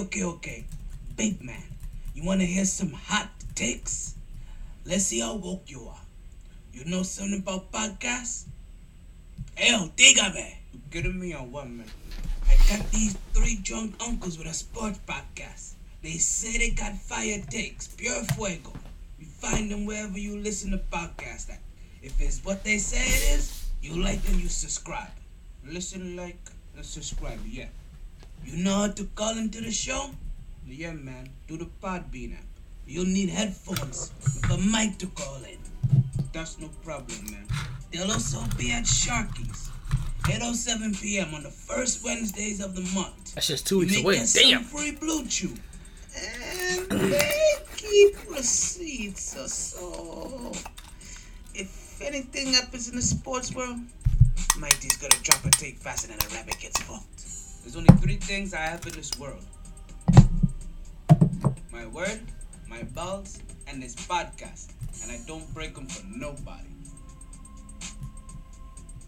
Okay. Big man, you want to hear some hot takes? Let's see how woke you are. You know something about podcasts? Hell, dígame. You kidding me or what, man? I got these three drunk uncles with a sports podcast. They say they got fire takes, pure fuego. You find them wherever you listen to podcasts. Like, if it's what they say it is, you like and you subscribe. Listen, like, and subscribe, yeah. You know how to call into the show? Yeah, man. Do the Podbean app. You'll need headphones with a mic to call in. That's no problem, man. They'll also be at Sharky's, 8:07 p.m. on the first Wednesdays of the month. That's just 2 weeks away. Damn. Some free Blue Chew. And they keep receipts or so. If anything happens in the sports world, Mighty's gonna drop a take faster than a rabbit gets fucked. There's only three things I have in this world. My word, my balls, and this podcast. And I don't break them for nobody.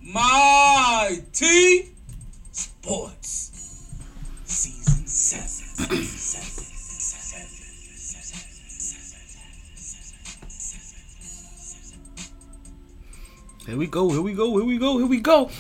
Mighty Sports Season 7. Here we go.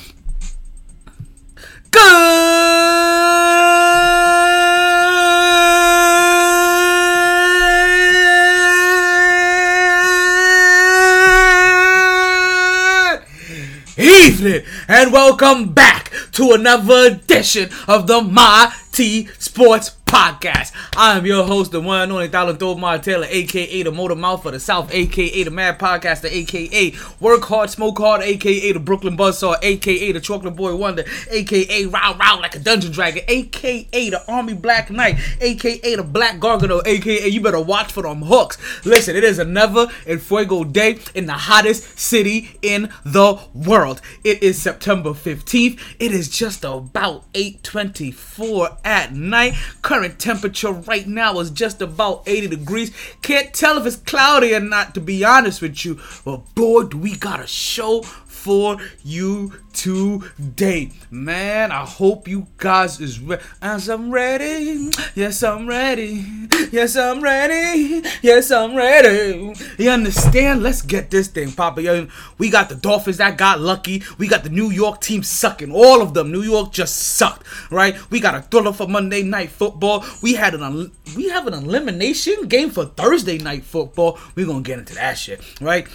And welcome back to another edition of the Mighty Sports Podcast. I am your host, the one and only Dollar Mar Taylor, a.k.a. the Motor Mouth of the South, a.k.a. the Mad Podcaster, a.k.a. Work Hard, Smoke Hard, a.k.a. the Brooklyn Buzzsaw, a.k.a. the Chocolate Boy Wonder, a.k.a. Row Row Like a Dungeon Dragon, a.k.a. the Army Black Knight, a.k.a. the Black Gargano, a.k.a. you better watch for them hooks. Listen, it is another El Fuego day in the hottest city in the world. It is September 15th. It is just about 8:24 at night. Current temperature right now is just about 80 degrees. Can't tell if it's cloudy or not, to be honest with you. But boy, do we got a show for you today. Man, I hope you guys is ready. As I'm ready. Yes, I'm ready. Yes, I'm ready. Yes, I'm ready. You understand? Let's get this thing, Papa. We got the Dolphins that got lucky. We got the New York team sucking. All of them. New York just sucked, right? We got a thriller for Monday Night Football. We have an elimination game for Thursday Night Football. We're going to get into that shit, right?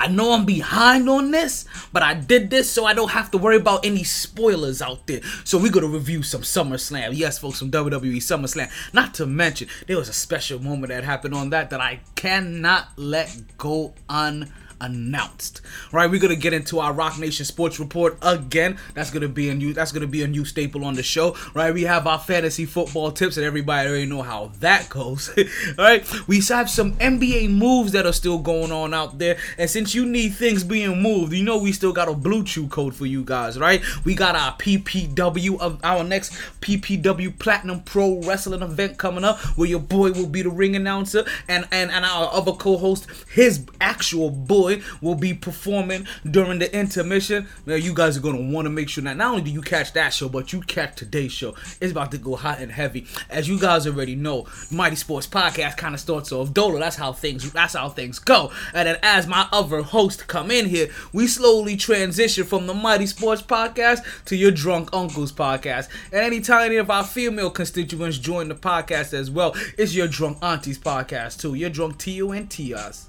I know I'm behind on this, but I did this so I don't have to worry about any spoilers out there. So we're going to review some SummerSlam. Yes, folks, some WWE SummerSlam. Not to mention, there was a special moment that happened on that I cannot let go unannounced. Right, we're going to get into our Roc Nation Sports Report again. That's going to be a new staple on the show. Right, we have our fantasy football tips, and everybody already know how that goes. Right, we have some NBA moves that are still going on out there. And since you need things being moved, you know we still got a Blue Chew code for you guys, right? We got our PPW of our next PPW Platinum Pro Wrestling event coming up, where your boy will be the ring announcer, and our other co-host, his actual boy, will be performing during the intermission. Man, you guys are going to want to make sure that not only do you catch that show, but you catch today's show. It's about to go hot and heavy. As you guys already know, Mighty Sports Podcast kind of starts off dolo. That's how things go. And then as my other host come in here, we slowly transition from the Mighty Sports Podcast to your Drunk Uncles Podcast. And anytime any of our female constituents join the podcast as well, it's your Drunk Aunties Podcast too. Your Drunk Tio and Tias.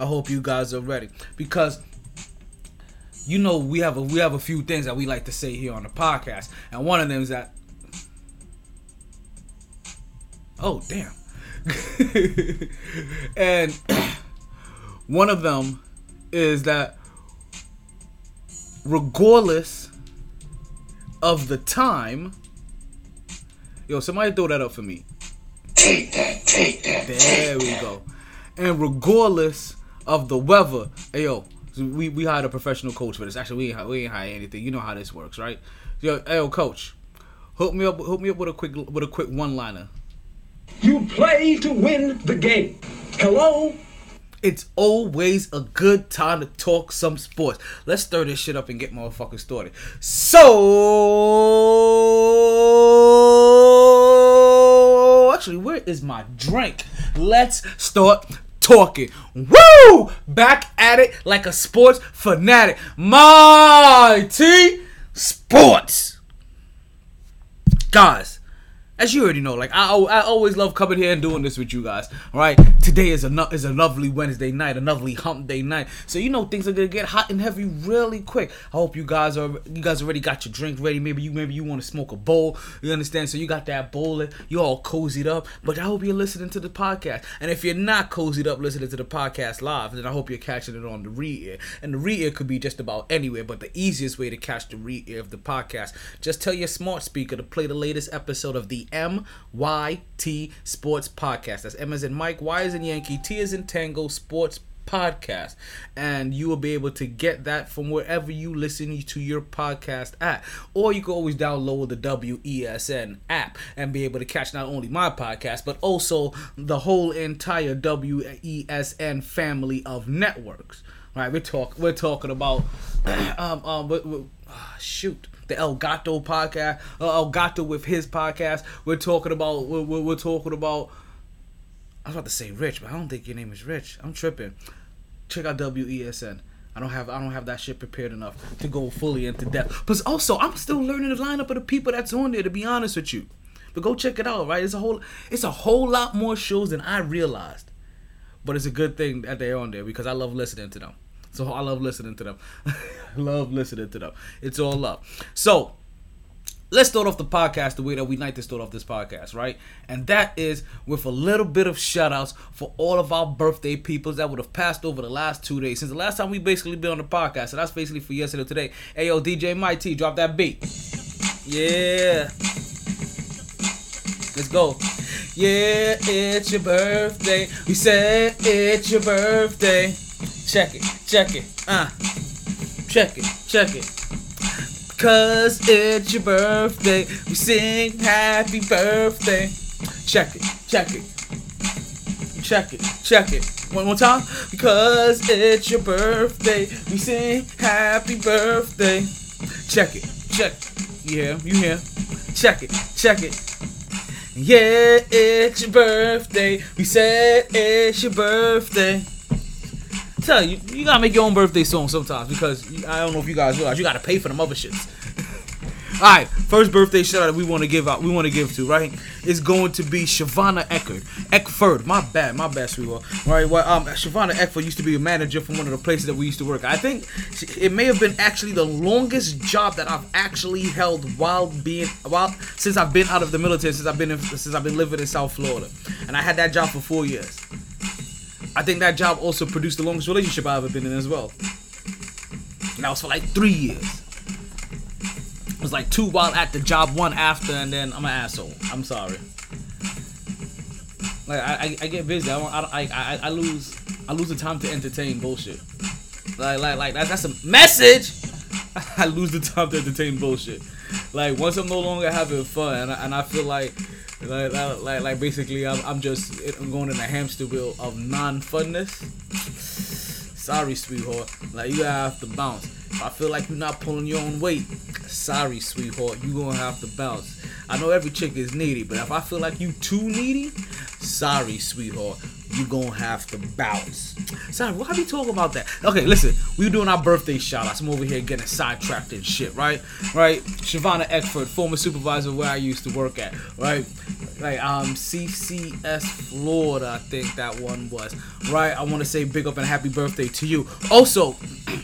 I hope you guys are ready, because you know we have a few things that we like to say here on the podcast, and one of them is that and one of them is that regardless of the time, yo, somebody throw that up for me. Take that. There we go. And regardless of the weather, hey, yo, we hired a professional coach for this. Actually, we ain't hired anything. You know how this works, right? Yo, hey, yo, coach, hook me up with a quick one-liner. You play to win the game. Hello. It's always a good time to talk some sports. Let's stir this shit up and get motherfuckers started. So. Actually, where is my drink? Let's start talking. Woo! Back at it like a sports fanatic. Mighty Sports. Guys, as you already know, like I always love coming here and doing this with you guys. All right, today is a lovely Wednesday night, a lovely hump day night. So you know things are gonna get hot and heavy really quick. I hope you guys already got your drink ready. Maybe you want to smoke a bowl. You understand? So you got that bowl. You all cozied up. But I hope you're listening to the podcast. And if you're not cozied up listening to the podcast live, then I hope you're catching it on the re-ear. And the re-ear could be just about anywhere. But the easiest way to catch the re-ear of the podcast, just tell your smart speaker to play the latest episode of the MYT Sports Podcast. That's M as in Mike, Y as in Yankee, T as in Tango Sports Podcast. And you will be able to get that from wherever you listen to your podcast at. Or you can always download the WESN app and be able to catch not only my podcast, but also the whole entire WESN family of networks. All right, we're talking about the Elgato podcast, Elgato with his podcast. We're talking about. I was about to say Rich, but I don't think your name is Rich. I'm tripping. Check out WESN. I don't have that shit prepared enough to go fully into depth. Plus, also, I'm still learning the lineup of the people that's on there. To be honest with you, but go check it out. Right, it's a whole lot more shows than I realized. But it's a good thing that they're on there because I love listening to them. So I love listening to them. It's all love. So let's start off the podcast the way that we like to start off this podcast, right? And that is with a little bit of shout-outs for all of our birthday peoples that would have passed over the last 2 days. Since the last time we basically been on the podcast, so that's basically for yesterday or today. Hey, yo, DJ Mighty, drop that beat. Yeah. Let's go. Yeah, it's your birthday. We said it's your birthday. Check it. Cause it's your birthday, we sing happy birthday. Check it. One more time. Because it's your birthday, we sing happy birthday. Check it. You hear? Check it. Yeah, it's your birthday, we said it's your birthday. Tell you, you gotta make your own birthday song sometimes because I don't know if you guys realize you gotta pay for them other shits. All right, first birthday shout out that we want to give to, right? It's going to be Shavonna Eckford. My bad, sweetheart. All right, well, Shavonna Eckford used to be a manager from one of the places that we used to work at. I think it may have been actually the longest job that I've actually held since I've been out of the military, since I've been living in South Florida, and I had that job for 4 years. I think that job also produced the longest relationship I've ever been in as well. And that was for like 3 years. It was like 2 while at the job, 1 after, and then I'm an asshole. I'm sorry. Like I get busy. I lose the time to entertain bullshit. Like that's a message. I lose the time to entertain bullshit. Like once I'm no longer having fun, and I feel like. Like basically, I'm going in a hamster wheel of non-funness. Sorry, sweetheart. Like, you have to bounce. If I feel like you're not pulling your own weight, sorry, sweetheart, you're going to have to bounce. I know every chick is needy, but if I feel like you too needy, sorry, sweetheart, you're going to have to bounce. Sorry, why are we talking about that? Okay, listen, we're doing our birthday shout-outs. I'm over here getting sidetracked and shit, right? Right? Shavonna Eckford, former supervisor where I used to work at, right? Like, CCS Florida, I think that one was, right? I want to say big up and happy birthday to you. Also,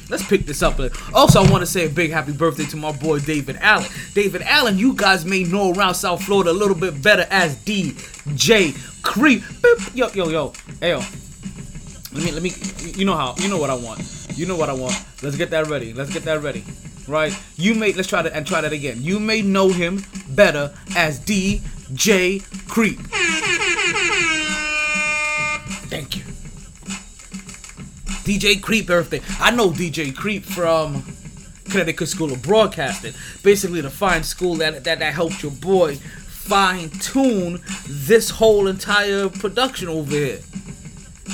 let's pick this up. Also, I want to say a big happy birthday to my boy David Allen. David Allen, you guys may know around South Florida a little bit better as DJ Creep. Beep. Yo. Hey, yo. Let me. You know what I want. Let's get that ready. Right? Let's try that again. You may know him better as DJ Creep. Thank you. DJ Creep birthday. I know DJ Creep from Connecticut School of Broadcasting. Basically the fine school that helped your boy fine tune this whole entire production over here.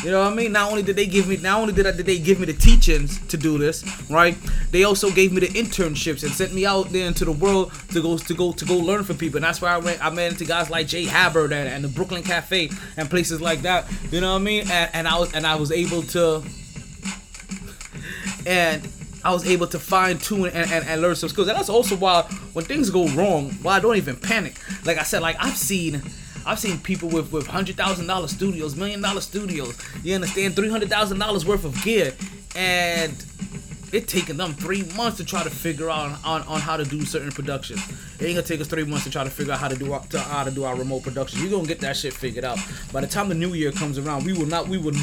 You know what I mean? Not only did they give me the teachings to do this, right? They also gave me the internships and sent me out there into the world to go learn from people. And that's why I ran into guys like Jay Hubbard and the Brooklyn Cafe and places like that. You know what I mean? And I was able to fine-tune and learn some skills. And that's also why when things go wrong, why I don't even panic. Like I said, like I've seen people with $100,000 studios, $1 million studios, you understand, $300,000 worth of gear, and it taking them 3 months to try to figure out on how to do certain productions. It ain't gonna take us 3 months to try to figure out how to do our remote production. You're gonna get that shit figured out. By the time the new year comes around, we will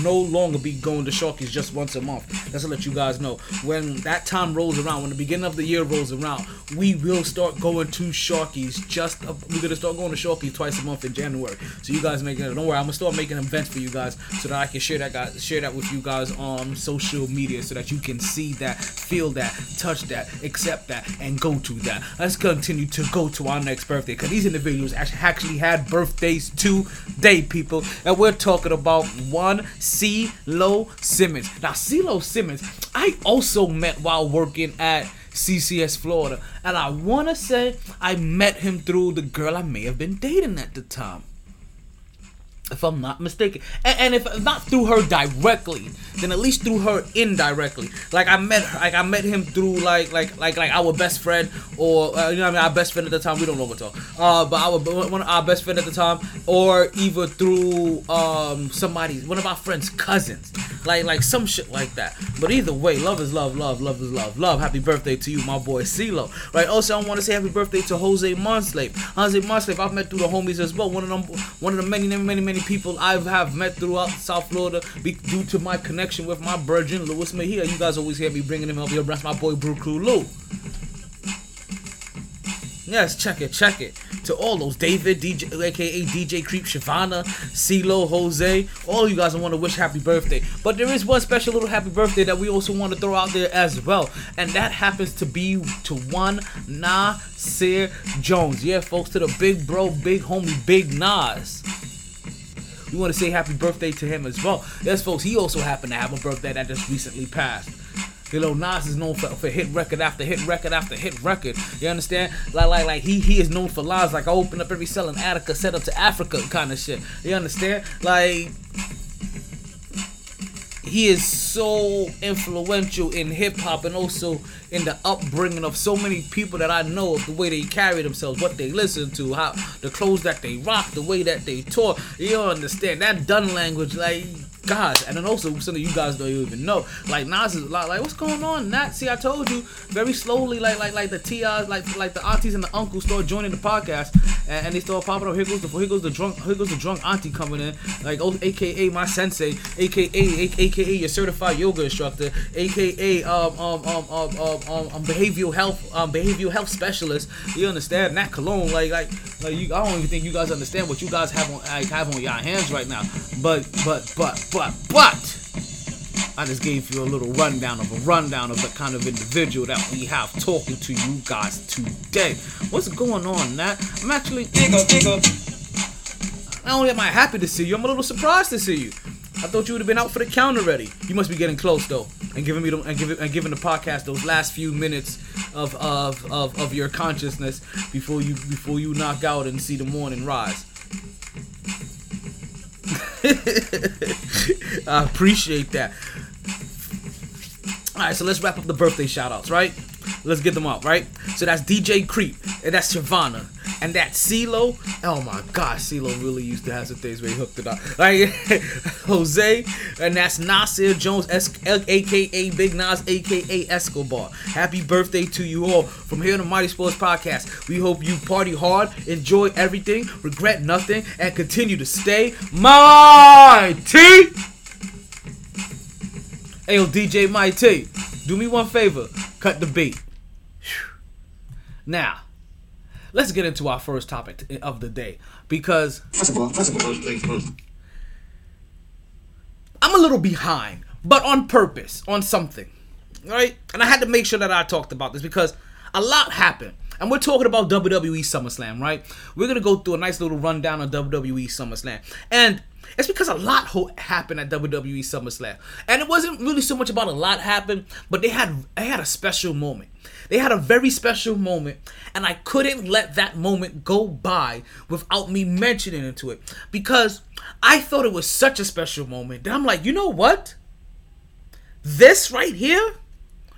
no longer be going to Sharky's just once a month. That's to let you guys know. When that time rolls around, when the beginning of the year rolls around, we will start going to Sharky's we're gonna start going to Sharky's twice a month in January. So you guys making it. Don't worry, I'm gonna start making events for you guys so that I can share that with you guys on social media so that you can see that, feel that, touch that, accept that, and go to that. Let's continue to go to our next birthday, because these individuals actually had birthdays today, people. And we're talking about one CeeLo Simmons. Now, CeeLo Simmons, I also met while working at CCS Florida, and I want to say I met him through the girl I may have been dating at the time, if I'm not mistaken. And if not through her directly, then at least through her indirectly. I met him through like our best friend, or you know what I mean, our best friend at the time. We don't longer talk. But one of our best friend at the time, or even through one of our friends' cousins, like some shit like that. But either way, love is love, love, love is love, love. Happy birthday to you, my boy CeeLo. Right. Also, I want to say happy birthday to Jose Monslave. Jose Monslave, I've met through the homies as well. One of the many people I have met throughout South Florida due to my connection with my virgin Louis Mejia. You guys always hear me bringing him up here. That's my boy Brew Crew Lou. Yes, check it. To all those David, DJ, aka DJ Creep, Shavana, CeeLo, Jose, all you guys want to wish happy birthday. But there is one special little happy birthday that we also want to throw out there as well, and that happens to be to one Nasir Jones. Yeah, folks, to the big bro, big homie, big Nas. We want to say happy birthday to him as well. Yes, folks, he also happened to have a birthday that just recently passed. You know, Nas is known for hit record after hit record after hit record. You understand? Like he is known for lines like I open up every cell in Attica, set up to Africa kind of shit. You understand? Like, he is so influential in hip-hop and also in the upbringing of so many people that I know of, the way they carry themselves, what they listen to, how the clothes that they rock, the way that they talk. You don't understand that done language, like, guys. And then also some of you guys don't even know, like, Nas is a lot like, what's going on, Nat? See, I told you. Very slowly, like the TIs, like the aunties and the uncles start joining the podcast, and they start popping up. Here goes the drunk auntie coming in, like, oh, aka my sensei, aka your certified yoga instructor, aka behavioral health specialist. You understand, Nat Cologne, like you, I don't even think you guys understand what you guys have on your hands right now. But I just gave you a little rundown of the kind of individual that we have talking to you guys today. What's going on, Nat? I'm actually not only am I happy to see you, I'm a little surprised to see you. I thought you would have been out for the count already. You must be getting close though, and giving the podcast those last few minutes of your consciousness before you knock out and see the morning rise. I appreciate that. Alright, so let's wrap up the birthday shoutouts, right? Let's get them up, right? So that's DJ Creep, and that's Shavana, and that's CeeLo. Oh my gosh, CeeLo really used to have some things where he hooked it up. Like, Jose, and that's Nasir Jones, aka Big Nas, aka Escobar. Happy birthday to you all from here on the Mighty Sports Podcast. We hope you party hard, enjoy everything, regret nothing, and continue to stay mighty. Hey, yo, DJ Mighty, do me one favor. Cut the beat. Now, let's get into our first topic of the day, because first of all, I'm a little behind, but on purpose, on something, right? And I had to make sure that I talked about this because a lot happened. And we're talking about WWE SummerSlam, right? We're going to go through a nice little rundown of WWE SummerSlam. And it's because a lot happened at WWE SummerSlam. And it wasn't really so much about a lot happened, but they had a special moment. They had a very special moment, and I couldn't let that moment go by without me mentioning into it, because I thought it was such a special moment that I'm like, you know what? This right here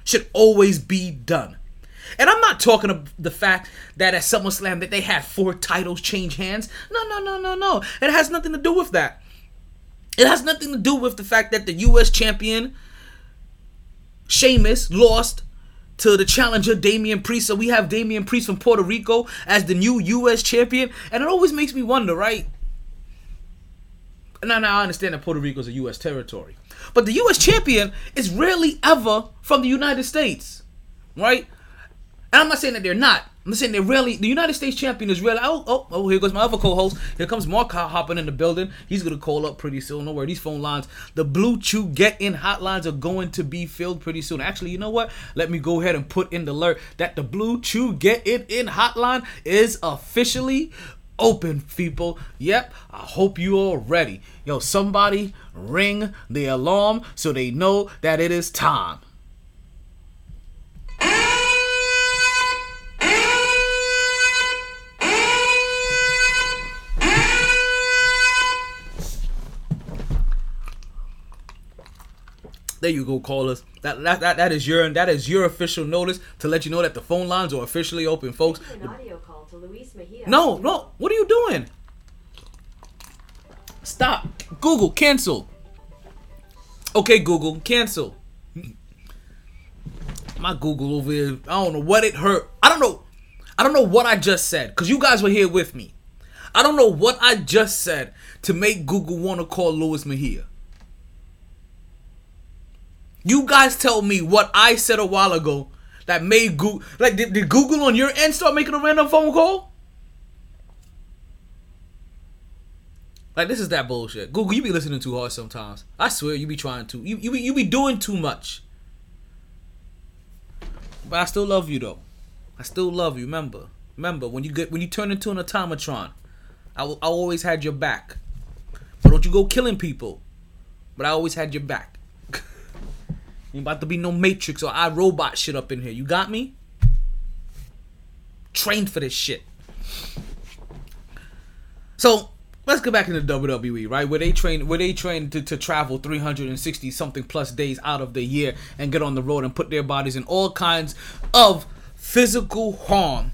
should always be done. And I'm not talking about the fact that at SummerSlam that they had 4 titles change hands. No. It has nothing to do with that. It has nothing to do with the fact that the U.S. champion, Sheamus, lost to the challenger, Damian Priest. So we have Damian Priest from Puerto Rico as the new U.S. champion. And it always makes me wonder, right? Now I understand that Puerto Rico is a U.S. territory. But the U.S. champion is rarely ever from the United States, right? And I'm not saying that they're not. I'm saying they're really... The United States champion is really... Oh, here goes my other co-host. Here comes Mark hopping in the building. He's going to call up pretty soon. Don't worry. These phone lines, the Blue Chew get-in hotlines are going to be filled pretty soon. Actually, you know what? Let me go ahead and put in the alert that the Blue Chew get-in hotline is officially open, people. Yep, I hope you all ready. Yo, somebody ring the alarm so they know that it is time. There you go, callers. That is your official notice to let you know that the phone lines are officially open, folks. An audio call to Luis Mejia. No. What are you doing? Stop. Google, cancel. Okay, Google, cancel. My Google over here, I don't know what it hurt. I don't know what I just said, because you guys were here with me. I don't know what I just said to make Google want to call Luis Mejia. You guys tell me what I said a while ago that made Google... Like, did Google on your end start making a random phone call? Like, this is that bullshit. Google, you be listening too hard sometimes. I swear, you be trying to. You be doing too much. But I still love you, though. I still love you, remember? Remember, when you turn into an automatron, I always had your back. But don't you go killing people. But I always had your back. Ain't about to be no Matrix or iRobot shit up in here. You got me? Trained for this shit. So let's get back into WWE, right? Where they train to travel 360 something plus days out of the year and get on the road and put their bodies in all kinds of physical harm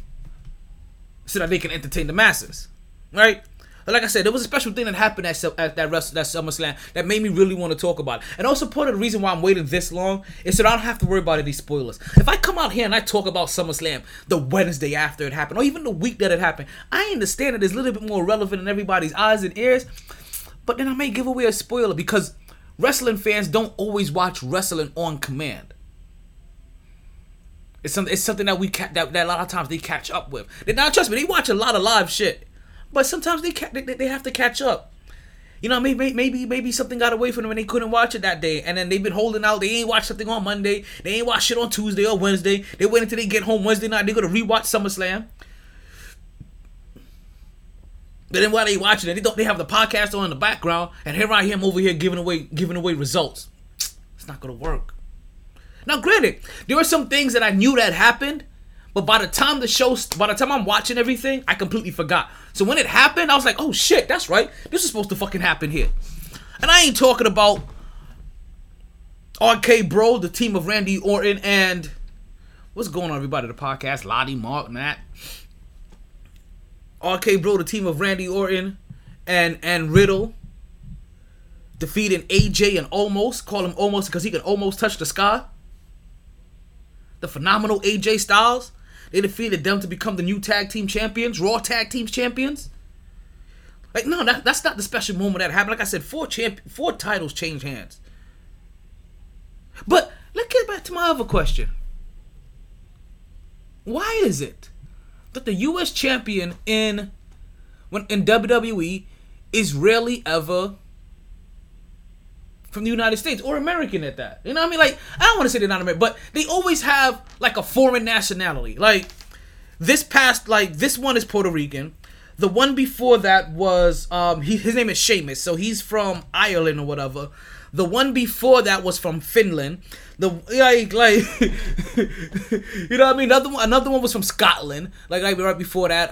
so that they can entertain the masses, right? Like I said, there was a special thing that happened at that SummerSlam that made me really want to talk about it. And also part of the reason why I'm waiting this long is so that I don't have to worry about any spoilers. If I come out here and I talk about SummerSlam the Wednesday after it happened, or even the week that it happened, I understand that it's a little bit more relevant in everybody's eyes and ears, but then I may give away a spoiler because wrestling fans don't always watch wrestling on command. It's something that that a lot of times they catch up with. Now, trust me, they watch a lot of live shit. But sometimes they have to catch up. You know, maybe something got away from them and they couldn't watch it that day. And then they've been holding out. They ain't watched something on Monday. They ain't watched shit on Tuesday or Wednesday. They wait until they get home Wednesday night. They're going to rewatch SummerSlam. But then while they watching it, they have the podcast on in the background. And here I am over here giving away results. It's not going to work. Now, granted, there were some things that I knew that happened. But by the time I'm watching everything, I completely forgot. So when it happened, I was like, oh shit, that's right. This is supposed to fucking happen here. And I ain't talking about RK Bro, the team of Randy Orton, and what's going on, everybody? The podcast, Lottie, Mark, Matt. RK Bro, the team of Randy Orton and Riddle, defeating AJ and Almost. Call him Almost because he can almost touch the sky. The phenomenal AJ Styles. They defeated them to become the new tag team champions, Raw tag team champions. Like, no, that's not the special moment that happened. Like I said, four titles change hands. But let's get back to my other question. Why is it that the U.S. champion in WWE is rarely ever from the United States or American at that? You know what I mean? Like, I don't want to say they're not American, but they always have like a foreign nationality. Like, This past, like, this one is Puerto Rican. The one before that was, his name is Seamus, so he's from Ireland or whatever. The one before that was from Finland. You know what I mean? Another one was from Scotland, like right before that.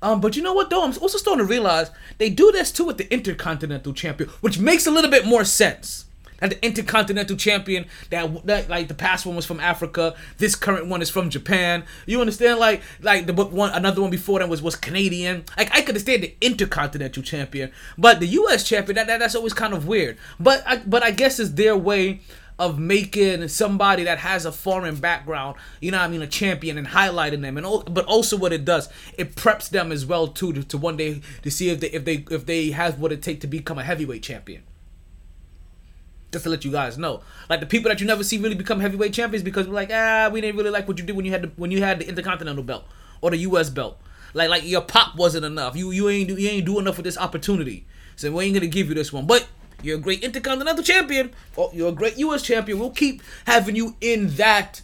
But you know what, though? I'm also starting to realize they do this, too, with the Intercontinental Champion, which makes a little bit more sense. And the Intercontinental Champion, that like the past one was from Africa, this current one is from Japan. You understand? Like the one, another one before that was Canadian. Like I could understand the Intercontinental Champion, but the U.S. Champion that's always kind of weird. But I guess it's their way of making somebody that has a foreign background, you know what I mean, a champion, and highlighting them. But also what it does, it preps them as well too to one day to see if they have what it takes to become a heavyweight champion. Just to let you guys know, like the people that you never see really become heavyweight champions because we're like, we didn't really like what you did when you had the Intercontinental belt or the U.S. belt. Like your pop wasn't enough. You ain't do enough with this opportunity, so we ain't gonna give you this one. But you're a great Intercontinental champion, or you're a great U.S. champion. We'll keep having you in that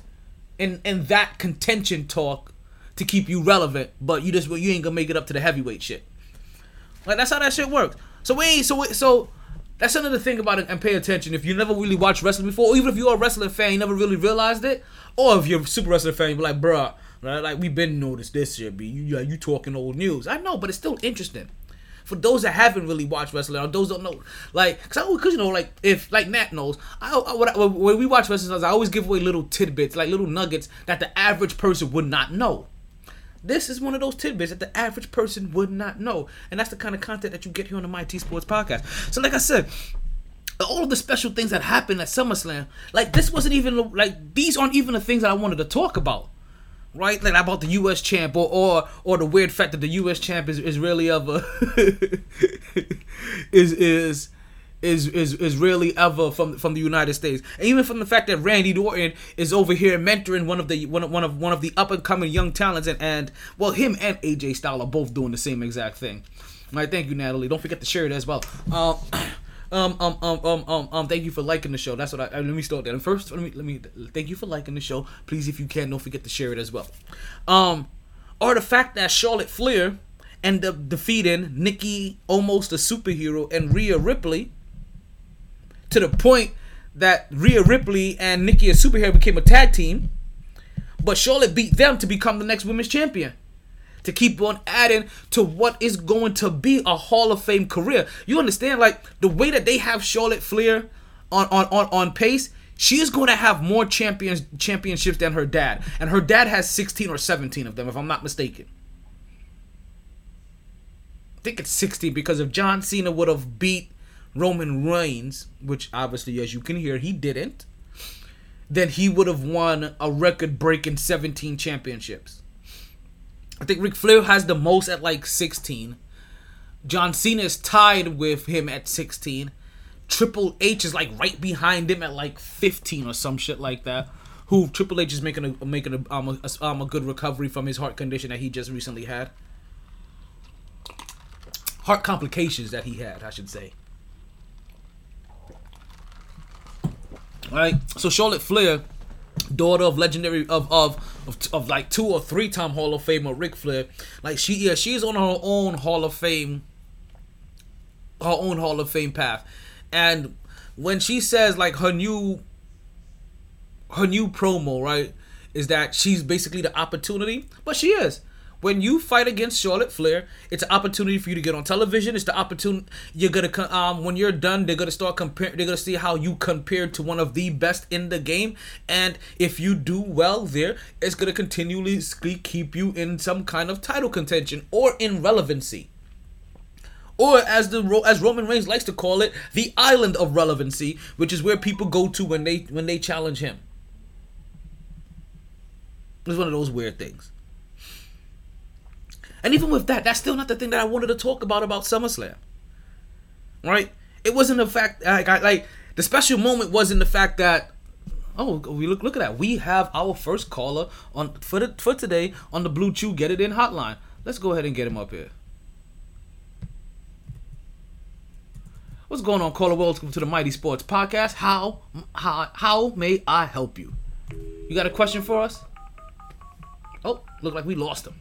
contention talk to keep you relevant. But you ain't gonna make it up to the heavyweight shit. Like that's how that shit works. So. That's another thing about it, and pay attention. If you never really watched wrestling before, or even if you're a wrestling fan, you never really realized it, or if you're a super wrestling fan, you're like, bruh, right? Like, we've been noticed this year, B. You talking old news. I know, but it's still interesting. For those that haven't really watched wrestling, or those don't know, like, because you know, like, if, like, Nat knows, when we watch wrestling, I always give away little tidbits, like little nuggets that the average person would not know. This is one of those tidbits that the average person would not know. And that's the kind of content that you get here on the My T Sports podcast. So like I said, all of the special things that happened at SummerSlam, like this wasn't even, like these aren't even the things that I wanted to talk about. Right? Like about the U.S. champ or the weird fact that the U.S. champ is really ever is really ever from the United States, and even from the fact that Randy Orton is over here mentoring one of the up and coming young talents, and him and AJ Styles are both doing the same exact thing. All right, thank you, Natalie. Don't forget to share it as well. Thank you for liking the show. That's what I let me start there. First, let me thank you for liking the show. Please, if you can, don't forget to share it as well. Or the fact that Charlotte Flair ended up defeating Nikki, almost a superhero, and Rhea Ripley. To the point that Rhea Ripley and Nikki as superhero became a tag team, but Charlotte beat them to become the next women's champion. To keep on adding to what is going to be a Hall of Fame career. You understand, like the way that they have Charlotte Flair on pace, she is going to have more championships than her dad, and her dad has 16 or 17 of them, if I'm not mistaken. I think it's 16 because if John Cena would have beat Roman Reigns, which obviously, as you can hear, he didn't, then he would have won a record-breaking 17 championships. I think Ric Flair has the most at like 16. John Cena is tied with him at 16. Triple H is like right behind him at like 15 or some shit like that. Who Triple H is making a good recovery from his heart condition that he just recently had. Heart complications that he had, I should say. Right, so Charlotte Flair, daughter of legendary of like 2 or 3 time Hall of Famer Ric Flair, like she's on her own Hall of Fame path, and when she says like her new promo, right, is that she's basically the opportunity, but she is. When you fight against Charlotte Flair, it's an opportunity for you to get on television. It's the opportunity you're gonna when you're done, they're gonna start comparing. They're gonna see how you compare to one of the best in the game, and if you do well there, it's gonna continually keep you in some kind of title contention or in relevancy, or as Roman Reigns likes to call it, the island of relevancy, which is where people go to when they challenge him. It's one of those weird things. And even with that, that's still not the thing that I wanted to talk about SummerSlam, right? It wasn't the fact, like the special moment wasn't the fact that, oh, we look at that. We have our first caller for today on the Blue Chew Get It In hotline. Let's go ahead and get him up here. What's going on, caller? Welcome to the Mighty Sports Podcast. How may I help you? You got a question for us? Oh, looked like we lost him.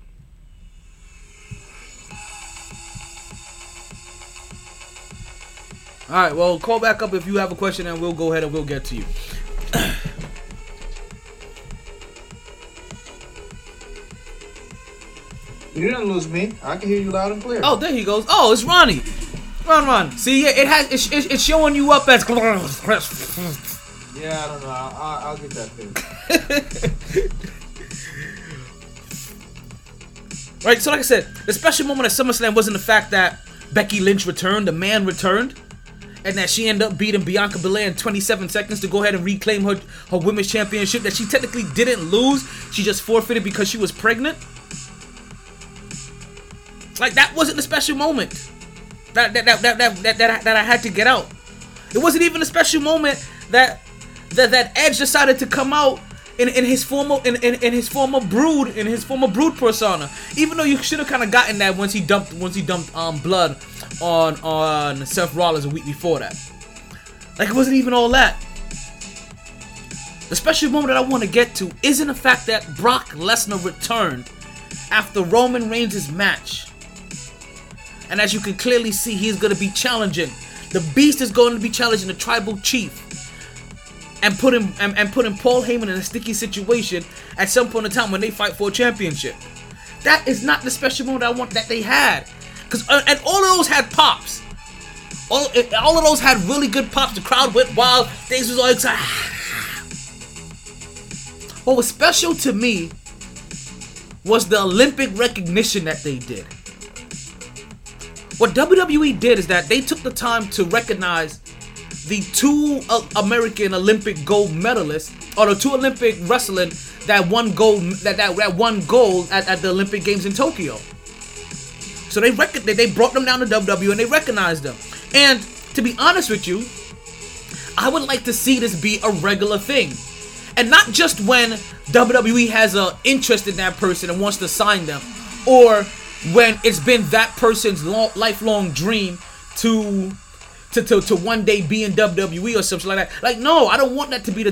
All right, well, call back up if you have a question, and we'll go ahead and we'll get to you. You didn't lose me. I can hear you loud and clear. Oh, there he goes. Oh, it's Ronnie. Ron. See, it has it's showing you up as. Yeah, I don't know. I'll get that thing. Right. So, like I said, the special moment at SummerSlam wasn't the fact that Becky Lynch returned, the man returned, and that she ended up beating Bianca Belair in 27 seconds to go ahead and reclaim her women's championship that she technically didn't lose. She just forfeited because she was pregnant. Like, that wasn't the special moment that I had to get out. It wasn't even a special moment that Edge decided to come out in his former brood persona. Even though you should have kind of gotten that once he dumped blood on Seth Rollins a week before that. Like, it wasn't even all that. The special moment that I want to get to isn't the fact that Brock Lesnar returned after Roman Reigns' match. And as you can clearly see, he's going to be challenging. The Beast is going to be challenging the Tribal Chief. And putting Paul Heyman in a sticky situation at some point in time when they fight for a championship. That is not the special moment I want that they had. And all of those had pops. All of those had really good pops. The crowd went wild. Things was all excited. What was special to me was the Olympic recognition that they did. What WWE did is that they took the time to recognize the two American Olympic gold medalists, or the two Olympic wrestling that won gold at the Olympic Games in Tokyo. So they brought them down to WWE and they recognized them. And to be honest with you, I would like to see this be a regular thing, and not just when WWE has an interest in that person and wants to sign them, or when it's been that person's lifelong dream to one day be in WWE or something like that. Like, no, I don't want that to be the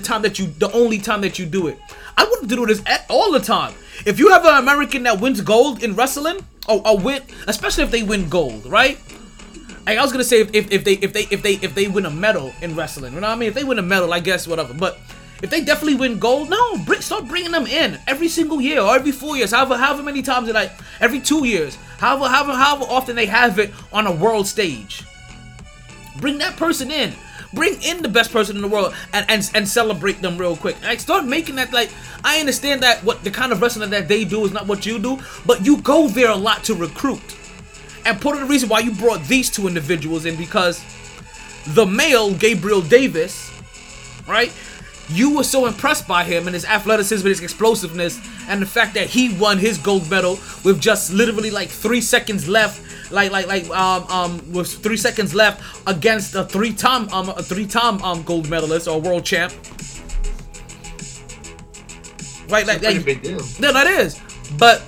only time that you do it. I want to do this all the time. If you have an American that wins gold in wrestling, especially if they win gold, right? Like, I was gonna say if they win a medal in wrestling, you know what I mean? If they win a medal, I guess whatever. But if they definitely win gold, no, start bringing them in every single year or every 4 years, however many times, like every 2 years, however often they have it on a world stage. Bring that person in. Bring in the best person in the world and celebrate them real quick. Like, start making that, like, I understand that what the kind of wrestling that they do is not what you do, but you go there a lot to recruit. And part of the reason why you brought these two individuals in, because the male, Gabriel Davis, right, you were so impressed by him and his athleticism and his explosiveness and the fact that he won his gold medal with just literally like 3 seconds left. With 3 seconds left against a three-time gold medalist or world champ. Right, like that's a big deal. No, that is. But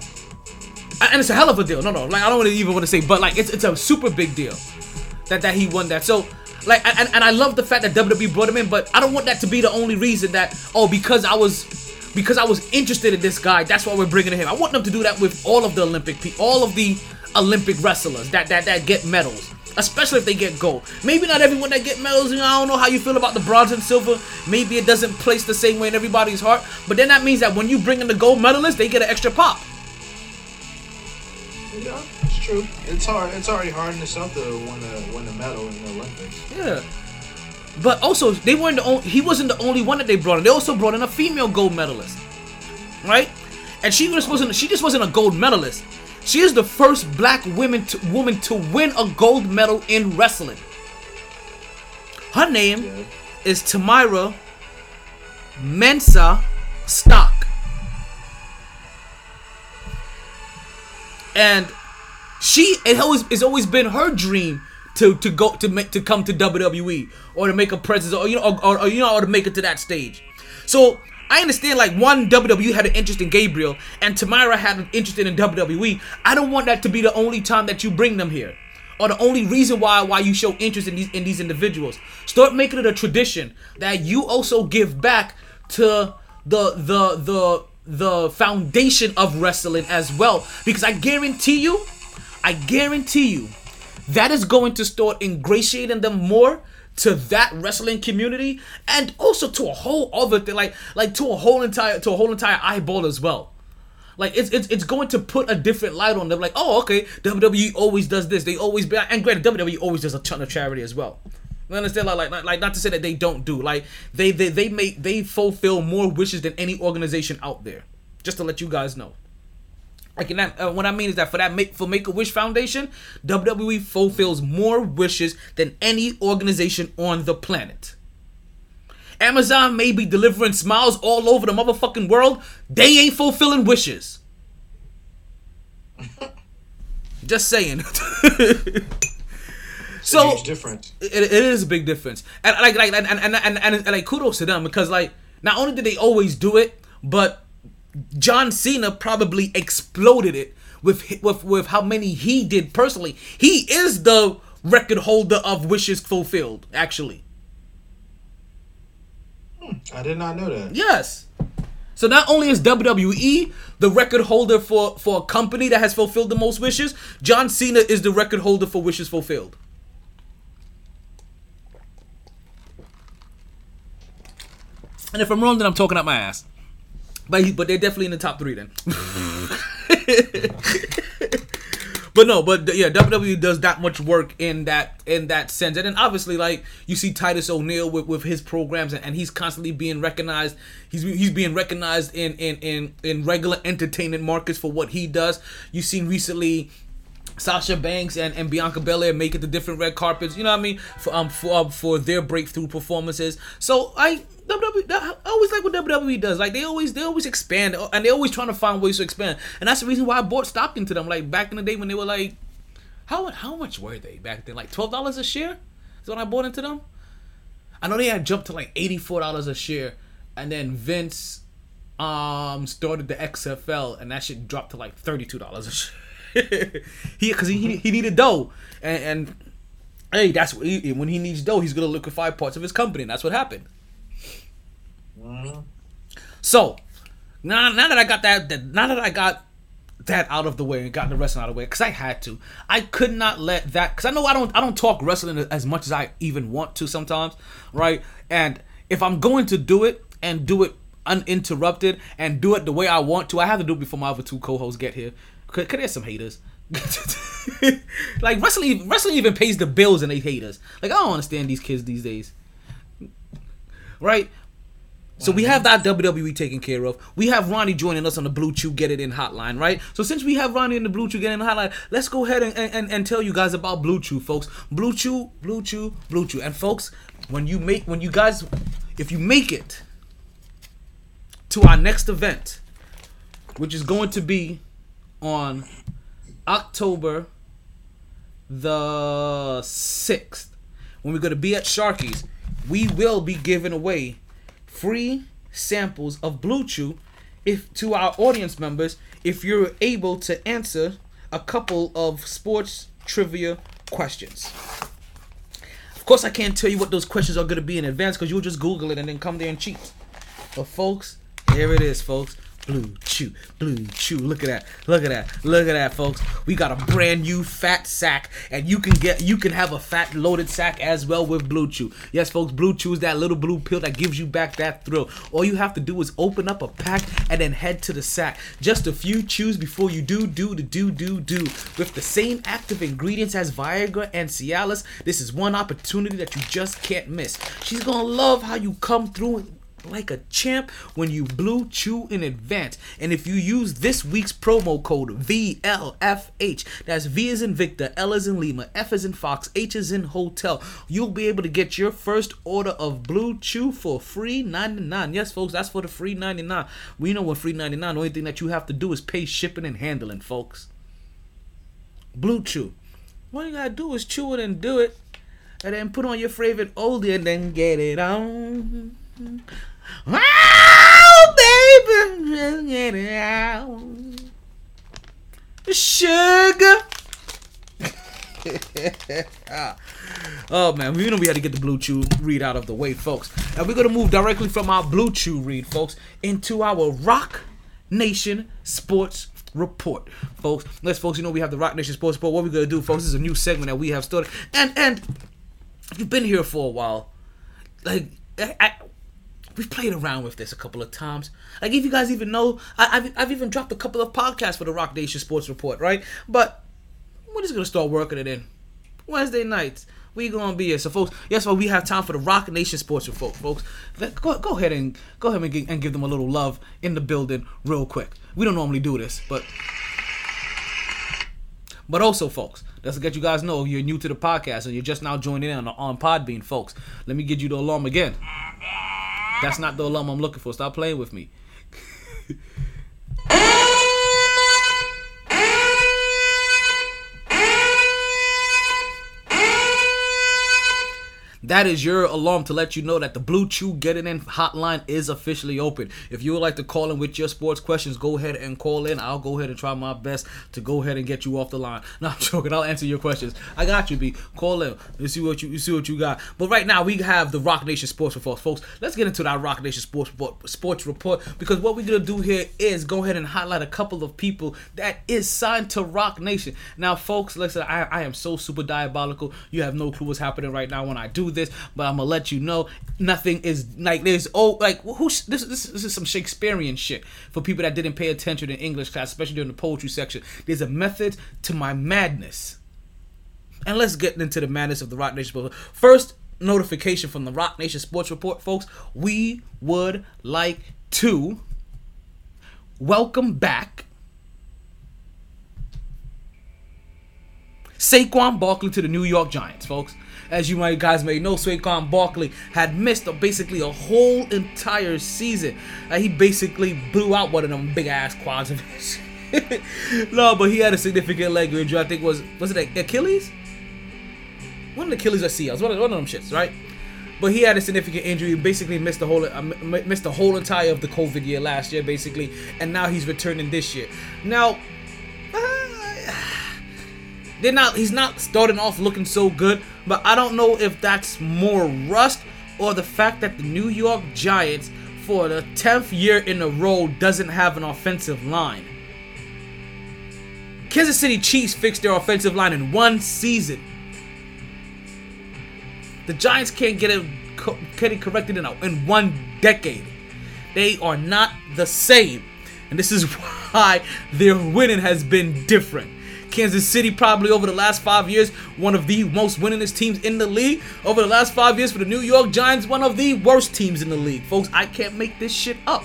and it's a hell of a deal. No, like I don't even want to say, but like it's a super big deal that he won that. So like and I love the fact that WWE brought him in, but I don't want that to be the only reason that because I was interested in this guy, that's why we're bringing him. I want them to do that with all of the Olympic wrestlers that get medals, especially if they get gold. Maybe not everyone that get medals, you know, I don't know how you feel about the bronze and silver. Maybe it doesn't place the same way in everybody's heart, but then that means that when you bring in the gold medalist, they get an extra pop. Yeah, it's true. It's hard. It's already hard in itself to win a medal in the Olympics. Yeah, but also they weren't the only. He wasn't the only one that they brought in. They also brought in a female gold medalist, right? And she just wasn't a gold medalist. She is the first black woman to win a gold medal in wrestling. Her name is Tamira Mensah Stock. And it's always been her dream to come to WWE or to make a presence or to make it to that stage. So I understand, like, one, WWE had an interest in Gabriel, and Tamira had an interest in WWE. I don't want that to be the only time that you bring them here, or the only reason why you show interest in these individuals. Start making it a tradition that you also give back to the the foundation of wrestling as well, because I guarantee you that is going to start ingratiating them more to that wrestling community, and also to a whole other thing, like to a whole entire eyeball as well. Like it's going to put a different light on them. Like, oh, okay, WWE always does this. They always be, and granted, WWE always does a ton of charity as well. You understand? Like not to say that they don't do. Like they fulfill more wishes than any organization out there. Just to let you guys know. Like, and that, what I mean is that for Make-A-Wish Foundation, WWE fulfills more wishes than any organization on the planet. Amazon may be delivering smiles all over the motherfucking world. They ain't fulfilling wishes. Just saying. So huge difference. It is a big difference, and like kudos to them, because like not only did they always do it, but John Cena probably exploded it with how many he did personally. He is the record holder of wishes fulfilled, actually. I did not know that. Yes. So not only is WWE the record holder for a company that has fulfilled the most wishes, John Cena is the record holder for wishes fulfilled. And if I'm wrong, then I'm talking out my ass. But they're definitely in the top three then. But no, but yeah, WWE does that much work in that sense. And then obviously, like, you see Titus O'Neil with his programs, and he's constantly being recognized. He's being recognized in regular entertainment markets for what he does. You've seen recently Sasha Banks and Bianca Belair make it to different red carpets, you know what I mean, for their breakthrough performances. So I always like what WWE does. Like they always expand, and they're always trying to find ways to expand. And that's the reason why I bought stock into them. Like back in the day when they were like, how much were they back then? Like $12 a share is when I bought into them. I know they had jumped to like $84 a share, and then Vince started the XFL, and that shit dropped to like $32 a share. Because he needed dough, and hey, that's what when he needs dough, he's gonna liquefy parts of his company, and that's what happened. So now that I got that out of the way and got the wrestling out of the way, because I had to, I could not let that, because I know I don't talk wrestling as much as I even want to sometimes, right? And if I'm going to do it and do it uninterrupted and do it the way I want to, I have to do it before my other two co-hosts get here. Cause there's some haters. Like wrestling even pays the bills, and they hate us. Like I don't understand these kids these days, right? So we have that WWE taken care of. We have Ronnie joining us on the Blue Chew Get It In hotline, right? So since we have Ronnie in the Blue Chew Get It In hotline, let's go ahead and tell you guys about Blue Chew, folks. Blue Chew. And folks, if you make it to our next event, which is going to be on October the 6th, when we're going to be at Sharky's, we will be giving away free samples of Blue Chew to our audience members if you're able to answer a couple of sports trivia questions. Of course, I can't tell you what those questions are going to be in advance, because you'll just Google it and then come there and cheat. But folks, here it is, folks. Blue Chew. Look at that, folks. We got a brand new fat sack, and you can have a fat loaded sack as well with Blue Chew. Yes, folks, Blue Chew is that little blue pill that gives you back that thrill. All you have to do is open up a pack and then head to the sack. Just a few chews before you do. With the same active ingredients as Viagra and Cialis, this is one opportunity that you just can't miss. She's gonna love how you come through like a champ when you Blue Chew in advance. And if you use this week's promo code VLFH, that's V as in Victor, L as in Lima, F as in Fox, H as in Hotel, you'll be able to get your first order of Blue Chew for free 99. Yes, folks, that's for the free 99. We know what free 99, the only thing that you have to do is pay shipping and handling, folks. Blue Chew. What you gotta do is chew it and do it, and then put on your favorite oldie and then get it on. Oh, baby, just get it out. Sugar. Oh, man, we know we had to get the Blue Chew read out of the way, folks. And we're going to move directly from our Blue Chew read, folks, into our Roc Nation Sports Report, folks. You know we have the Roc Nation Sports Report. What we're going to do, folks, this is a new segment that we have started. And if you've been here for a while, like, we've played around with this a couple of times. Like, if you guys even know, I've even dropped a couple of podcasts for the Roc Nation Sports Report, right? But we're just going to start working it in. Wednesday nights, we going to be here. So, folks, yes, well, we have time for the Roc Nation Sports Report, folks. Go ahead and give them a little love in the building real quick. We don't normally do this, but also, folks, that's to get you guys know if you're new to the podcast and you're just now joining in on Podbean, folks. Let me get you the alarm again. That's not the alum I'm looking for. Stop playing with me. That is your alarm to let you know that the Blue Chew Getting In hotline is officially open. If you would like to call in with your sports questions, go ahead and call in. I'll go ahead and try my best to go ahead and get you off the line. No, I'm joking. I'll answer your questions. I got you, B. Call in. You see what you got. But right now, we have the Roc Nation Sports Report, folks. Let's get into that Roc Nation Sports Report because what we're going to do here is go ahead and highlight a couple of people that is signed to Roc Nation. Now, folks, listen, I am so super diabolical. You have no clue what's happening right now when I do this, but I'm gonna let you know nothing is like there's this is some Shakespearean shit for people that didn't pay attention in English class, especially during the poetry section. There's a method to my madness, and let's get into the madness of the Roc Nation. First notification from the Roc Nation Sports Report, folks. We would like to welcome back Saquon Barkley to the New York Giants, folks. As you guys may know, Saquon Barkley had missed basically a whole entire season. He basically blew out one of them big-ass quads of his. No, but he had a significant leg injury. I think was it Achilles? One of the Achilles or CLs, one of them shits, right? But he had a significant injury. Basically missed the whole entire of the COVID year last year, basically. And now he's returning this year. Now, he's not starting off looking so good, but I don't know if that's more rust or the fact that the New York Giants, for the 10th year in a row, doesn't have an offensive line. Kansas City Chiefs fixed their offensive line in one season. The Giants can't get it corrected in one decade. They are not the same, and this is why their winning has been different. Kansas City probably over the last 5 years, one of the most winningest teams in the league. Over the last 5 years for the New York Giants, one of the worst teams in the league. Folks, I can't make this shit up.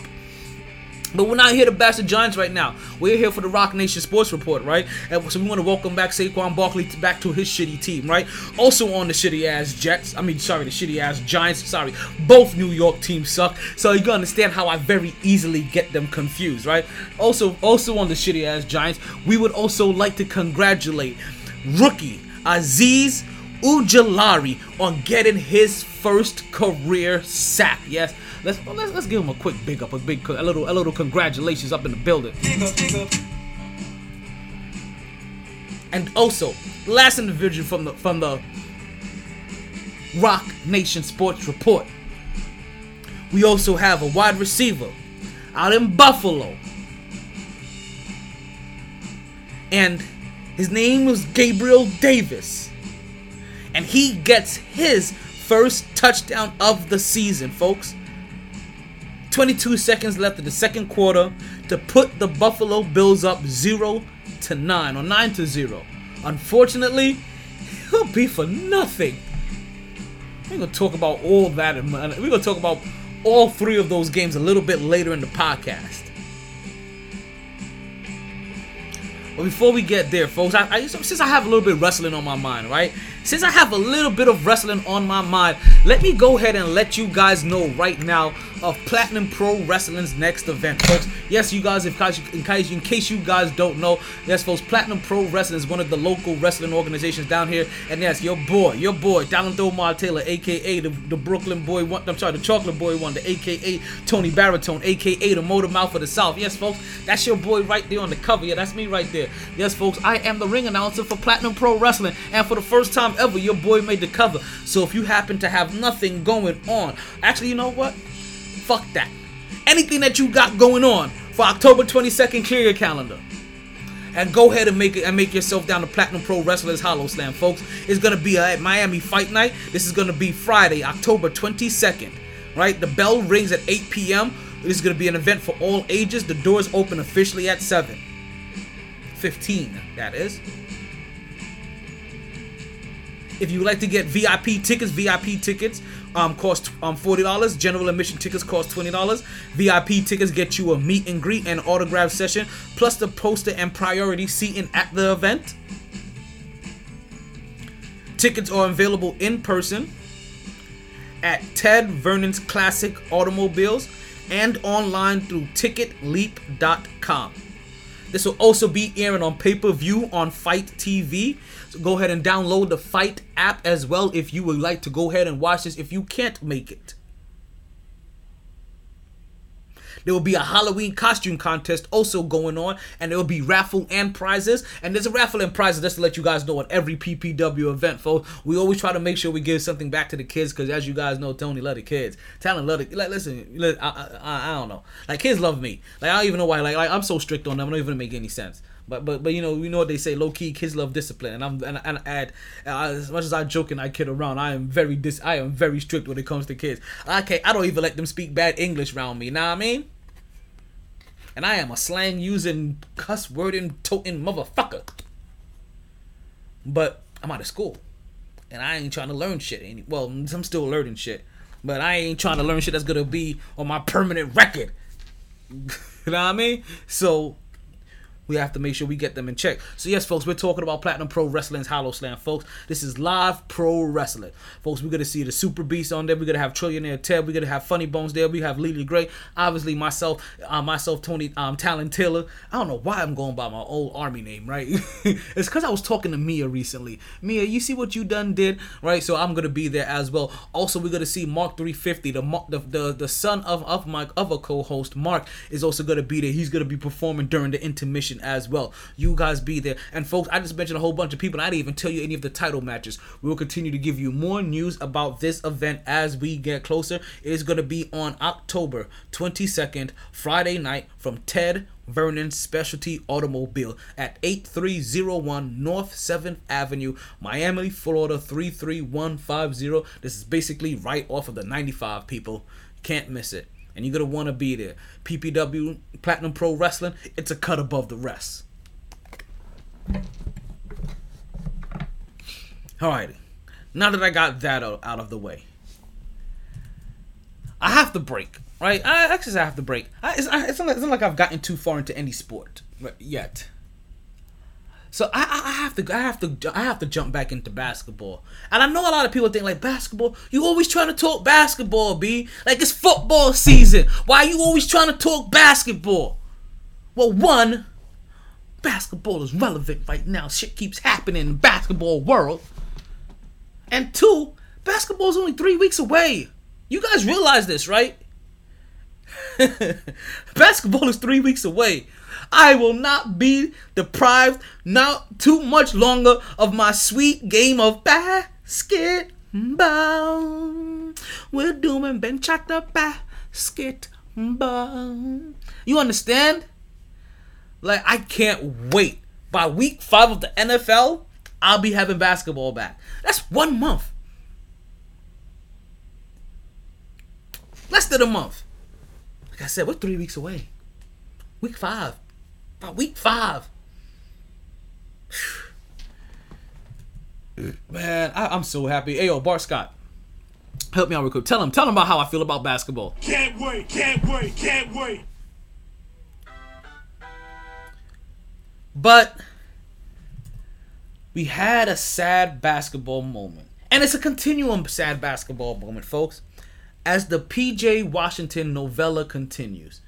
But we're not here to bash the Giants right now. We're here for the Roc Nation Sports Report, right? And so we want to welcome back Saquon Barkley back to his shitty team, right? Also on the shitty-ass the shitty-ass Giants. Both New York teams suck. So you're going to understand how I very easily get them confused, right? Also on the shitty-ass Giants, we would also like to congratulate rookie Aziz Ujulari on getting his first career sack. Yes, let's give him a quick big up, a little congratulations up in the building. Big up. And also, last individual from the Roc Nation Sports Report. We also have a wide receiver out in Buffalo, and his name was Gabriel Davis. And he gets his first touchdown of the season, folks. 22 seconds left in the second quarter to put the Buffalo Bills up 0-9 or 9-0. Unfortunately, it'll be for nothing. We're going to talk about all that. We're going to talk about all three of those games a little bit later in the podcast. But before we get there, folks, since I have a little bit of wrestling on my mind, right? Since I have a little bit of wrestling on my mind, let me go ahead and let you guys know right now of Platinum Pro Wrestling's next event, folks. Yes, you guys, in case you guys don't know, yes, folks, Platinum Pro Wrestling is one of the local wrestling organizations down here. And yes, your boy, Dallin Omar Taylor, a.k.a. the Brooklyn boy one, I'm sorry, the Chocolate Boy one, the a.k.a. Tony Baritone, a.k.a. the Motor Mouth of the South. Yes, folks, that's your boy right there on the cover. Yeah, that's me right there. Yes, folks, I am the ring announcer for Platinum Pro Wrestling. And for the first time ever, your boy made the cover. So if you happen to have nothing going on, actually, you know what? Fuck that. Anything that you got going on, for October 22nd, clear your calendar. And go ahead and make yourself down to Platinum Pro Wrestling's Hollow Slam, folks. It's going to be a Miami Fight Night. This is going to be Friday, October 22nd, right? The bell rings at 8 p.m. This is going to be an event for all ages. The doors open officially at 7:15, that is. If you would like to get VIP tickets cost $40. General admission tickets cost $20. VIP tickets get you a meet and greet and autograph session, plus the poster and priority seating at the event. Tickets are available in person at Ted Vernon's Classic Automobiles and online through TicketLeap.com. This will also be airing on pay-per-view on Fight TV. So go ahead and download the Fight app as well if you would like to go ahead and watch this if you can't make it. There will be a Halloween costume contest also going on, and there will be raffle and prizes. And there's a raffle and prizes just to let you guys know at every PPW event, folks. We always try to make sure we give something back to the kids because, as you guys know, Tony love the kids. Talent love the kids. Like, listen, I don't know. Like, kids love me. Like, I don't even know why. Like, I'm so strict on them. I don't even make any sense. But you know what they say, low key kids love discipline, and I as much as I joke and I kid around, I am very strict when it comes to kids. I don't even let them speak bad English around me. Nah, I mean, and I am a slang using, cuss wording, toting motherfucker. But I'm out of school, and I ain't trying to learn shit. Well, I'm still learning shit, but I ain't trying to learn shit that's gonna be on my permanent record. You know what I mean? So we have to make sure we get them in check. So yes, folks, we're talking about Platinum Pro Wrestling's Hollow Slam, folks. This is live pro wrestling. Folks, we're going to see the Super Beast on there. We're going to have Trillionaire Ted. We're going to have Funny Bones there. We have Lily Gray. Obviously, myself, Tony, Talon Taylor. I don't know why I'm going by my old army name, right? It's because I was talking to Mia recently. Mia, you see what you done did, right? So I'm going to be there as well. Also, we're going to see Mark 350, the son of my other co-host, Mark, is also going to be there. He's going to be performing during the intermission as well. You guys be there. And folks, I just mentioned a whole bunch of people, and I didn't even tell you any of the title matches. We will continue to give you more news about this event as we get closer. It is going to be on October 22nd, Friday night, from Ted Vernon Specialty Automobile at 8301 North 7th Avenue, Miami, Florida 33150. This is basically right off of the 95, people. Can't miss it. And you're going to want to be there. PPW, Platinum Pro Wrestling, it's a cut above the rest. Alrighty. Now that I got that out of the way, I have to break, right? I have to break. It's not like I've gotten too far into any sport yet. So I have to jump back into basketball. And I know a lot of people think, like, basketball, you always trying to talk basketball, B. Like, it's football season. Why are you always trying to talk basketball? Well, one, basketball is relevant right now. Shit keeps happening in the basketball world. And two, basketball is only 3 weeks away. You guys realize this, right? Basketball is 3 weeks away. I will not be deprived not too much longer of my sweet game of basketball. We're doing bench at the basketball. You understand? Like, I can't wait. By week 5 of the NFL, I'll be having basketball back. That's 1 month. Less than a month. Like I said, we're 3 weeks away. Week 5. By week 5, man, I'm so happy. Hey, yo, Bart Scott, help me out real quick. Tell him about how I feel about basketball. Can't wait. But we had a sad basketball moment, and it's a continuum sad basketball moment, folks, as the PJ Washington novella continues.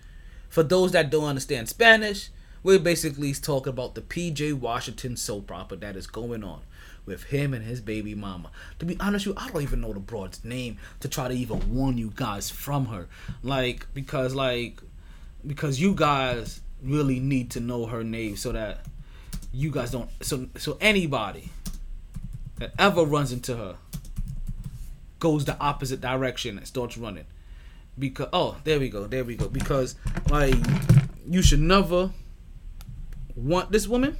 For those that don't understand Spanish, we're basically talking about the PJ Washington soap opera that is going on with him and his baby mama. To be honest with you, I don't even know the broad's name to try to even warn you guys from her. Because you guys really need to know her name so that you guys don't. So anybody that ever runs into her goes the opposite direction and starts running. Because, oh, there we go. Because, like, you should never want this woman,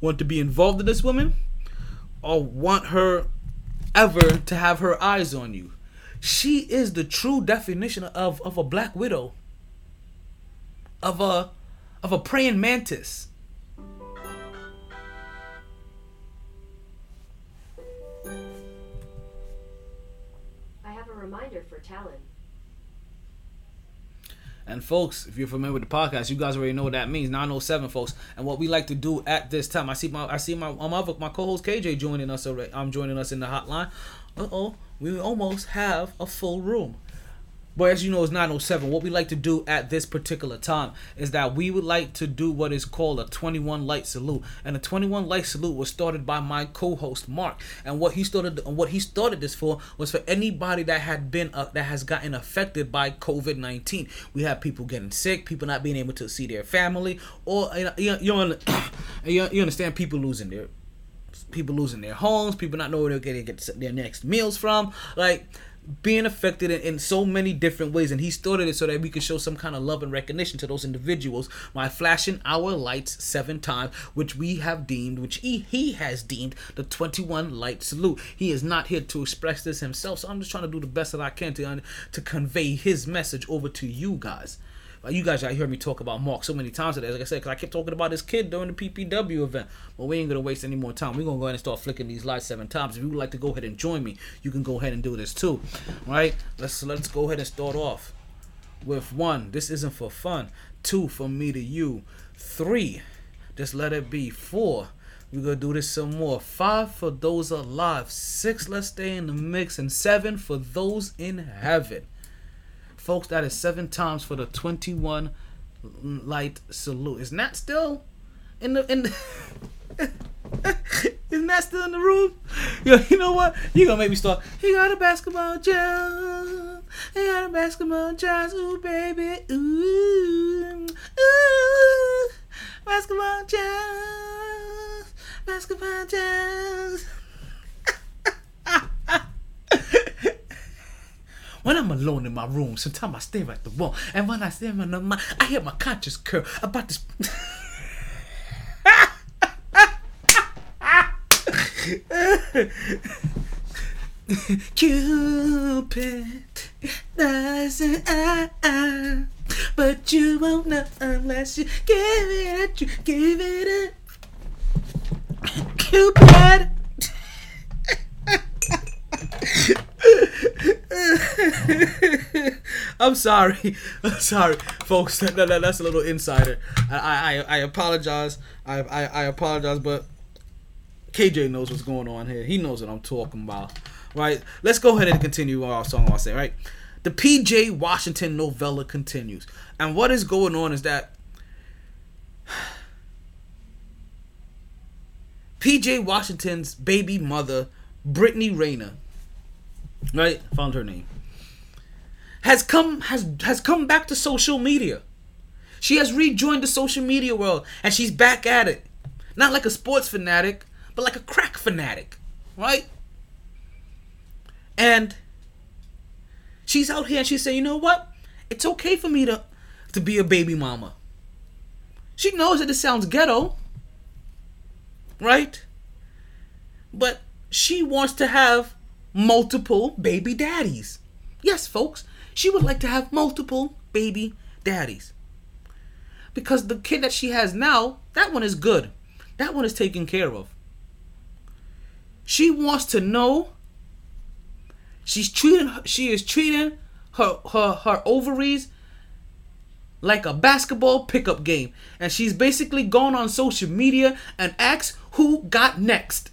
want to be involved in this woman, or want her ever to have her eyes on you. She is the true definition of a black widow, of a praying mantis. I have a reminder for Talon. And folks, if you're familiar with the podcast, you guys already know what that means. 907, folks. And what we like to do at this time, I see my co-host KJ joining us already. I'm joining us in the hotline. We almost have a full room. But as you know, it's 907. What we like to do at this particular time is that we would like to do what is called a 21 light salute. And the 21 light salute was started by my co-host Mark. And what he started this for was for anybody that had been that has gotten affected by COVID-19. We have people getting sick, people not being able to see their family, or you understand, people losing their homes, people not knowing where they're going to get their next meals from, like, being affected in so many different ways. And he started it so that we could show some kind of love and recognition to those individuals by flashing our lights 7 times, which he has deemed the 21 light salute. He is not here to express this himself, so I'm just trying to do the best that I can to convey his message over to you guys. You guys heard me talk about Mark so many times today, like I said, because I kept talking about this kid during the PPW event. But we ain't going to waste any more time. We're going to go ahead and start flicking these lights 7 times. If you would like to go ahead and join me, you can go ahead and do this too. All right? Let's go ahead and start off with 1. This isn't for fun. 2, from me to you. 3, just let it be. 4, we're going to do this some more. 5, for those alive. 6, let's stay in the mix. And 7, for those in heaven. Folks, that is 7 times for the 21 light salute. Isn't that still in the isn't that still in the room? Yo, you know what? You're gonna make me start. He got a basketball jump. He got a basketball jump. Ooh, baby. Ooh. Ooh. Basketball jump. Basketball jump. When I'm alone in my room, sometimes I stare at the wall. And when I stare at my, I hear my conscience curl about this. Cupid doesn't I, but you won't know unless you give it up. Cupid. I'm sorry, folks. That's a little insider. I apologize. I apologize, but KJ knows what's going on here. He knows what I'm talking about, right? Let's go ahead and continue our song. I say, right? The PJ Washington novella continues, and what is going on is that PJ Washington's baby mother, Brittany Rayner, right? Found her name. Has come back to social media. She has rejoined the social media world, and she's back at it. Not like a sports fanatic, but like a crack fanatic, right? And she's out here and she said, you know what? It's okay for me to be a baby mama. She knows that it sounds ghetto, right? But she wants to have multiple baby daddies. Yes, folks, she would like to have multiple baby daddies, because the kid that she has now, that one is good, that one is taken care of. She wants to know she is treating her ovaries like a basketball pickup game, and she's basically gone on social media and asked who got next.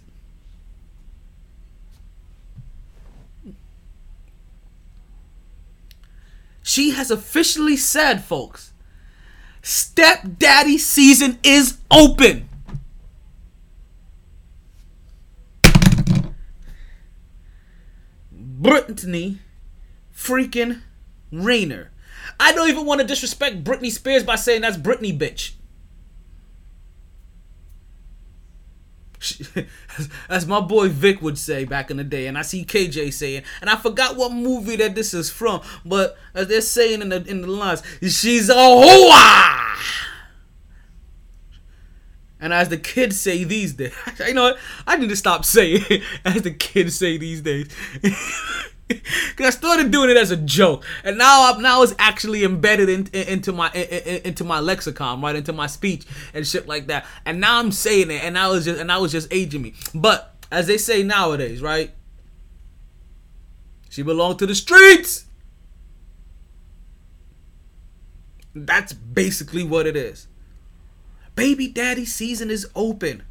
She has officially said, folks, stepdaddy season is open. Brittany freaking Rayner. I don't even want to disrespect Britney Spears by saying that's Britney, bitch. As my boy Vic would say back in the day, and I see KJ saying, and I forgot what movie that this is from, but as they're saying in the lines, she's a hoa. And as the kids say these days, you know what? I need to stop saying it. As the kids say these days. Because I started doing it as a joke, and now it's actually embedded into my lexicon, right, into my speech and shit like that. And now I'm saying it, and I was just aging me. But as they say nowadays, right? She belonged to the streets. That's basically what it is. Baby daddy season is open.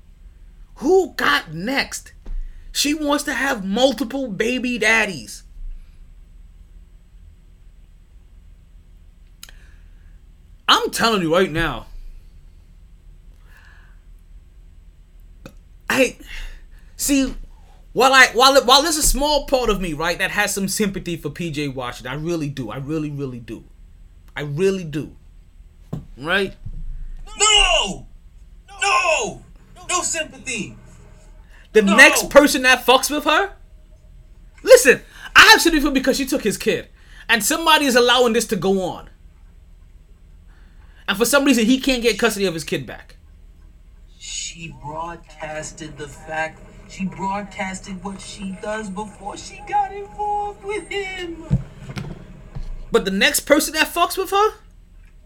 Who got next? She wants to have multiple baby daddies. I'm telling you right now. While there's a small part of me, right, that has some sympathy for PJ Washington, I really do. I really, really do. I really do. Right? No! No! No sympathy! The next person that fucks with her? Listen, I have sympathy for her because she took his kid. And somebody is allowing this to go on. And for some reason, he can't get custody of his kid back. She broadcasted what she does before she got involved with him. But the next person that fucks with her?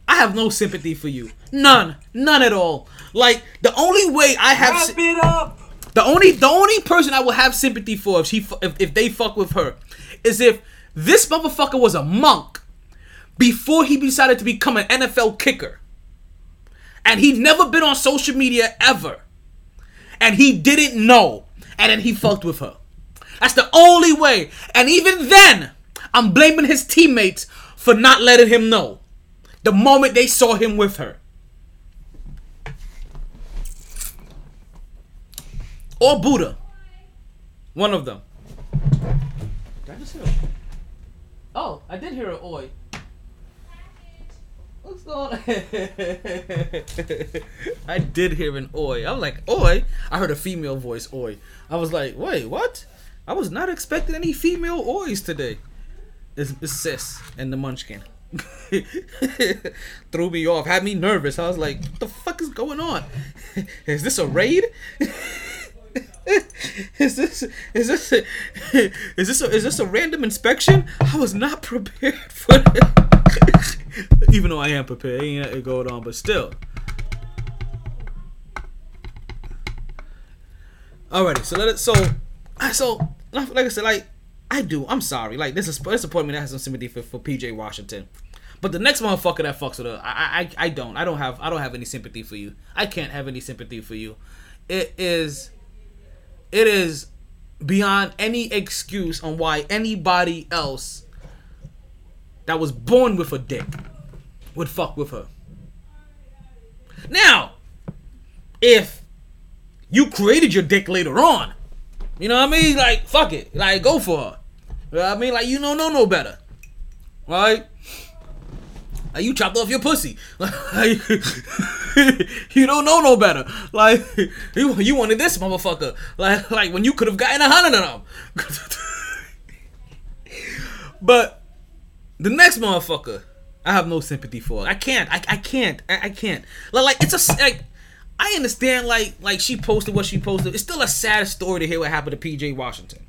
I have no sympathy for you. None. None at all. Like, the only way I have... Wrap it up! The only person I will have sympathy for if they fuck with her is if this motherfucker was a monk before he decided to become an NFL kicker. And he'd never been on social media ever. And he didn't know. And then he fucked with her. That's the only way. And even then, I'm blaming his teammates for not letting him know the moment they saw him with her. Or Buddha. One of them. Did I just hear a... Oh, I did hear an oi. What's going on? I did hear an oi. I was like, oi? I heard a female voice, oi. I was like, wait, what? I was not expecting any female ois today. It's Sis and the Munchkin. Threw me off. Had me nervous. I was like, what the fuck is going on? Is this a raid? Is this a random inspection? I was not prepared for that. Even though I am prepared, it ain't nothing going on, but still. Alrighty, so like I said, like I do. I'm sorry. Like this is a part of me that has some sympathy for PJ Washington, but the next motherfucker that fucks with her, I don't have any sympathy for you. I can't have any sympathy for you. It is beyond any excuse on why anybody else that was born with a dick would fuck with her. Now, if you created your dick later on, you know what I mean? Like, fuck it. Like, go for her. You know what I mean? Like, you don't know no better. Right? Like, you chopped off your pussy. Like, you don't know no better. Like, you wanted this motherfucker. Like when you could have gotten 100 of them. But the next motherfucker, I have no sympathy for. I can't. Like it's a like. I understand. Like she posted what she posted. It's still a sad story to hear what happened to PJ Washington.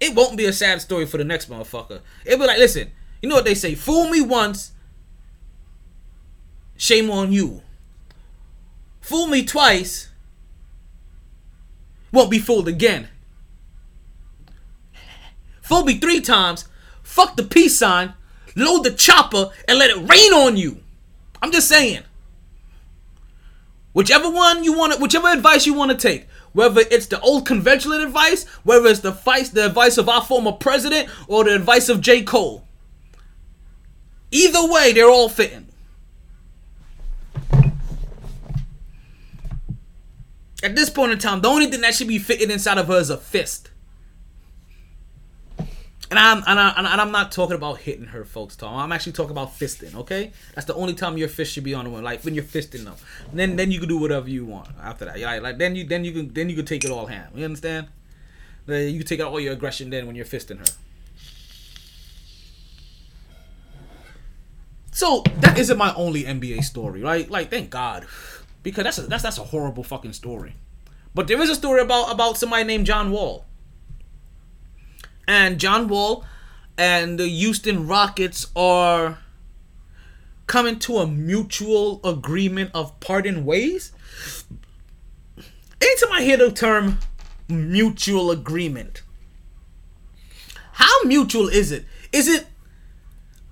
It won't be a sad story for the next motherfucker. It'll be like, listen. You know what they say? Fool me once, shame on you. Fool me twice, won't be fooled again. Fool me 3 times, fuck the peace sign, load the chopper, and let it rain on you. I'm just saying. Whichever advice you want to take, whether it's the old conventional advice, whether it's the advice of our former president, or the advice of J. Cole. Either way, they're all fitting. At this point in time, the only thing that should be fitting inside of her is a fist. And I'm not talking about hitting her, folks, Tom. I'm actually talking about fisting, okay? That's the only time your fist should be on the one, like when you're fisting them. And then you can do whatever you want after that. Then you can take it all ham. You understand? You can take out all your aggression then when you're fisting her. So that isn't my only NBA story, right? Like, thank God, because that's a horrible fucking story. But there is a story about somebody named John Wall. And John Wall and the Houston Rockets are coming to a mutual agreement of parting ways. Anytime I hear the term mutual agreement, how mutual is it? Is it,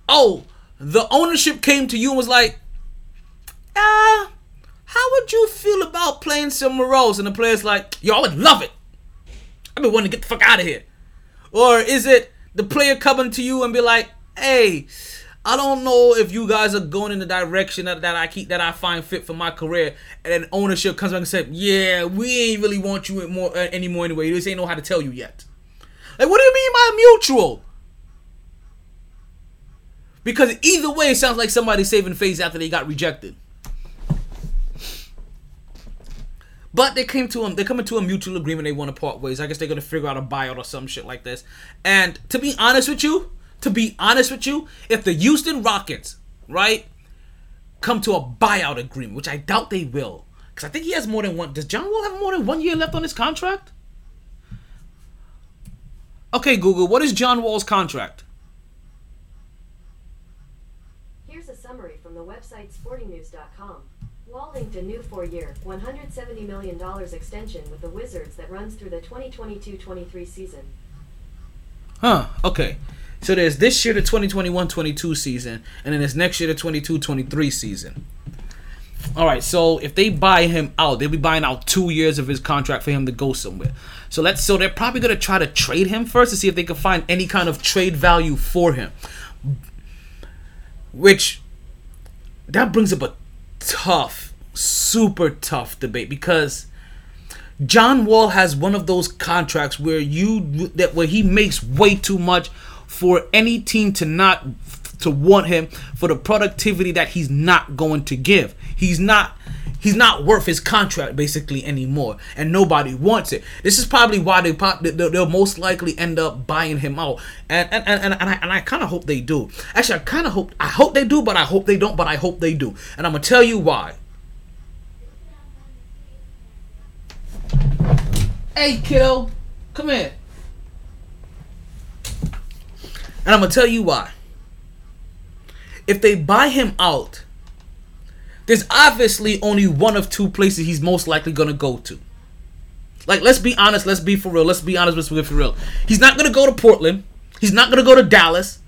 oh, the ownership came to you and was like, how would you feel about playing somewhere else? And the player's like, yo, I would love it. I've been wanting to get the fuck out of here. Or is it the player coming to you and be like, hey, I don't know if you guys are going in the direction that I find fit for my career. And then ownership comes back and says, yeah, we ain't really want you anymore anyway. They just ain't know how to tell you yet. Like, what do you mean by mutual? Because either way, it sounds like somebody saving face after they got rejected. But they're coming to a mutual agreement. They want to part ways. I guess they're going to figure out a buyout or some shit like this. And to be honest with you, if the Houston Rockets, right, come to a buyout agreement, which I doubt they will, because I think he has more than one. Does John Wall have more than 1 year left on his contract? Okay, Google, what is John Wall's contract? Here's a summary from the website sportingnews.com. Wall linked a new 4-year, $170 million extension with the Wizards that runs through the 2022-23 season. Huh, okay. So there's this year the 2021-22 season, and then there's next year the 22-23 season. All right, so if they buy him out, they'll be buying out 2 years of his contract for him to go somewhere. So they're probably going to try to trade him first to see if they can find any kind of trade value for him. Which, that brings up a tough, super tough debate, because John Wall has one of those contracts where he makes way too much for any team to want him for the productivity that he's not going to give. He's not worth his contract basically anymore, and nobody wants it. This is probably why they'll most likely end up buying him out, and I kind of hope they do. Actually, I hope they do, but I hope they don't. But I hope they do, and I'm gonna tell you why. Hey, kiddo, come here, and I'm gonna tell you why. If they buy him out, there's obviously only one of two places he's most likely going to go to. Like, let's be honest. Let's be for real. Let's be honest. Let's be for real. He's not going to go to Portland. He's not going to go to Dallas.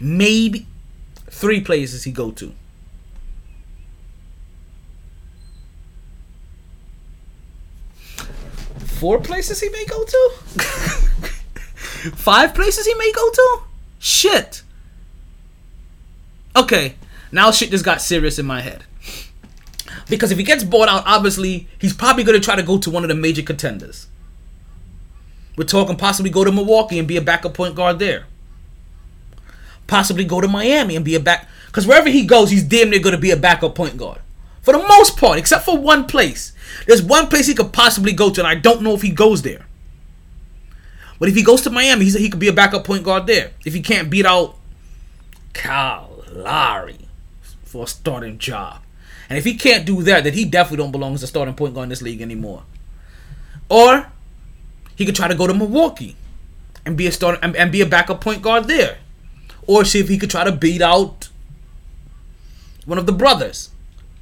Maybe three places he go to. Four places he may go to? 5 places he may go to? Shit. Okay. Now shit just got serious in my head. Because if he gets bought out, obviously, he's probably going to try to go to one of the major contenders. We're talking possibly go to Milwaukee and be a backup point guard there. Possibly go to Miami and be a back... Because wherever he goes, he's damn near going to be a backup point guard. For the most part, except for one place. There's one place he could possibly go to, and I don't know if he goes there. But if he goes to Miami, he could be a backup point guard there. If he can't beat out Kyle Lowry for a starting job. And if he can't do that, then he definitely don't belong as a starting point guard in this league anymore. Or he could try to go to Milwaukee and be a starter and be a backup point guard there. Or see if he could try to beat out one of the brothers.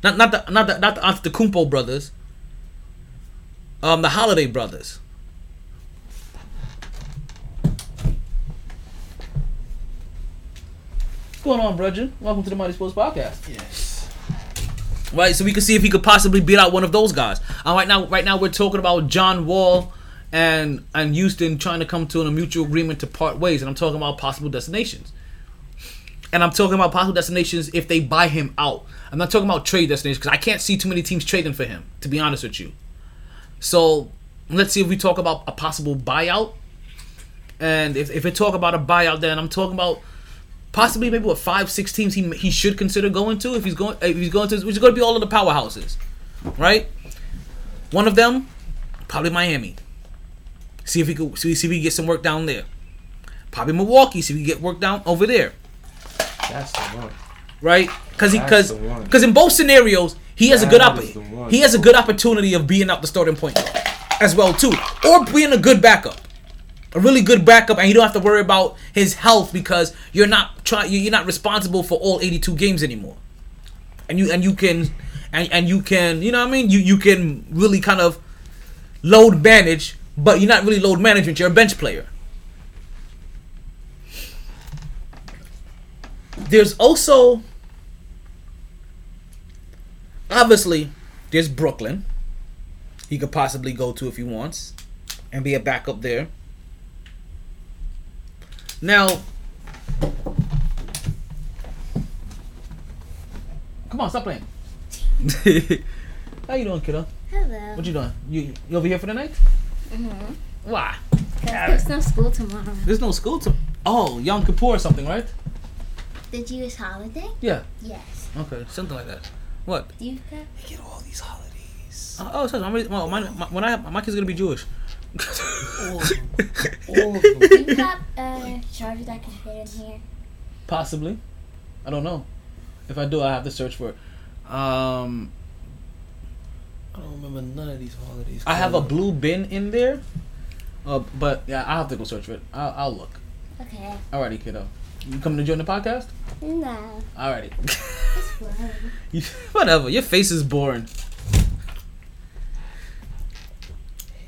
Not the Antetokounmpo brothers. The Holiday brothers. What's going on, Bridget? Welcome to the Mighty Sports Podcast. Yes. Right, so we can see if he could possibly beat out one of those guys. Right now, we're talking about John Wall and Houston trying to come to a mutual agreement to part ways, and I'm talking about possible destinations. And I'm talking about possible destinations if they buy him out. I'm not talking about trade destinations, because I can't see too many teams trading for him, to be honest with you. So let's see if we talk about a possible buyout. And if we talk about a buyout, then I'm talking about possibly maybe what 5-6 teams he should consider going to if he's going to, which is going to be all of the powerhouses, right? One of them, probably Miami. See if we can get some work down there. Probably Milwaukee. See if we can get work down over there. That's the one, right? Because in both scenarios he has a good opportunity of being out the starting point guard as well too, or being a good backup. A really good backup, and you don't have to worry about his health because you're not responsible for all 82 games anymore, and you can you know what I mean, you can really kind of load manage, but you're not really load management. You're a bench player. There's also obviously there's Brooklyn. He could possibly go to if he wants, and be a backup there. Now, come on, stop playing. How you doing, kiddo? Hello. What you doing? You over here for the night? Mm-hmm. Why? There's no school tomorrow. Oh, Yom Kippur or something, right? The Jewish holiday? Yeah. Yes. Okay, something like that. What? Do you get all these holidays? My kids are gonna be Jewish. You got a charger that can fit in here? Possibly. I don't know. If I do, I have to search for it. I don't remember none of these holidays. I have a blue bin in there, but yeah, I'll have to go search for it. I'll look. Okay. Alrighty, kiddo. You coming to join the podcast? No. Alrighty. It's boring. Whatever. Your face is boring.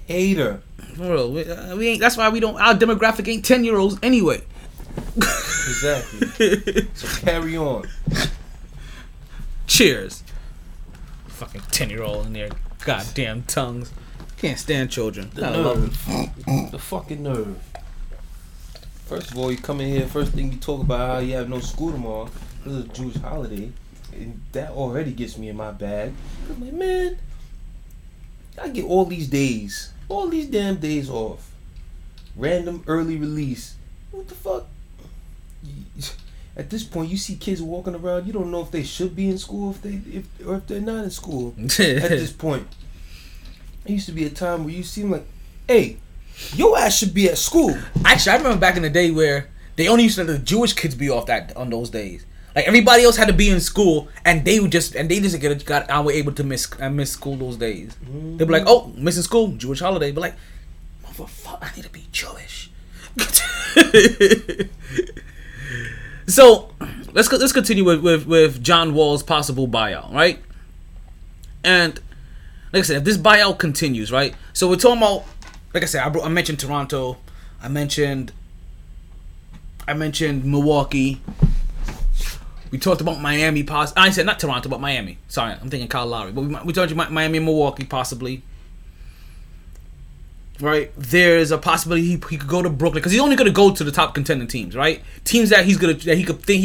Hater. Bro, we ain't. That's why we don't. Our demographic ain't 10-year-olds anyway. Exactly. So carry on. Cheers. Fucking 10-year-old in their goddamn tongues. Can't stand children. The nerve. The fucking nerve. First of all, you come in here. First thing you talk about how you have no school tomorrow. This is a Jewish holiday, and that already gets me in my bag. I'm like, man, I get all these days. All these damn days off. Random early release. What the fuck? At this point, you see kids walking around. You don't know if they should be in school, if they're not in school. At this point, it used to be a time where you seem like, hey, your ass should be at school. Actually, I remember back in the day where they only used to let the Jewish kids be off that on those days. Like everybody else had to be in school, and they just were able to miss school those days. Mm-hmm. They'd be like, "Oh, missing school, Jewish holiday." But like, motherfucker, I need to be Jewish. So let's continue with John Wall's possible buyout, right? And like I said, if this buyout continues, right? So we're talking about, like I said, I mentioned Toronto, I mentioned Milwaukee. We talked about Miami, I said not Toronto, but Miami. Sorry, I'm thinking Kyle Lowry. But we talked about Miami and Milwaukee, possibly. Right? There's a possibility he could go to Brooklyn. Because he's only going to go to the top contending teams, right? Teams that he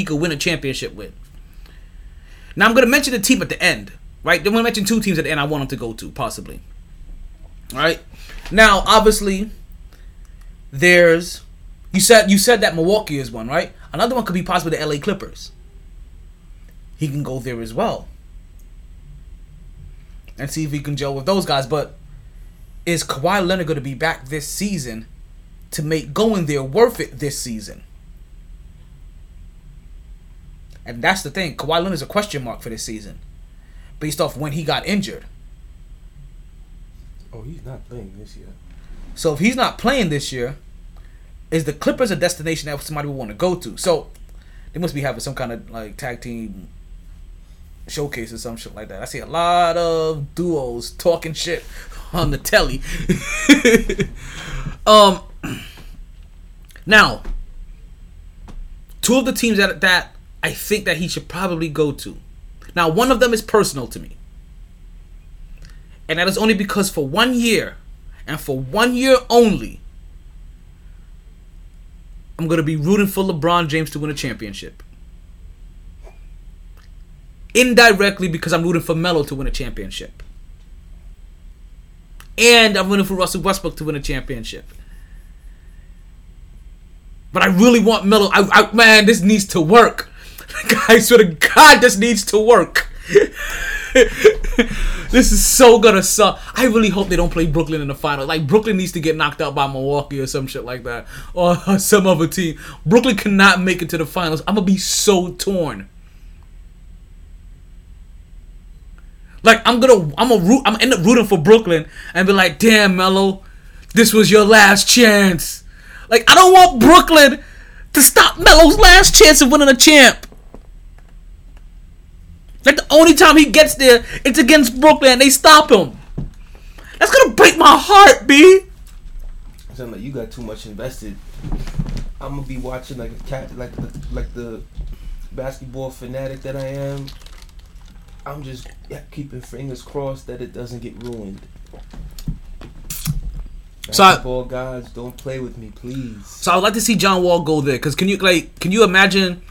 could win a championship with. Now, I'm going to mention the team at the end, right? I'm going to mention two teams at the end I want him to go to, possibly. Right? Now, obviously, there's... You said that Milwaukee is one, right? Another one could be possibly the LA Clippers. He can go there as well and see if he can gel with those guys. But is Kawhi Leonard going to be back this season to make going there worth it this season? And that's the thing. Kawhi Leonard is a question mark for this season based off when he got injured. Oh, he's not playing this year. So if he's not playing this year, is the Clippers a destination that somebody would want to go to? So they must be having some kind of like tag team showcase or some shit like that. I see a lot of duos talking shit on the telly. Now, two of the teams that I think that he should probably go to. Now, one of them is personal to me, and that is only because for 1 year, and for 1 year only, I'm gonna be rooting for LeBron James to win a championship. Indirectly, because I'm rooting for Melo to win a championship. And I'm rooting for Russell Westbrook to win a championship. But I really want Melo. Man, this needs to work. I swear to God, this needs to work. This is so gonna suck. I really hope they don't play Brooklyn in the finals. Like, Brooklyn needs to get knocked out by Milwaukee or some shit like that, or some other team. Brooklyn cannot make it to the finals. I'm gonna be so torn. Like, I'm gonna end up rooting for Brooklyn and be like, damn, Melo, this was your last chance. Like, I don't want Brooklyn to stop Melo's last chance of winning a champ. Like, the only time he gets there, it's against Brooklyn and they stop him. That's gonna break my heart, B. Sound like you got too much invested. I'm gonna be watching like a cat, like the basketball fanatic that I am. I'm just keeping fingers crossed that it doesn't get ruined. Basketball guys, don't play with me, please. So I would like to see John Wall go there, because can you imagine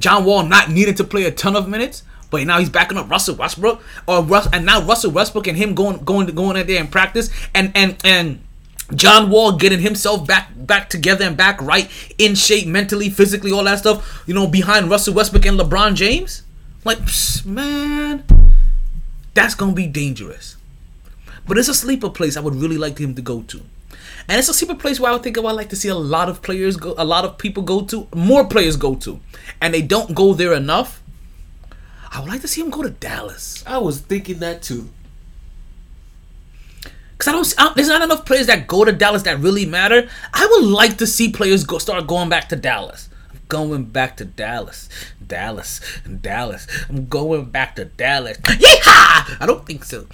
John Wall not needing to play a ton of minutes? But now he's backing up Russell Westbrook, and now Russell Westbrook and him going out there and practice, and John Wall getting himself back together and back right, in shape mentally, physically, all that stuff. You know, behind Russell Westbrook and LeBron James, like, man, that's gonna be dangerous. But it's a sleeper place I would really like him to go to, and it's a sleeper place where I think I would like to see a lot of people go to, more players go to, and they don't go there enough. I would like to see him go to Dallas. I was thinking that too. Because there's not enough players that go to Dallas that really matter. I would like to see players start going back to Dallas. I'm going back to Dallas. Dallas. I'm going back to Dallas. Yeehaw! I don't think so.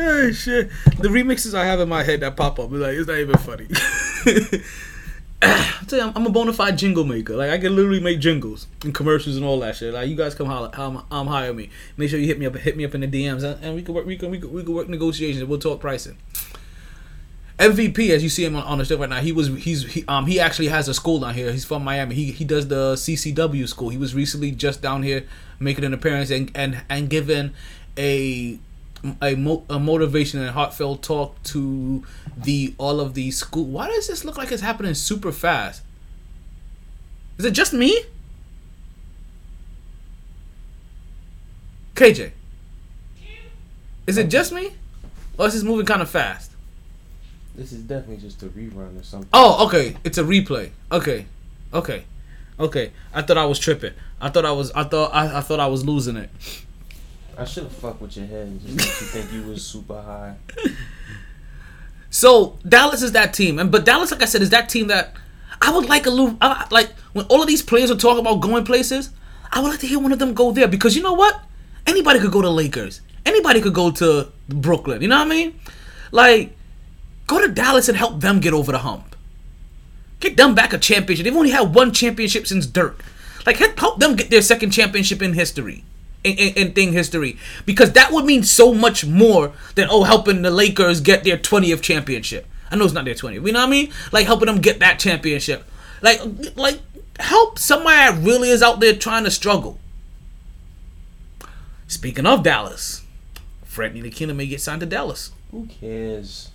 Oh, shit. The remixes I have in my head that pop up, like, it's not even funny. I tell you, I'm a bona fide jingle maker. Like, I can literally make jingles and commercials and all that shit. Like, you guys come holler, hire me. Make sure you hit me up in the DMs, and we can work negotiations. We'll talk pricing. MVP, as you see him on the show right now, he actually has a school down here. He's from Miami. He does the CCW school. He was recently just down here making an appearance and giving a motivation and heartfelt talk to all of the school. Why does this look like it's happening super fast? Is it just me? KJ, is it just me, or is this moving kind of fast? This is definitely just a rerun or something. Oh, okay, it's a replay. Okay. I thought I was tripping. I thought I was losing it. I should have fucked with your head and just let you think you was super high. So Dallas is that team, but Dallas, like I said, is that team that I would like a little. Like, when all of these players are talking about going places, I would like to hear one of them go there, because you know what? Anybody could go to Lakers. Anybody could go to Brooklyn. You know what I mean? Like, go to Dallas and help them get over the hump. Get them back a championship. They've only had one championship since Dirk. Like, help them get their second championship in history. In thing history, because that would mean so much more than helping the Lakers get their 20th championship. I know it's not their 20th, you know what I mean? Like, helping them get that championship, like help somebody that really is out there trying to struggle. Speaking of Dallas, Fred Ntilikina may get signed to Dallas. Who cares?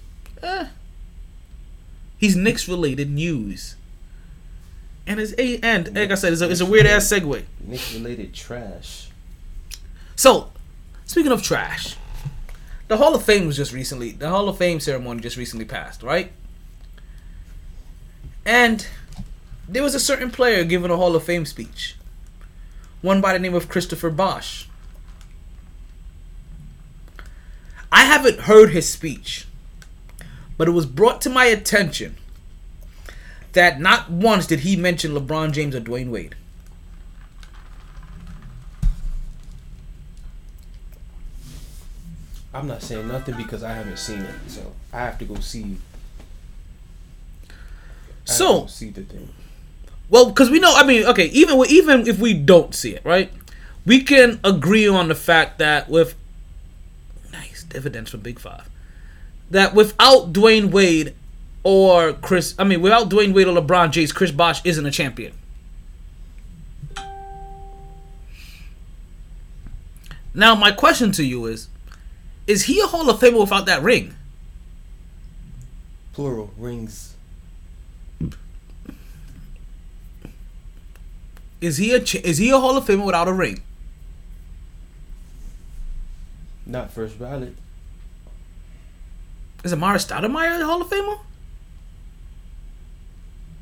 He's Knicks related news. And like I said, it's a weird ass segue. Knicks related trash. So, speaking of trash, the Hall of Fame ceremony just recently passed, right? And there was a certain player giving a Hall of Fame speech, one by the name of Christopher Bosh. I haven't heard his speech, but it was brought to my attention that not once did he mention LeBron James or Dwyane Wade. I'm not saying nothing because I haven't seen it, so I have to go see. See the thing. Well, because we know, I mean, okay, even if we don't see it, right, we can agree on the fact that with nice dividends from Big Five, that without Dwyane Wade or LeBron James, Chris Bosh isn't a champion. Now, my question to you is, Is he a Hall of Famer without that ring? Plural, rings. Is he a Hall of Famer without a ring? Not first ballot. Is Amar'e Stoudemire a Hall of Famer?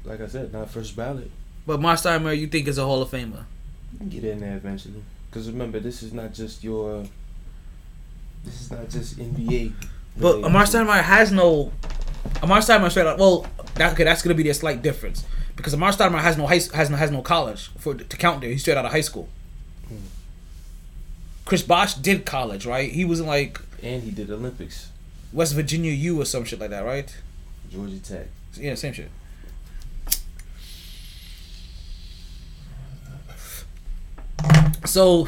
Like I said, not first ballot. But Amar'e Stoudemire, you think is a Hall of Famer? You can get in there eventually. Because remember, this is not just NBA. But Amar'e Stoudemire has no... Amar'e Stoudemire straight up... Well, that's going to be their slight difference. Because Amar'e Stoudemire has no college to count there. He's straight out of high school. Chris Bosh did college, right? He wasn't like... And he did Olympics. West Virginia U or some shit like that, right? Georgia Tech. Yeah, same shit. So...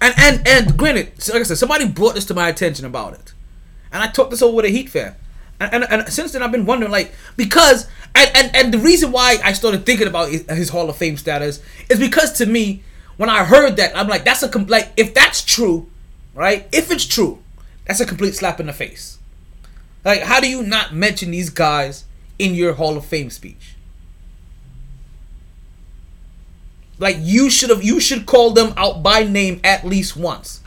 And granted, like I said, somebody brought this to my attention about it. And I talked this over with a Heat fan. And since then, I've been wondering, like, because... And the reason why I started thinking about his Hall of Fame status is because, to me, when I heard that, I'm like, if that's true, right? If it's true, that's a complete slap in the face. Like, how do you not mention these guys in your Hall of Fame speech? Like, you should call them out by name at least once.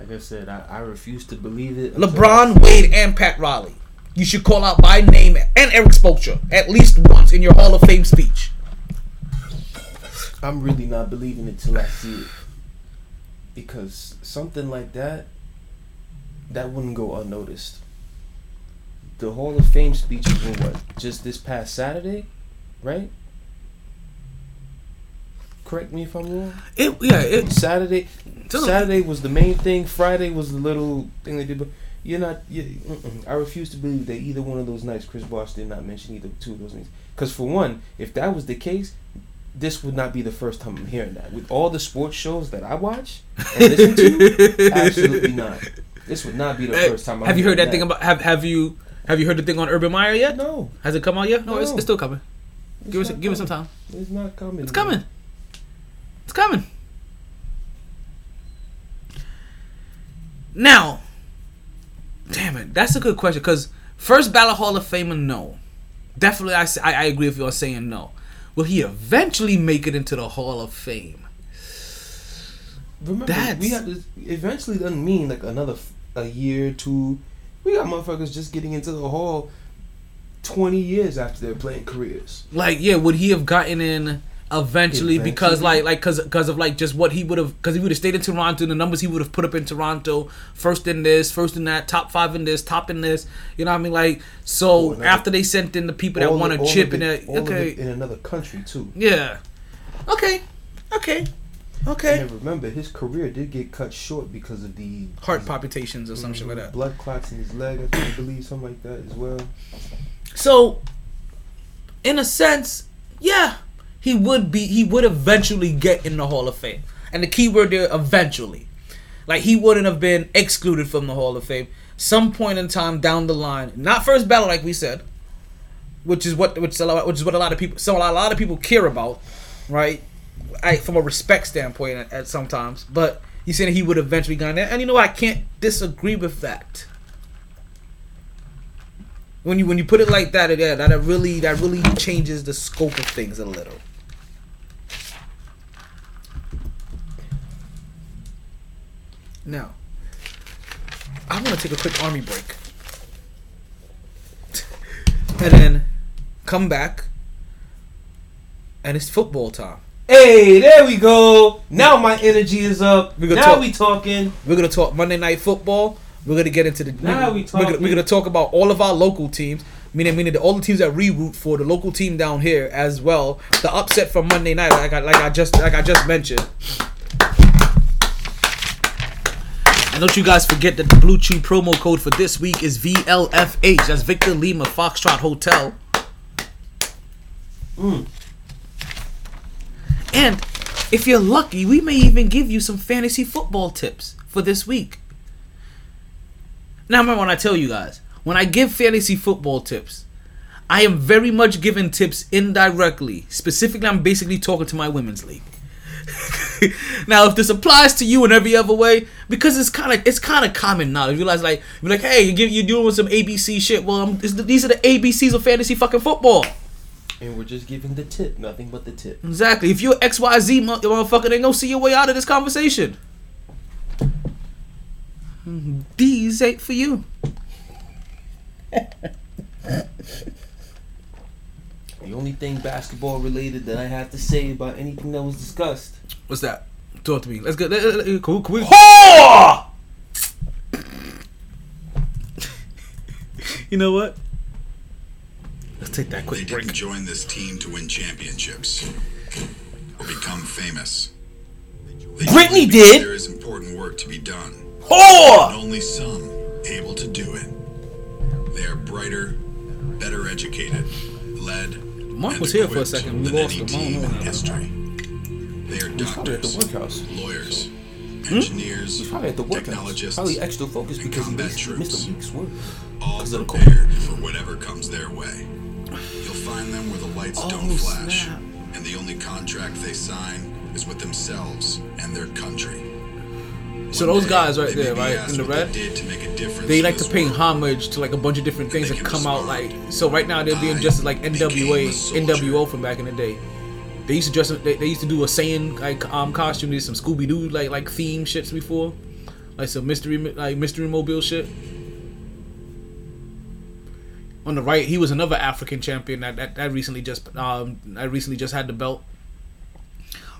Like I said, I refuse to believe it. LeBron, Wade, and Pat Riley. You should call out by name, and Eric Spoelstra, at least once in your Hall of Fame speech. I'm really not believing it till I see it. Because something like that wouldn't go unnoticed. The Hall of Fame speeches were just this past Saturday, right? Correct me if I'm wrong. Saturday was the main thing. Friday was the little thing they did. But I refuse to believe that either one of those nights Chris Bosh did not mention either two of those names. Because for one, if that was the case, this would not be the first time I'm hearing that. With all the sports shows that I watch and listen to, absolutely not. This would not be the first time. Have you heard that thing about? Have you heard the thing on Urban Meyer yet? No. Has it come out yet? No. It's still coming. Give it some time. It's not coming. It's coming. It's coming. Now, damn it, that's a good question. Because first ballot Hall of Famer, no. Definitely, I agree with you on saying no. Will he eventually make it into the Hall of Fame? Remember, we have to, eventually doesn't mean like a year, two. We got motherfuckers just getting into the Hall 20 years after their playing careers. Like, yeah, would he have gotten in eventually? Because because of like just what he would have, because he would have stayed in Toronto, the numbers he would have put up in Toronto, first in this, first in that, top five in this, top in this. You know what I mean? Like, so after they sent in the people that won a chip in another country too. Yeah. Okay. And remember, his career did get cut short because of the heart palpitations or some shit like that. Blood clots in his leg, I believe, something like that as well. So, in a sense, yeah. He would eventually get in the Hall of Fame. And the key word there, eventually. Like, he wouldn't have been excluded from the Hall of Fame. Some point in time down the line, not first ballot like we said, which is what a lot of people care about, right? From a respect standpoint at sometimes. But he said he would eventually get in there. And you know what? I can't disagree with that. When you put it like that, yeah, that really changes the scope of things a little. Now, I'm going to take a quick army break. And then come back. And it's football time. Hey, there we go. Now my energy is up. We talking. We're going to talk Monday Night Football. We're going to get into the... We're going to talk about all of our local teams. Meaning all the teams that we root for, the local team down here as well. The upset from Monday night, like I just mentioned. And don't you guys forget that the Blue Chew promo code for this week is VLFH. That's Victor Lima Foxtrot Hotel. And if you're lucky, we may even give you some fantasy football tips for this week. Now remember when I tell you guys, when I give fantasy football tips, I am very much giving tips indirectly. Specifically, I'm basically talking to my women's league. Now, if this applies to you in every other way, because it's kind of common knowledge. You realize, like, you're like, hey, you're dealing with some ABC shit. Well, these are the ABCs of fantasy fucking football. And we're just giving the tip, nothing but the tip. Exactly. If you're XYZ motherfucker, then go see your way out of this conversation. These ain't for you. The only thing basketball related that I have to say about anything that was discussed. What's that? Talk to me. Let's go. Can we... Whore! You know what? Let's take that quick break. They didn't join this team to win championships or become famous. Britney did. There is important work to be done. Whore! And only some able to do it. They are brighter, better educated, led, Mark was here for a second. We lost him. History. They are doctors, lawyers, engineers, technologists, probably extra focus because he missed a week's work. All prepared for whatever comes their way. You'll find them where the lights don't flash, and the only contract they sign is with themselves and their country. So those guys right there, right, in the red, they like to pay homage to like a bunch of different things that come out like, so right now they're being just like NWO from back in the day. They used to dress up, they used to do a Saiyan like costume, they did some Scooby-Doo like theme shits before, like some mystery mobile shit. On the right, he was another African champion that recently just had the belt.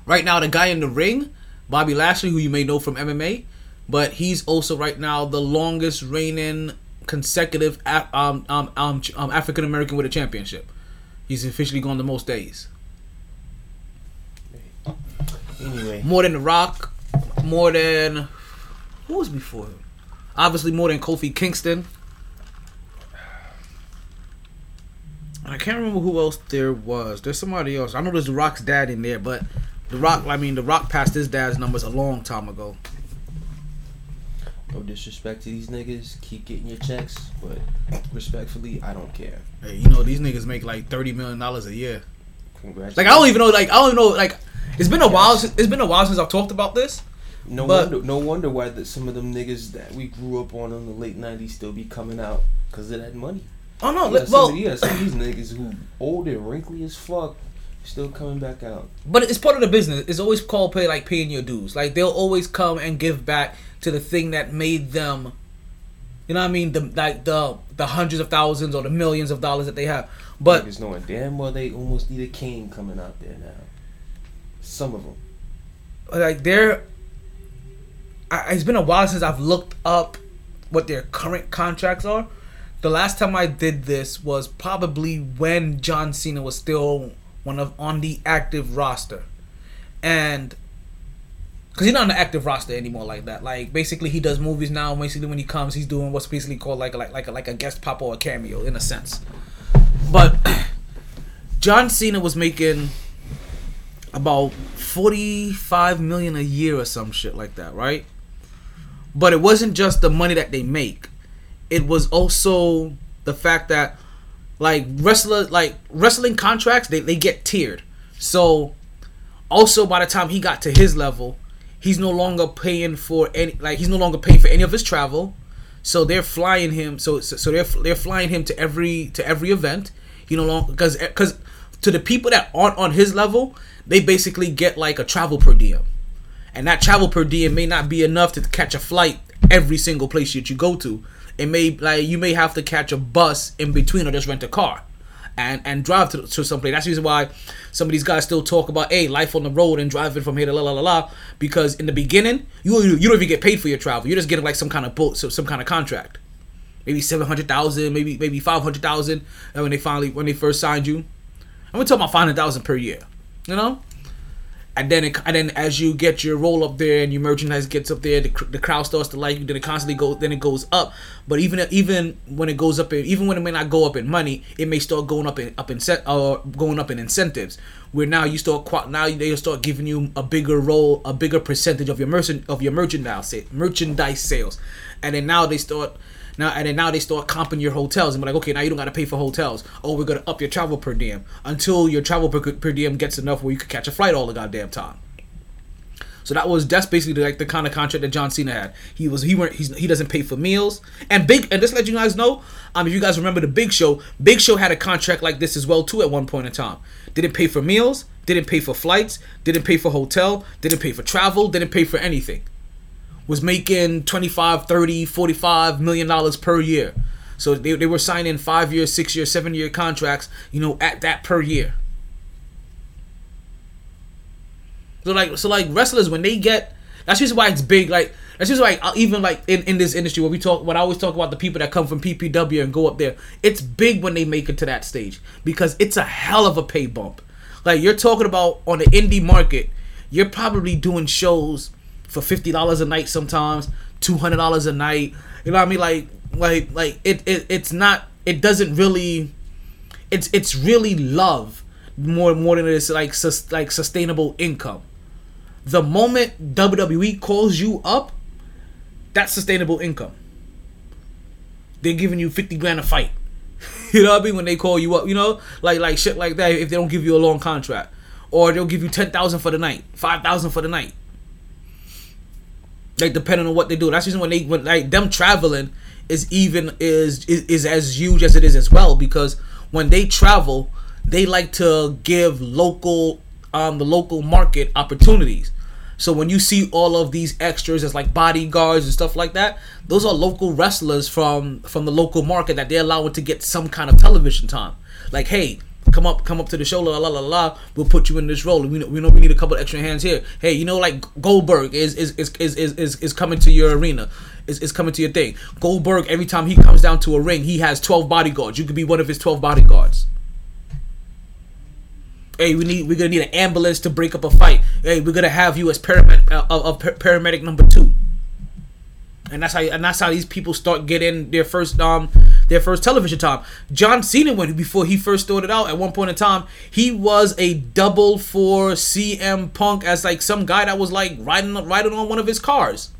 Right now, the guy in the ring, Bobby Lashley, who you may know from MMA, but he's also right now the longest reigning consecutive African American with a championship. He's officially gone the most days. Anyway, more than The Rock, more than who was before him? Obviously, more than Kofi Kingston. I can't remember who else there was. There's somebody else. I know there's The Rock's dad in there, but The Rock passed his dad's numbers a long time ago. No disrespect to these niggas. Keep getting your checks, but respectfully, I don't care. Hey, you know these niggas make like $30 million a year. Congratulations. Like I don't even know. It's been a while since I've talked about this. No wonder why that some of them niggas that we grew up on in the late 90s still be coming out because of that money. Oh no! Some of these niggas who old and wrinkly as fuck still coming back out. But it's part of the business. It's always called paying your dues. Like they'll always come and give back to the thing that made them. You know what I mean? The hundreds of thousands or the millions of dollars that they have. But niggas knowing damn well they almost need a cane coming out there now. Some of them. Like it's been a while since I've looked up what their current contracts are. The last time I did this was probably when John Cena was still on the active roster. And because he's not on the active roster anymore like that. Like basically he does movies now. Basically when he comes, he's doing what's basically called like a guest pop or a cameo in a sense. But John Cena was making about $45 million a year or some shit like that, right? But it wasn't just the money that they make. It was also the fact that, like, wrestling contracts, they get tiered. So, also by the time he got to his level, he's no longer paying for any, like, he's no longer paying for any of his travel. So they're flying him. So they're flying him to every event. You know, because to the people that aren't on his level, they basically get like a travel per diem, and that travel per diem may not be enough to catch a flight every single place that you go to. It may you may have to catch a bus in between or just rent a car and drive to someplace. That's the reason why some of these guys still talk about, hey, life on the road and driving from here to la, because in the beginning, you don't even get paid for your travel. You're just getting like some kind of boat, so some kind of contract. Maybe $700,000, maybe $500,000 when they first signed you. And we're talking about $500,000 per year, you know? And then as you get your roll up there and your merchandise gets up there, the crowd starts to like you. Then it constantly goes. Then it goes up. But even when it goes up, even when it may not go up in money, it may start going up in incentives. Where now you start they'll start giving you a bigger roll, a bigger percentage of your merchandise sales. And then now they start comping your hotels and be like, okay, now you don't got to pay for hotels. Oh, we're gonna up your travel per diem until your travel per diem gets enough where you can catch a flight all the goddamn time. So that's basically like the kind of contract that John Cena had. He doesn't pay for meals. And just to let you guys know, if you guys remember the Big Show had a contract like this as well too at one point in time. Didn't pay for meals, didn't pay for flights, didn't pay for hotel, didn't pay for travel, didn't pay for anything. Was making $25, $30, $45 million per year. So they were signing 5-year, 6-year, 7-year contracts, at that per year. So wrestlers, when they get, that's just why it's big. That's just why, even in this industry, when I always talk about the people that come from PPW and go up there, it's big when they make it to that stage because it's a hell of a pay bump. You're talking about on the indie market, you're probably doing shows for $50 a night sometimes, $200 a night. You know what I mean? It's really love. More than it's like sustainable income. The moment WWE calls you up, that's sustainable income. They're giving you $50,000 a fight. You know what I mean? When they call you up, like shit like that. If they don't give you a long contract, or they'll give you $10,000 for the night, $5,000 for the night. Depending on what they do. That's the reason when them traveling is as huge as it is as well, because when they travel, they like to give the local market opportunities. So when you see all of these extras as bodyguards and stuff like that, those are local wrestlers from the local market that they're allowing to get some kind of television time. Like, hey, come up to the show, la la la la. We'll put you in this role. We know we need a couple extra hands here. Hey, Goldberg is coming to your arena. Is coming to your thing. Goldberg, every time he comes down to a ring, he has 12 bodyguards. You could be one of his 12 bodyguards. Hey, we're gonna need an ambulance to break up a fight. Hey, we're gonna have you as paramedic number 2. And that's how these people start getting their first television time. John Cena, before he first started out, at one point in time, he was a double for CM Punk as some guy that was riding on one of his cars.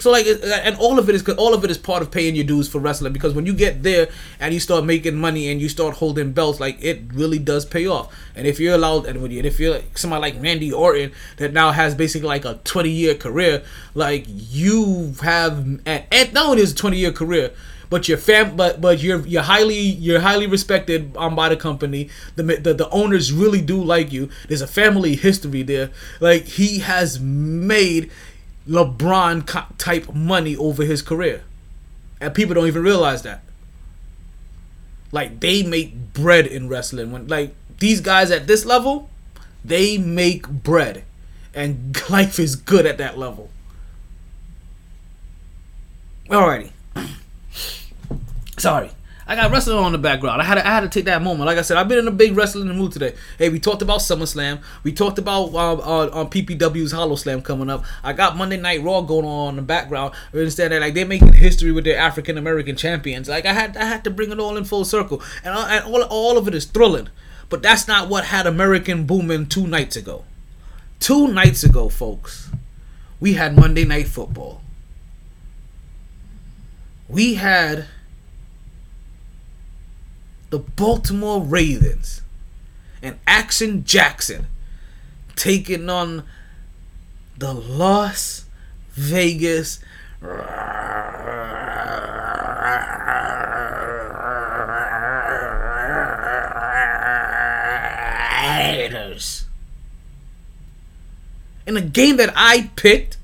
So and all of it is part of paying your dues for wrestling, because when you get there and you start making money and you start holding belts, it really does pay off. And if you're allowed, and if you're somebody like Randy Orton that now has basically a 20-year career, you have, and not only is a 20-year career, but you're highly respected by the company. The owners really do like you. There's a family history there. He has made LeBron type money over his career, and people don't even realize that. They make bread in wrestling. When these guys at this level, they make bread, and life is good at that level. Alrighty, sorry. I got wrestling on the background. I had to take that moment. Like I said, I've been in a big wrestling mood today. Hey, we talked about SummerSlam. We talked about on PPW's Hollow Slam coming up. I got Monday Night Raw going on in the background. I understand that they're making history with their African American champions. I had to bring it all in full circle, and all of it is thrilling. But that's not what had American booming 2 nights ago. 2 nights ago, folks, we had Monday Night Football. We had the Baltimore Ravens and Action Jackson taking on the Las Vegas Raiders in a game that I picked.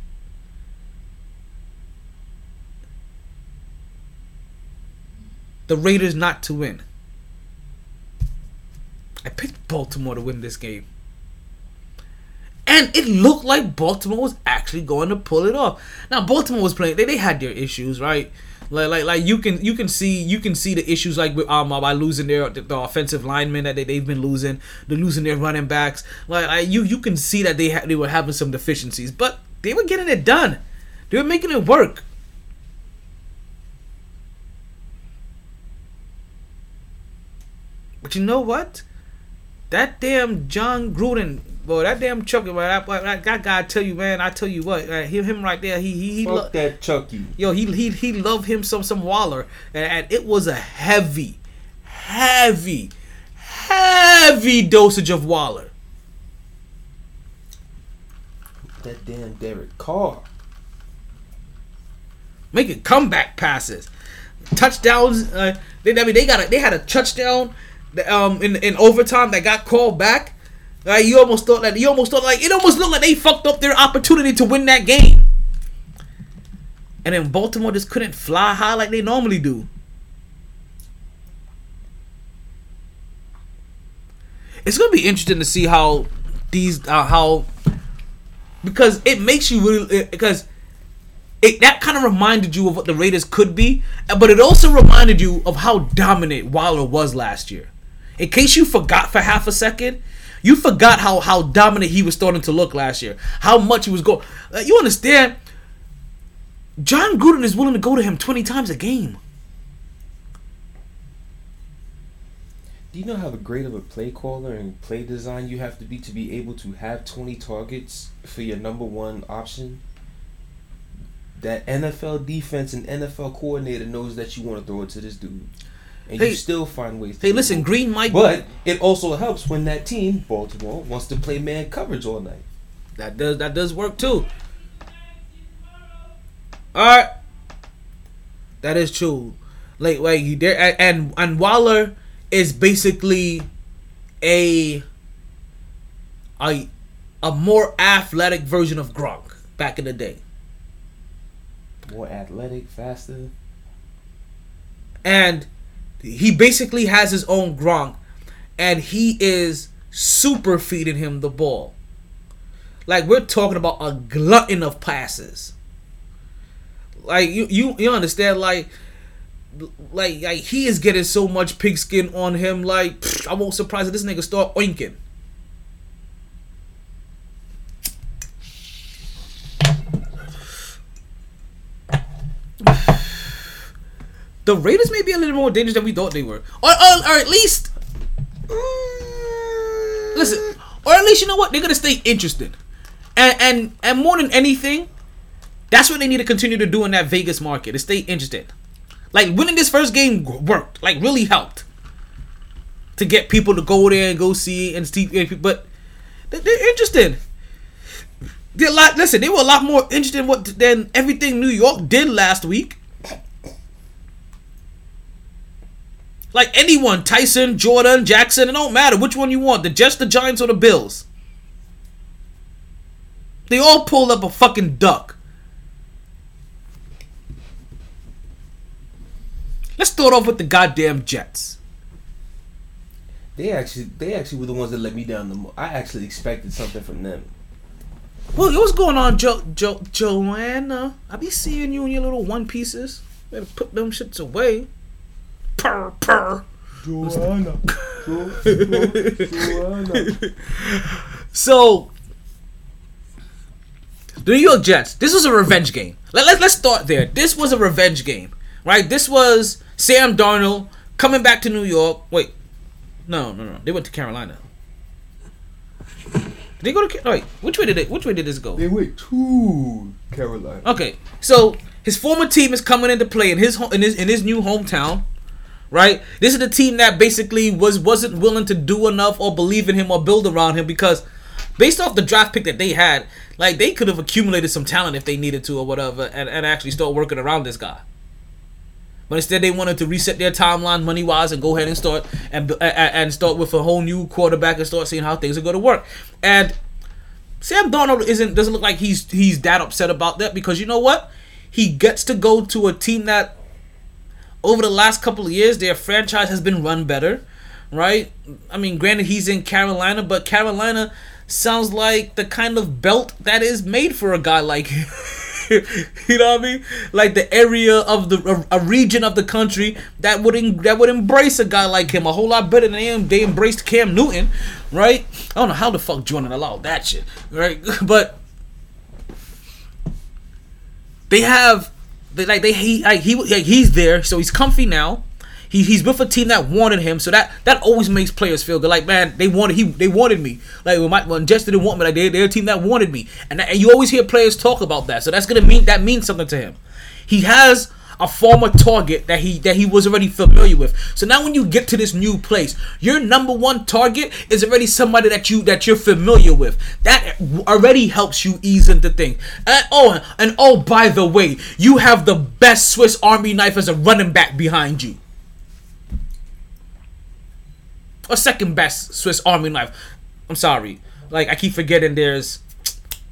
The Raiders not to win. I picked Baltimore to win this game. And it looked like Baltimore was actually going to pull it off. Now, Baltimore was playing. They had their issues, right? You can see the issues by losing the offensive linemen that they've been losing. They're losing their running backs. You can see that they were having some deficiencies, but they were getting it done. They were making it work. But you know what? That damn Jon Gruden, boy, that damn Chucky, man, that guy, I tell you what, man, him right there, he fuck that Chucky. Yo, he loved him some Waller, and it was a heavy dosage of Waller. that damn Derek Carr. Making comeback passes, touchdowns. They had a touchdown in overtime that got called back. Like you almost thought it almost looked like they fucked up their opportunity to win that game. And then Baltimore just couldn't fly high like they normally do. It's gonna be interesting to see how these because it makes you really that kind of reminded you of what the Raiders could be, but it also reminded you of how dominant Wilder was last year. In case you forgot for half a second, you forgot how dominant he was starting to look last year. How much he was going. You understand? Jon Gruden is willing to go to him 20 times a game. Do you know how great of a play caller and play design you have to be able to have 20 targets for your number one option? That NFL defense and NFL coordinator knows that you want to throw it to this dude. And you still find ways to play. Green might... But it also helps when that team, Baltimore, wants to play man coverage all night. That does work too. Alright. That is true. Like you there and Waller... is basically a more athletic version of Gronk back in the day. More athletic, faster. And he basically has his own Gronk, and he is super feeding him the ball. Like, we're talking about a glutton of passes. Like, you understand, like he is getting so much pigskin on him. Like, I won't surprise if this nigga start oinking. The Raiders may be a little more dangerous than we thought they were, or at least, listen, or at least you know what, they're gonna stay interested, and more than anything, that's what they need to continue to do in that Vegas market, to stay interested. Like, winning this first game worked. Like, really helped to get people to go there and go see and see. But they're interested. They're a lot. Listen, they were a lot more interested in than everything New York did last week. Like anyone, Tyson, Jordan, Jackson. It don't matter which one you want. The Jets, the Giants, or the Bills. They all pulled up a fucking duck. Let's start off with the goddamn Jets. They actually were the ones that let me down the most. I actually expected something from them. Well, what's going on, Joanna? I be seeing you in your little one pieces. Better put them shits away. Purr. Joanna. Joanna. So, the New York Jets. This was a revenge game. Let's start there. This was a revenge game. Right, this was Sam Darnold coming back to New York. Wait, no. They went to Carolina. Did they go to Carolina? Which way did this go? They went to Carolina. Okay, so his former team is coming into play in his new hometown. Right, this is the team that basically wasn't willing to do enough or believe in him or build around him because, based off the draft pick that they had, like they could have accumulated some talent if they needed to or whatever, and actually start working around this guy. But instead, they wanted to reset their timeline, money-wise, and go ahead and start with a whole new quarterback and start seeing how things are going to work. And Sam Darnold doesn't look like he's that upset about that because you know what? He gets to go to a team that over the last couple of years, their franchise has been run better, right? I mean, granted, he's in Carolina, but Carolina sounds like the kind of belt that is made for a guy like him. You know what I mean? Like the area of a region of the country that would embrace a guy like him a whole lot better than they embraced Cam Newton, right? I don't know how the fuck Jordan allowed that shit, right? But he's there, so he's comfy now. He's with a team that wanted him, so that always makes players feel good. Like, man, they wanted me. Like when Jets didn't want me, like they're a team that wanted me, and you always hear players talk about that. So that's gonna mean something to him. He has a former target that he was already familiar with. So now when you get to this new place, your number one target is already somebody that you're familiar with. That already helps you ease into things. And by the way, you have the best Swiss Army knife as a running back behind you. Or second best Swiss Army knife. I'm sorry. Like, I keep forgetting there's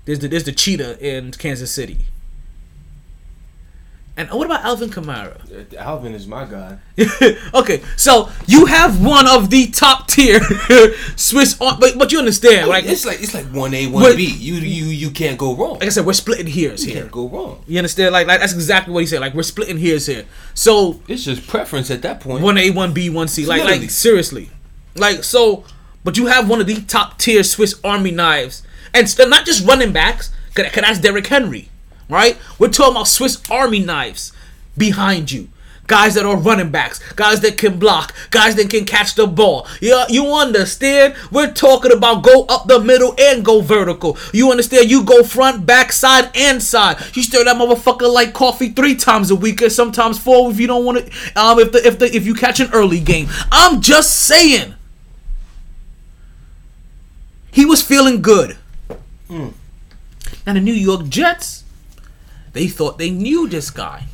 the cheetah in Kansas City. And what about Alvin Kamara? Alvin is my guy. Okay, so you have one of the top tier Swiss Army, but you understand, like it's like 1A, 1B. You can't go wrong. Like I said, we're splitting hairs here. You can't go wrong. You understand? Like that's exactly what he said. Like we're splitting hairs here. So it's just preference at that point. 1A, 1B, 1C. Like seriously, like so. But you have one of the top tier Swiss Army knives, and not just running backs. Cause that's Derrick Henry. Right? We're talking about Swiss Army knives behind you. Guys that are running backs. Guys that can block. Guys that can catch the ball. Yeah, you understand? We're talking about go up the middle and go vertical. You understand? You go front, back, side, and side. You stir that motherfucker like coffee 3 times a week, or sometimes 4 if you don't want to. If you catch an early game. I'm just saying. He was feeling good. Mm. Now the New York Jets. They thought they knew this guy.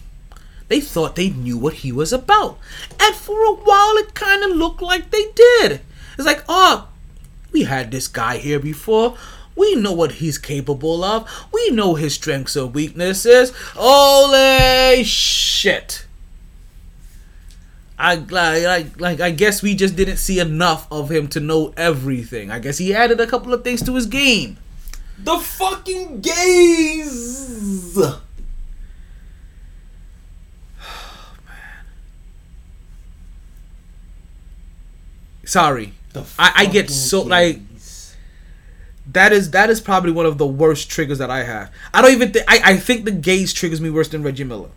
They thought they knew what he was about. And for a while, it kind of looked like they did. It's like, oh, we had this guy here before. We know what he's capable of. We know his strengths and weaknesses. Holy shit. I guess we just didn't see enough of him to know everything. I guess he added a couple of things to his game. The fucking gays! Oh, man. Sorry. I get so, gays. Like... That is probably one of the worst triggers that I have. I don't even think... I think the gays triggers me worse than Reggie Miller.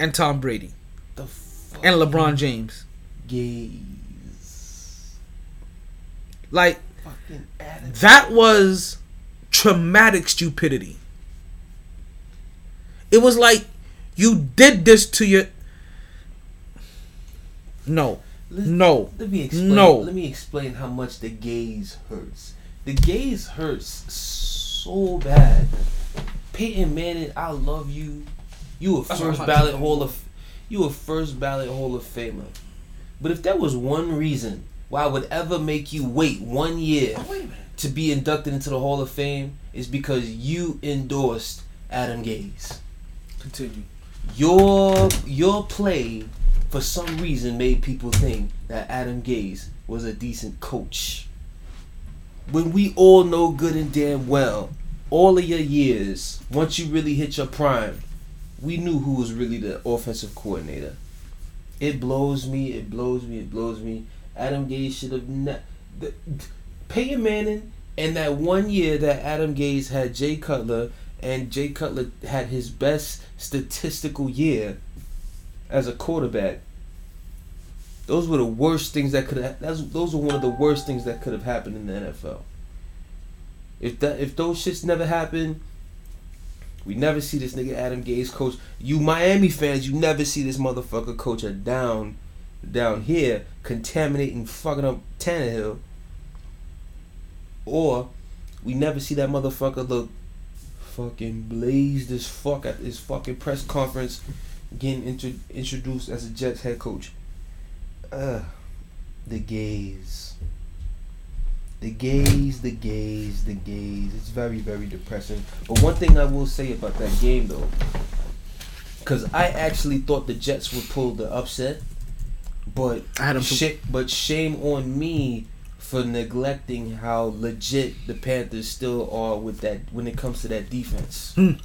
And Tom Brady. The fucking and LeBron James. Gays. Like... Fucking attitude. That was... traumatic stupidity. It was like you did this to your. No, no. Let me explain. No. Let me explain how much the gaze hurts. The gaze hurts so bad. Peyton Manning, I love you. You a first ballot Hall of Famer. But if there was one reason why I would ever make you wait 1 year. Oh, wait a minute. To be inducted into the Hall of Fame is because you endorsed Adam Gaze. Continue. Your play, for some reason, made people think that Adam Gaze was a decent coach. When we all know good and damn well, all of your years, once you really hit your prime, we knew who was really the offensive coordinator. It blows me. Adam Gaze should have not... Peyton Manning and that 1 year that Adam Gaze had Jay Cutler and Jay Cutler had his best statistical year as a quarterback. Those were the worst things that could have. Those were one of the worst things that could have happened in the NFL. If those shits never happened, we never see this nigga Adam Gaze coach. You Miami fans, you never see this motherfucker coach a down here contaminating, fucking up Tannehill. Or we never see that motherfucker look fucking blazed as fuck at his fucking press conference getting introduced as a Jets head coach. The gaze. The gaze. It's very, very depressing. But one thing I will say about that game, though, because I actually thought the Jets would pull the upset, but shame on me for neglecting how legit the Panthers still are with that when it comes to that defense. Mm.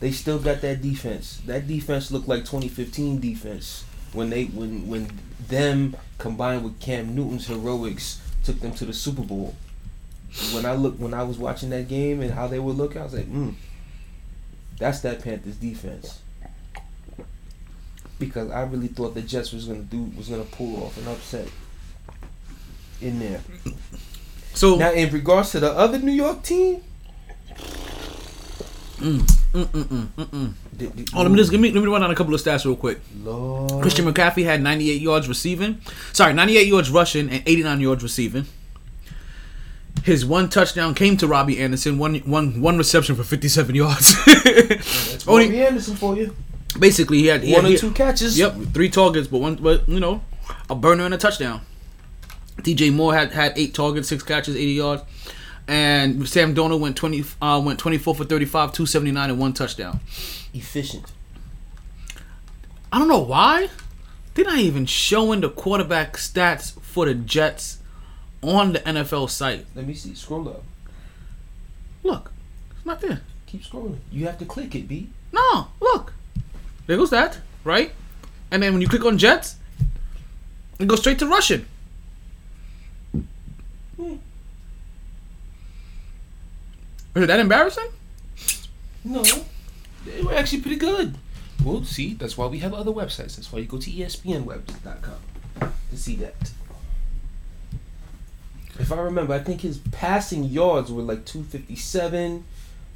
They still got that defense. That defense looked like 2015 defense when them combined with Cam Newton's heroics took them to the Super Bowl. When I was watching that game and how they were looking, I was like, that's that Panthers defense. Because I really thought the Jets was gonna pull off an upset in there. So now in regards to the other New York team, Oh, let me run down a couple of stats real quick. Lord. Christian McCaffrey had 98 yards receiving. Sorry, 98 yards rushing and 89 yards receiving. His one touchdown came to Robbie Anderson. One reception for 57 yards. Oh, that's Robbie Anderson for you. Basically, he had two catches. Yep, 3 targets, but a burner and a touchdown. DJ Moore had 8 targets, 6 catches, 80 yards. And Sam Darnold went 24 for 35, 279, and 1 touchdown. Efficient. I don't know why. They're not even showing the quarterback stats for the Jets on the NFL site. Let me see. Scroll up. Look. It's not there. Keep scrolling. You have to click it, B. No. Look. There goes that. Right? And then when you click on Jets, it goes straight to Russian. Is that embarrassing? No. They were actually pretty good. Well, see, that's why we have other websites. That's why you go to ESPNweb.com to see that. If I remember, I think his passing yards were like 257,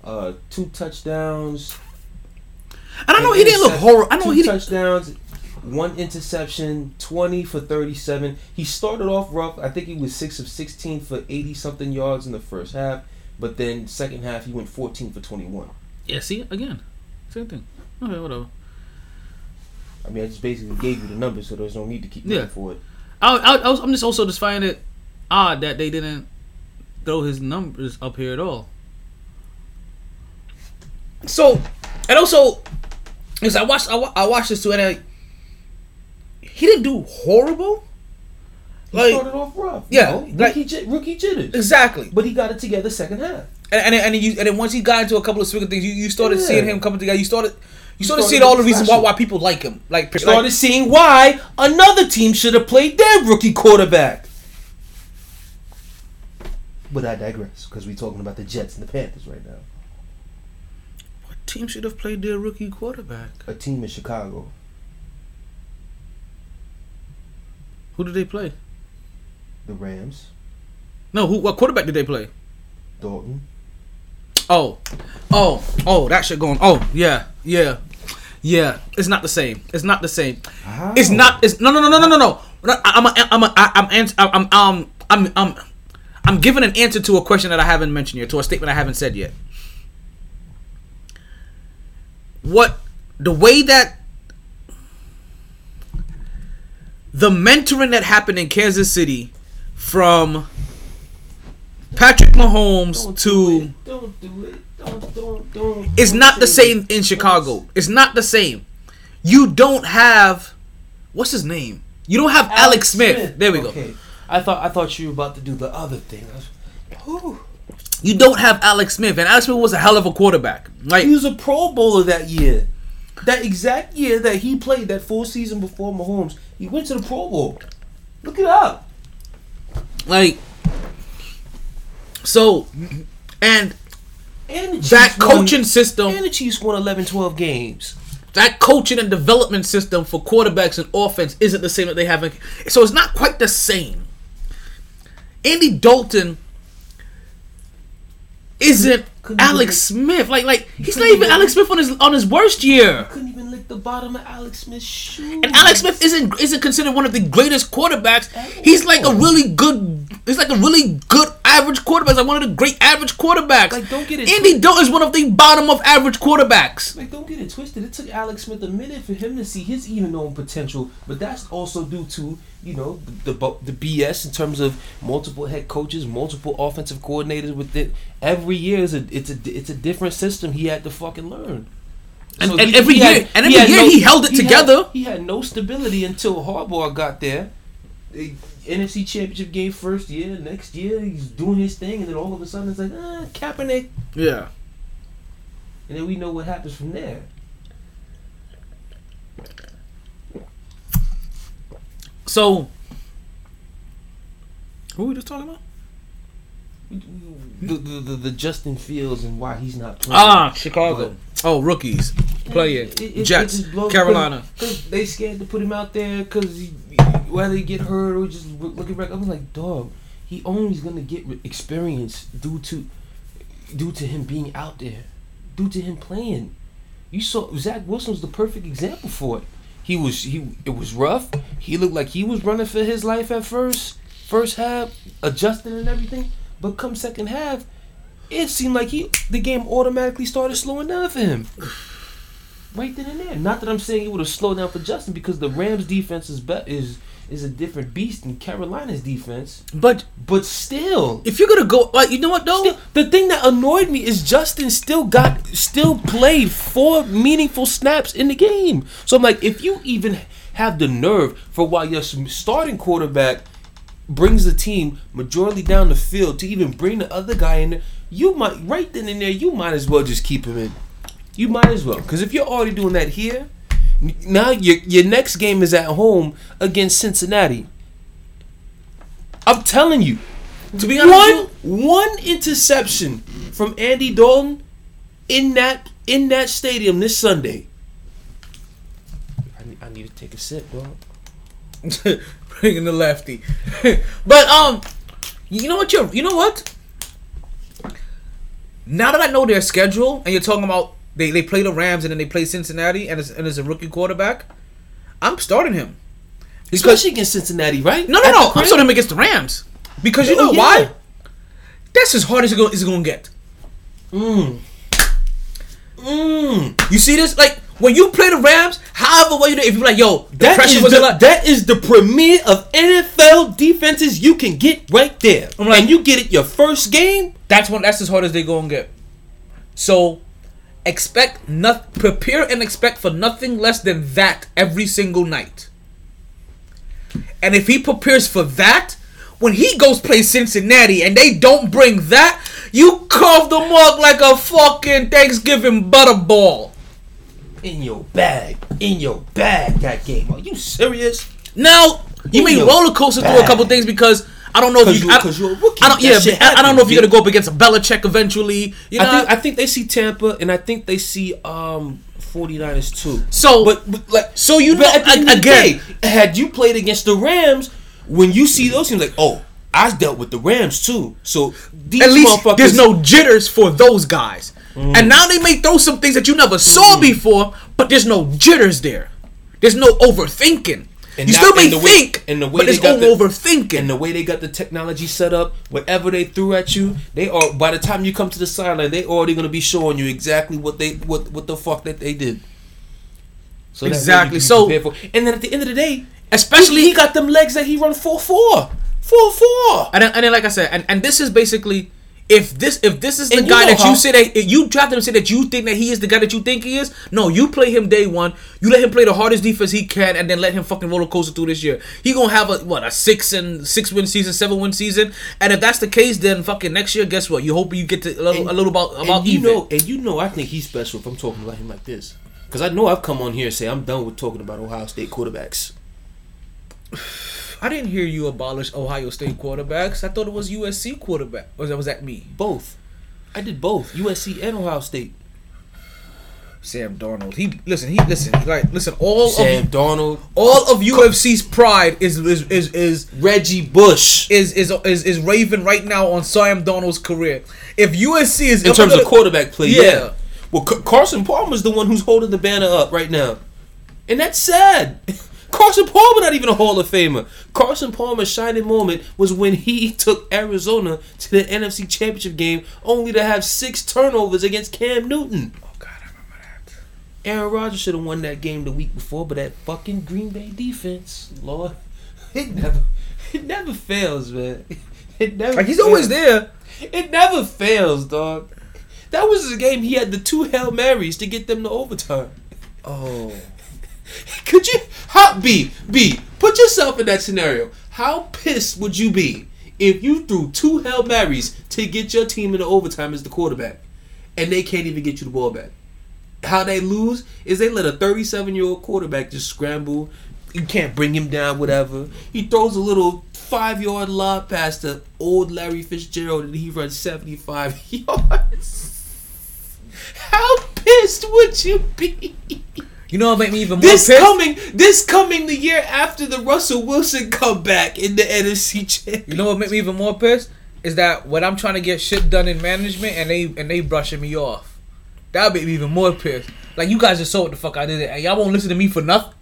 2 touchdowns. And I know he didn't look horrible. I know he didn't. 2 touchdowns, 1 interception, 20 for 37. He started off rough. I think he was 6 of 16 for 80-something yards in the first half. But then second half, he went 14 for 21. Yeah, see? Again. Same thing. Okay, whatever. I mean, I just basically gave you the numbers, so there's no need to keep looking for it. I'm just also just finding it odd that they didn't throw his numbers up here at all. So, and also, because I watched this too, and he didn't do horrible. He started off rough. Yeah. You know? Rookie jitters. Exactly. But he got it together second half. And then once he got into a couple of swing things, you started seeing him coming together. You started seeing all the reasons why people like him. Like started seeing why another team should have played their rookie quarterback. But I digress, because we're talking about the Jets and the Panthers right now. What team should have played their rookie quarterback? A team in Chicago. Who did they play? The Rams. No, what quarterback did they play? Dalton. Oh, that shit going. Oh, yeah. It's not the same. How? It's no. I'm giving an answer to a question that I haven't mentioned yet, to a statement I haven't said yet. What the way that the mentoring that happened in Kansas City. From Patrick Mahomes Don't do it. It's not the same in Chicago. It's not the same. You don't have what's his name? You don't have Alex Smith. There we go. I thought you were about to do the other thing. You don't have Alex Smith, and Alex Smith was a hell of a quarterback. Like, he was a Pro Bowler that year. That exact year that he played that full season before Mahomes, he went to the Pro Bowl. Look it up. Like, so, and that coaching system. And the Chiefs won 11, 12 games. That coaching and development system for quarterbacks and offense isn't the same that they have. So it's not quite the same. Andy Dalton isn't Alex Smith. Like he's not even Alex Smith on his worst year. Couldn't even lick the bottom of Alex Smith's shoes. And Alex Smith isn't considered one of the greatest quarterbacks. He's like a really good. He's like a really good average quarterback. Like one of the great average quarterbacks. Like, don't get it. Andy Dalton is one of the bottom of average quarterbacks. Like, don't get it twisted. It took Alex Smith a minute for him to see his even own potential, but that's also due to the BS in terms of multiple head coaches, multiple offensive coordinators. With it, every year is it's a different system. He had to fucking learn. And every year he held it together. He had no stability until Harbaugh got there. The NFC Championship game first year, next year he's doing his thing, and then all of a sudden it's like, Kaepernick. Yeah. And then we know what happens from there. So, who are we just talking about? The Justin Fields and why he's not playing. Chicago. Rookies. Playing. Jets. Carolina. Cause they scared to put him out there because whether he get hurt or just looking back. I was like, dog, he only is going to get experience due to him being out there. due to him playing. You saw Zach Wilson's the perfect example for it. It was rough. He looked like he was running for his life at first half, adjusting and everything. But come second half, it seemed like the game automatically started slowing down for him. Right then and there. Not that I'm saying it would have slowed down for Justin, because the Rams' defense is a different beast than Carolina's defense. But still, if you're gonna go, like, you know what though? Still, the thing that annoyed me is Justin still played 4 meaningful snaps in the game. So I'm like, if you even have the nerve for while your starting quarterback brings the team majority down the field to even bring the other guy in there, you might as well just keep him in. You might as well, because if you're already doing that here, now your next game is at home against Cincinnati. I'm telling you, to be honest, one interception from Andy Dalton in that stadium this Sunday. I need to take a sip, dog. Bringing the lefty, but you know what? Now that I know their schedule, and you're talking about they play the Rams and then they play Cincinnati, and it's a rookie quarterback, I'm starting him. Especially against Cincinnati, right? No. I'm starting him against the Rams. Because you know why? That's as hard as it's going to get. You see this? Like, when you play the Rams, however well you do, if you're like, yo, that pressure was a lot. That is the premiere of NFL defenses you can get right there. I'm like, and you get it your first game? That's as hard as they going to get. So... prepare and expect for nothing less than that every single night. And if he prepares for that, when he goes play Cincinnati and they don't bring that, you carve them up like a fucking Thanksgiving butterball. In your bag that game. Are you serious? Now, you may roller coaster through a couple things because... I don't know if you're a rookie. I don't know if you're gonna go up against a Belichick eventually. You know, I think they see Tampa, and I think they see 49ers too. So, but you know, again, had you played against the Rams, when you see those teams, like, oh, I dealt with the Rams too. So these at least there's no jitters for those guys, and now they may throw some things that you never saw before, but there's no jitters there. There's no overthinking. And you still may think, but it's all overthinking. And the way they got the technology set up, whatever they threw at you, they are. By the time you come to the sideline, they already going to be showing you exactly what the fuck that they did. So exactly. So, and then at the end of the day, especially he got them legs that he run 4-4. And then like I said, and this is basically if this is the guy that you say that if you draft him and say that you think that he is the guy that you think he is, no, you play him day one. You let him play the hardest defense he can, and then let him fucking roller coaster through this year. He gonna have a 6-win season, 7-win season, and if that's the case, then fucking next year, guess what? You hope you get to a little about even. You know, I think he's special if I'm talking about him like this, because I know I've come on here and say I'm done with talking about Ohio State quarterbacks. I didn't hear you abolish Ohio State quarterbacks. I thought it was USC quarterback. Or was that me? Both. I did both. USC and Ohio State. Sam Darnold. All of UFC's pride is Reggie Bush is raving right now on Sam Darnold's career. If USC is in terms of quarterback play, yeah. Well, Carson Palmer's the one who's holding the banner up right now, and that's sad. Carson Palmer not even a Hall of Famer. Carson Palmer's shining moment was when he took Arizona to the NFC Championship game only to have 6 turnovers against Cam Newton. Oh, God, I remember that. Aaron Rodgers should have won that game the week before, but that fucking Green Bay defense, Lord, it never fails, man. It never fails. He's always there. It never fails, dog. That was the game he had the 2 Hail Marys to get them to overtime. Oh, could you put yourself in that scenario? How pissed would you be if you threw 2 Hail Marys to get your team into overtime as the quarterback, and they can't even get you the ball back? How they lose is they let a 37-year-old quarterback just scramble. You can't bring him down, whatever. He throws a little 5-yard lob pass to old Larry Fitzgerald, and he runs 75 yards. How pissed would you be? You know what made me even more pissed? This coming the year after the Russell Wilson comeback in the NFC Championship. You know what made me even more pissed? Is that when I'm trying to get shit done in management and they brushing me off. That would be even more pissed. Like, you guys just saw what the fuck I did, and y'all won't listen to me for nothing.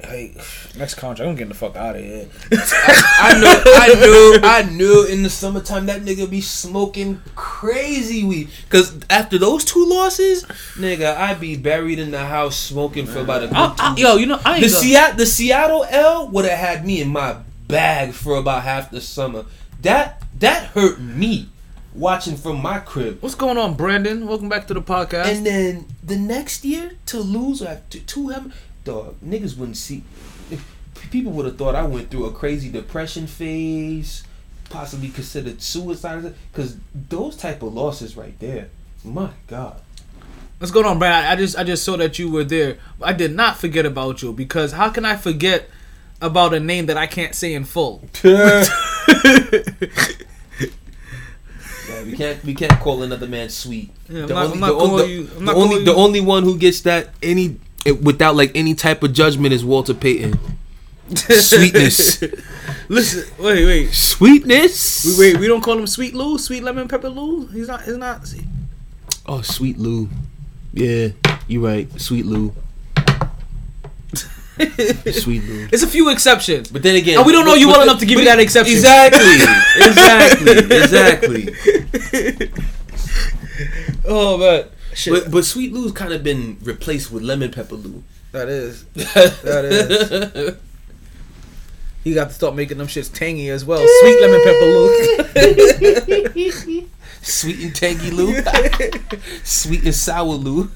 Hey, next contract, I'm getting the fuck out of here. I knew in the summertime that nigga be smoking crazy weed. Cause after those two losses, nigga, I be buried in the house smoking for about a good 2 weeks. Yo, you know, I ain't the Seattle L would have had me in my bag for about half the summer. That hurt me. Watching from my crib. What's going on, Brandon? Welcome back to the podcast. And then the next year to lose after two. Dog, niggas wouldn't see. People would have thought I went through a crazy depression phase, possibly considered suicide, because those type of losses right there. My God. What's going on, Brad? I just saw that you were there. I did not forget about you, because how can I forget about a name that I can't say in full? Yeah, we can't call another man sweet. Yeah, the only one who gets that any. Without like any type of judgment is Walter Payton. Sweetness. Listen, wait. Sweetness. Wait, we don't call him Sweet Lou, Sweet Lemon Pepper Lou. He's not. Oh, Sweet Lou. Yeah, you right, Sweet Lou. Sweet Lou. There's a few exceptions, but then again, and we don't know you well enough to give you that exception. Exactly. Oh man. But Sweet Lou's kind of been replaced with Lemon Pepper Lou. That is. You got to start making them shits tangy as well. Sweet Lemon Pepper Lou. Sweet and tangy Lou. Sweet and sour Lou.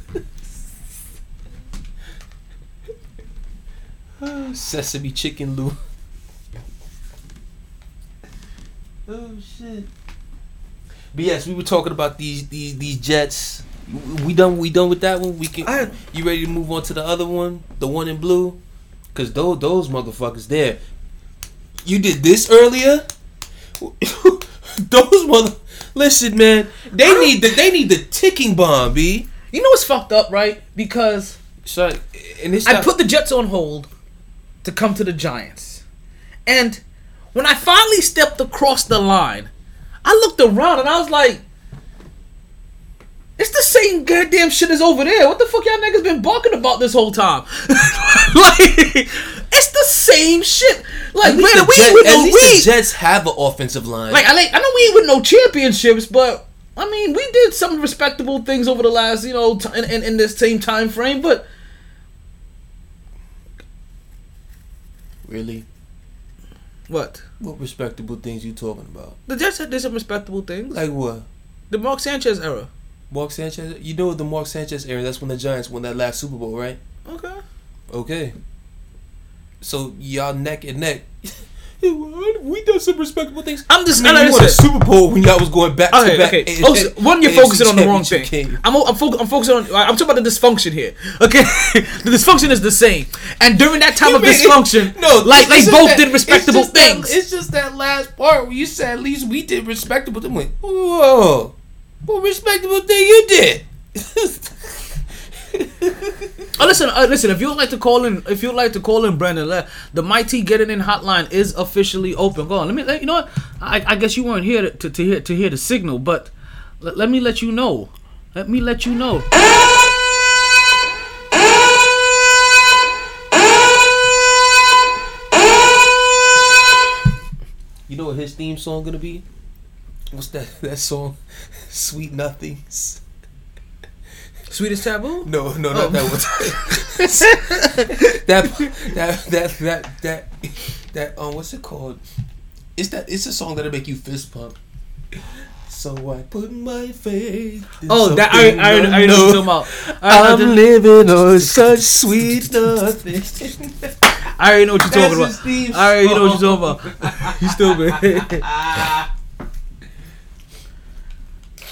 Sesame chicken Lou. Oh shit. But yes, we were talking about these Jets. We done with that one. You ready to move on to the other one, the one in blue? Cause those motherfuckers there. You did this earlier. Listen, man. They need the ticking bomb, B. You know what's fucked up, right? Because I put the Jets on hold to come to the Giants, and when I finally stepped across the line, I looked around and I was like, it's the same goddamn shit as over there. What the fuck y'all niggas been barking about this whole time? It's the same shit. Like, man, the Jets have an offensive line. Like, I know we ain't with no championships, but I mean, we did some respectable things over the last, you know, in this same time frame. But really, what? What respectable things you talking about? The Jets did some respectable things. Like what? The Mark Sanchez era. Mark Sanchez? You know the Mark Sanchez era, that's when the Giants won that last Super Bowl, right? Okay. So, y'all neck and neck. We done some respectable things. I'm just... you won a Super Bowl when y'all was going back to back. Okay. One, you're focusing on the wrong thing. I'm focusing on... I'm talking about the dysfunction here. Okay? The dysfunction is the same. And during that time dysfunction, they both did respectable things. It's just that last part where you said at least we did respectable things. Like, whoa. What respectable thing you did? Listen. If you'd like to call in, Brandon, the Mighty Getting In hotline is officially open. Go on. You know what? I guess you weren't here to hear the signal, but let me let you know. You know what his theme song gonna be? What's that song? Sweet Nothings. Sweet as Taboo? No, not that one. that what's it called? It's a song that'll make you fist pump. So I put my faith. I know what you're talking about. I'm living on such sweet nothings. I already know what you're talking about. You stupid.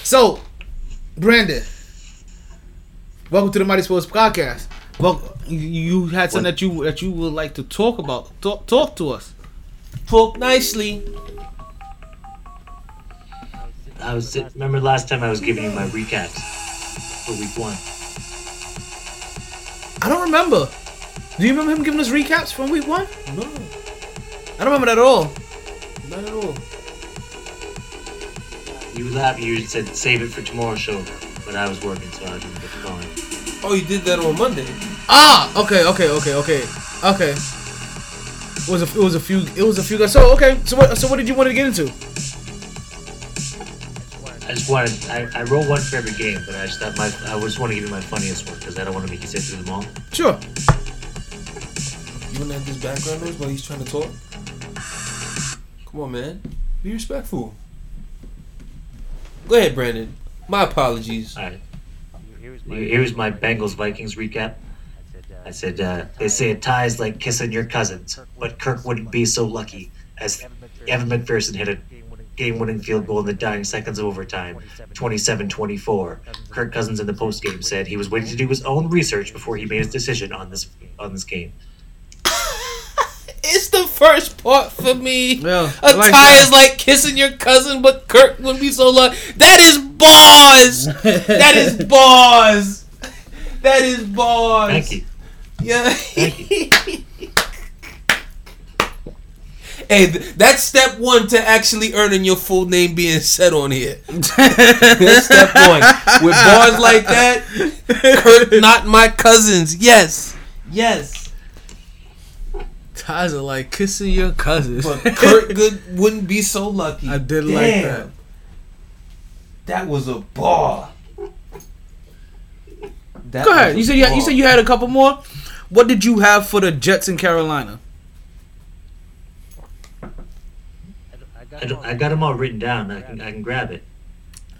So, Brandon, welcome to the Mighty Sports Podcast. Well, you had something that you would like to talk about. Talk to us. Talk nicely. Remember last time I was giving you my recaps for week one. I don't remember. Do you remember him giving us recaps from week one? No. I don't remember that at all. Not at all. You laughed. You said save it for tomorrow's show. but I was working, so I didn't get to call in. Oh, you did that on Monday. Ah, okay. It was a few guys. So okay, so what did you want to get into? I wrote one for every game, but I just want to give you my funniest one because I don't want to make you sit through them all. Sure. You want to have this background noise while he's trying to talk? Come on, man. Be respectful. Go ahead, Brandon. My apologies. All right. Here's my Bengals-Vikings recap. I said, they say a tie is like kissing your cousins, but Kirk wouldn't be so lucky as Evan McPherson hit a game-winning field goal in the dying seconds of overtime, 27-24. Kirk Cousins in the postgame said he was waiting to do his own research before he made his decision on this game. It's the first part for me. Yeah, a like tie that. Is like kissing your cousin, but Kirk would be so lucky. That is bars. That is bars. Thank you. Yeah. Thank you. Hey, that's step one to actually earning your full name being said on here. That's step one. With bars like that, Kirk, not my cousins. Yes. Ties are like kissing your cousins. But Kirk Good wouldn't be so lucky. I did. Damn. Like that. That was a bar. Go ahead. You said you had a couple more. What did you have for the Jets in Carolina? I got them all written down. I can grab it.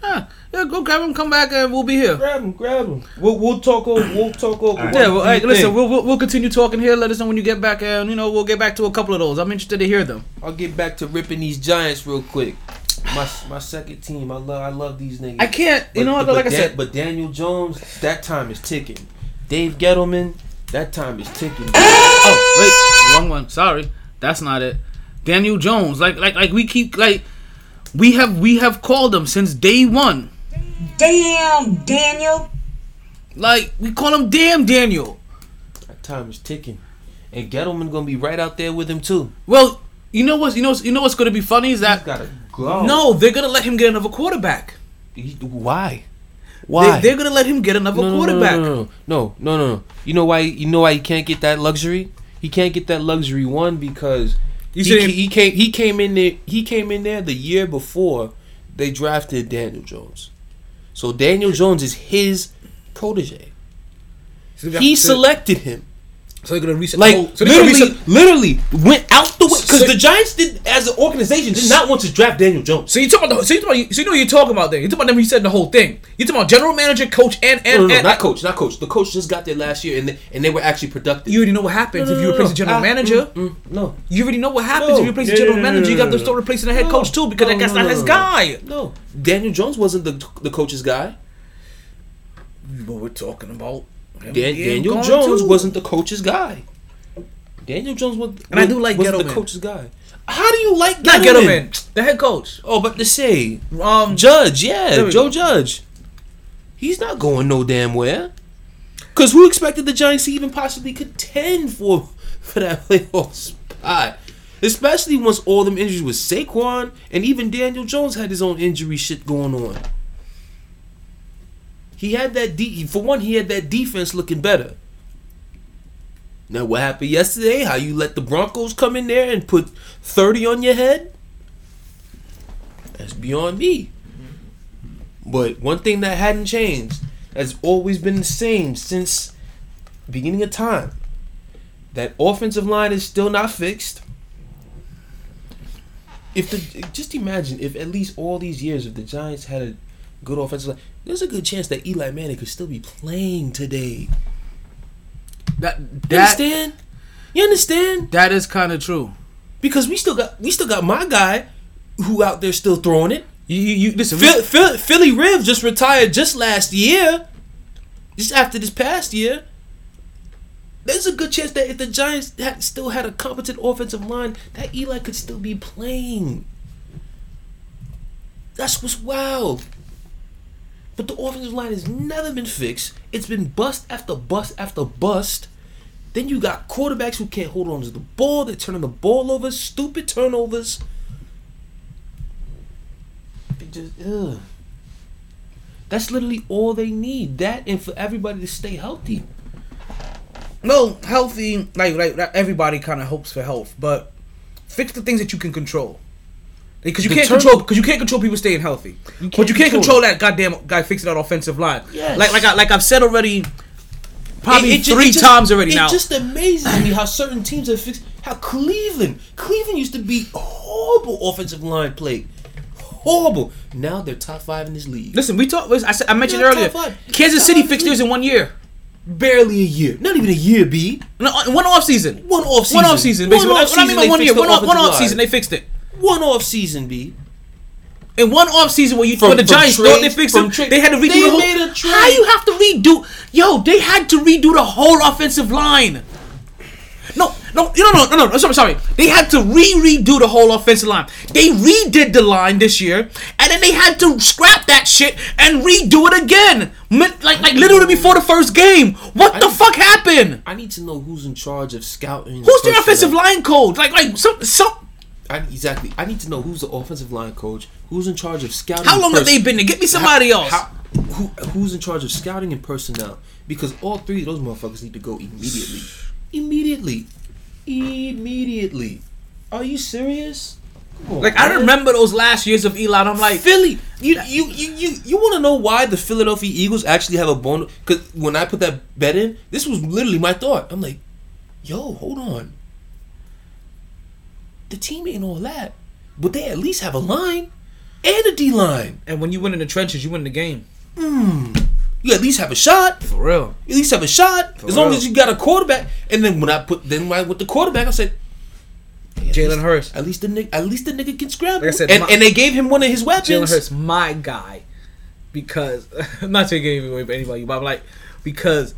Yeah, go grab them. Come back and we'll be here. Grab them. We'll talk over. All right. Yeah. Well, hey, listen. We'll continue talking here. Let us know when you get back, and we'll get back to a couple of those. I'm interested to hear them. I'll get back to ripping these Giants real quick. My second team. I love these niggas. I can't. But Daniel Jones, that time is ticking. Dave Gettleman, that time is ticking. Oh wait, wrong one. Sorry, that's not it. Daniel Jones, like we keep we have called him since day one. Damn Daniel. Like we call him Damn Daniel. That time is ticking, and Gettleman gonna be right out there with him too. Well, you know what's gonna be funny is that he's gotta go. No, they're gonna let him get another quarterback. Why? They're gonna let him get another quarterback. No. You know why he can't get that luxury? He can't get that luxury one because. He came in there the year before they drafted Daniel Jones. So Daniel Jones is his protege. He selected him. So they're gonna reset. Literally went out the way because the Giants did as an organization did not want to draft Daniel Jones. So you know what you're talking about there. You're talking about them resetting the whole thing. You're talking about general manager, coach, and not coach. The coach just got there last year and they were actually productive. You already know what happens if you replace a general manager. You got to start replacing the head coach too because that guy's not his guy. No, Daniel Jones wasn't the coach's guy. What we're talking about. Daniel Jones wasn't the coach's guy. Daniel Jones wasn't the coach's guy. How do you like Gettleman? Not Gettleman, the head coach. Oh, but to say, Judge, yeah, Joe Judge. He's not going no damn where. Because who expected the Giants to even possibly contend for that playoff spot? Especially once all them injuries with Saquon and even Daniel Jones had his own injury shit going on. He had that for one, he had that defense looking better. Now what happened yesterday? How you let the Broncos come in there and put 30 on your head? That's beyond me. But one thing that hadn't changed, that's always been the same since the beginning of time. That offensive line is still not fixed. Just imagine if at least all these years if the Giants had a good offensive line. There's a good chance that Eli Manning could still be playing today. You understand? That is kind of true. Because we still got my guy who out there still throwing it. You listen. Philly Rivers just retired just last year. Just after this past year. There's a good chance that if the Giants still had a competent offensive line, that Eli could still be playing. That's what's wild. But the offensive line has never been fixed. It's been bust after bust after bust. Then you got quarterbacks who can't hold on to the ball. They're turning the ball over. Stupid turnovers. They just, That's literally all they need. That and for everybody to stay healthy. No, healthy, like everybody kind of hopes for health, but fix the things that you can control. Because you can't control people staying healthy. But you can't control that goddamn guy fixing that offensive line. Yes. Like I've said already, probably three times already now. It just amazes me how certain teams have fixed. How Cleveland used to be horrible offensive line play. Horrible. Now they're top five in this league. Listen, I mentioned earlier, Kansas City fixed theirs in 1 year. Barely a year. Not even a year, B. No, one off season. Basically. What I mean by 1 year. One off season, they fixed it. One off season, B. In one off season when the Giants thought they fixed it, they had to redo the whole... They made a trade. How you have to redo... Yo, they had to redo the whole offensive line. No. Sorry. They had to redo the whole offensive line. They redid the line this year, and then they had to scrap that shit and redo it again. Like literally before the first game. What the fuck happened? I need to know who's in charge of scouting. Who's the offensive line coach? Exactly. I need to know who's the offensive line coach. Who's in charge of scouting? How long have they been there? Get me somebody else. Who's in charge of scouting and personnel? Because all three of those motherfuckers need to go immediately. Immediately. Are you serious? On, like man. I remember those last years of Eli. I'm like Philly. You want to know why the Philadelphia Eagles actually have a bone? Because when I put that bet in, this was literally my thought. I'm like, yo, hold on. The team ain't all that, but they at least have a line and a D line. And when you win in the trenches, you win the game. You at least have a shot. For real. Long as you got a quarterback. And then with the quarterback, I said, hey, Jalen Hurts. At least the nigga can scramble. Like I said, and they gave him one of his weapons. Jalen Hurts, my guy, because I'm not taking it away from anybody, but I'm like, because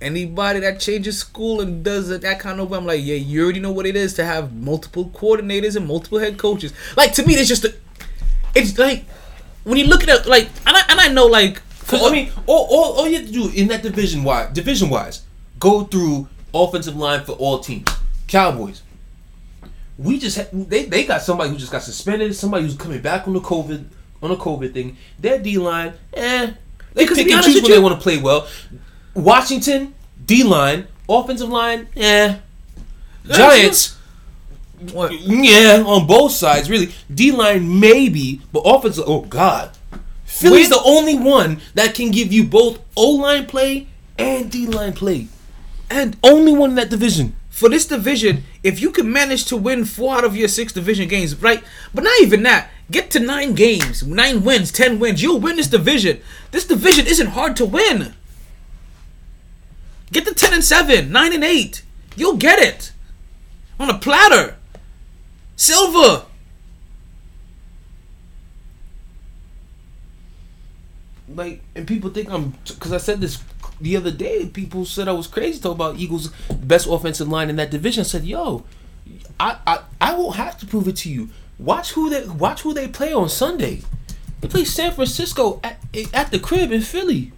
anybody that changes school and does that kind of way, I'm like, yeah, you already know what it is to have multiple coordinators and multiple head coaches. Like to me, it's like when you look at it, like, and I know like. Because, I mean, all you have to do in that division-wise, go through offensive line for all teams. Cowboys. They got somebody who just got suspended, somebody who's coming back on the COVID thing. Their D-line, they pick and choose when they want to play well. Washington, D-line. Offensive line, Giants, what? Yeah, on both sides, really. D-line, maybe, but offensive, oh, God. Philly's the only one that can give you both O-line play and D-line play. And only one in that division. For this division, if you can manage to win 4 out of your 6 division games, right? But not even that. Get to 9 games, 9 wins, 10 wins. You'll win this division. This division isn't hard to win. Get to 10-7, 9-8. You'll get it. On a platter. Silver. Like, and people think because I said this the other day, people said I was crazy talking about Eagles' best offensive line in that division. I said, yo, I won't have to prove it to you. Watch who they play on Sunday. They play San Francisco at the crib in Philly.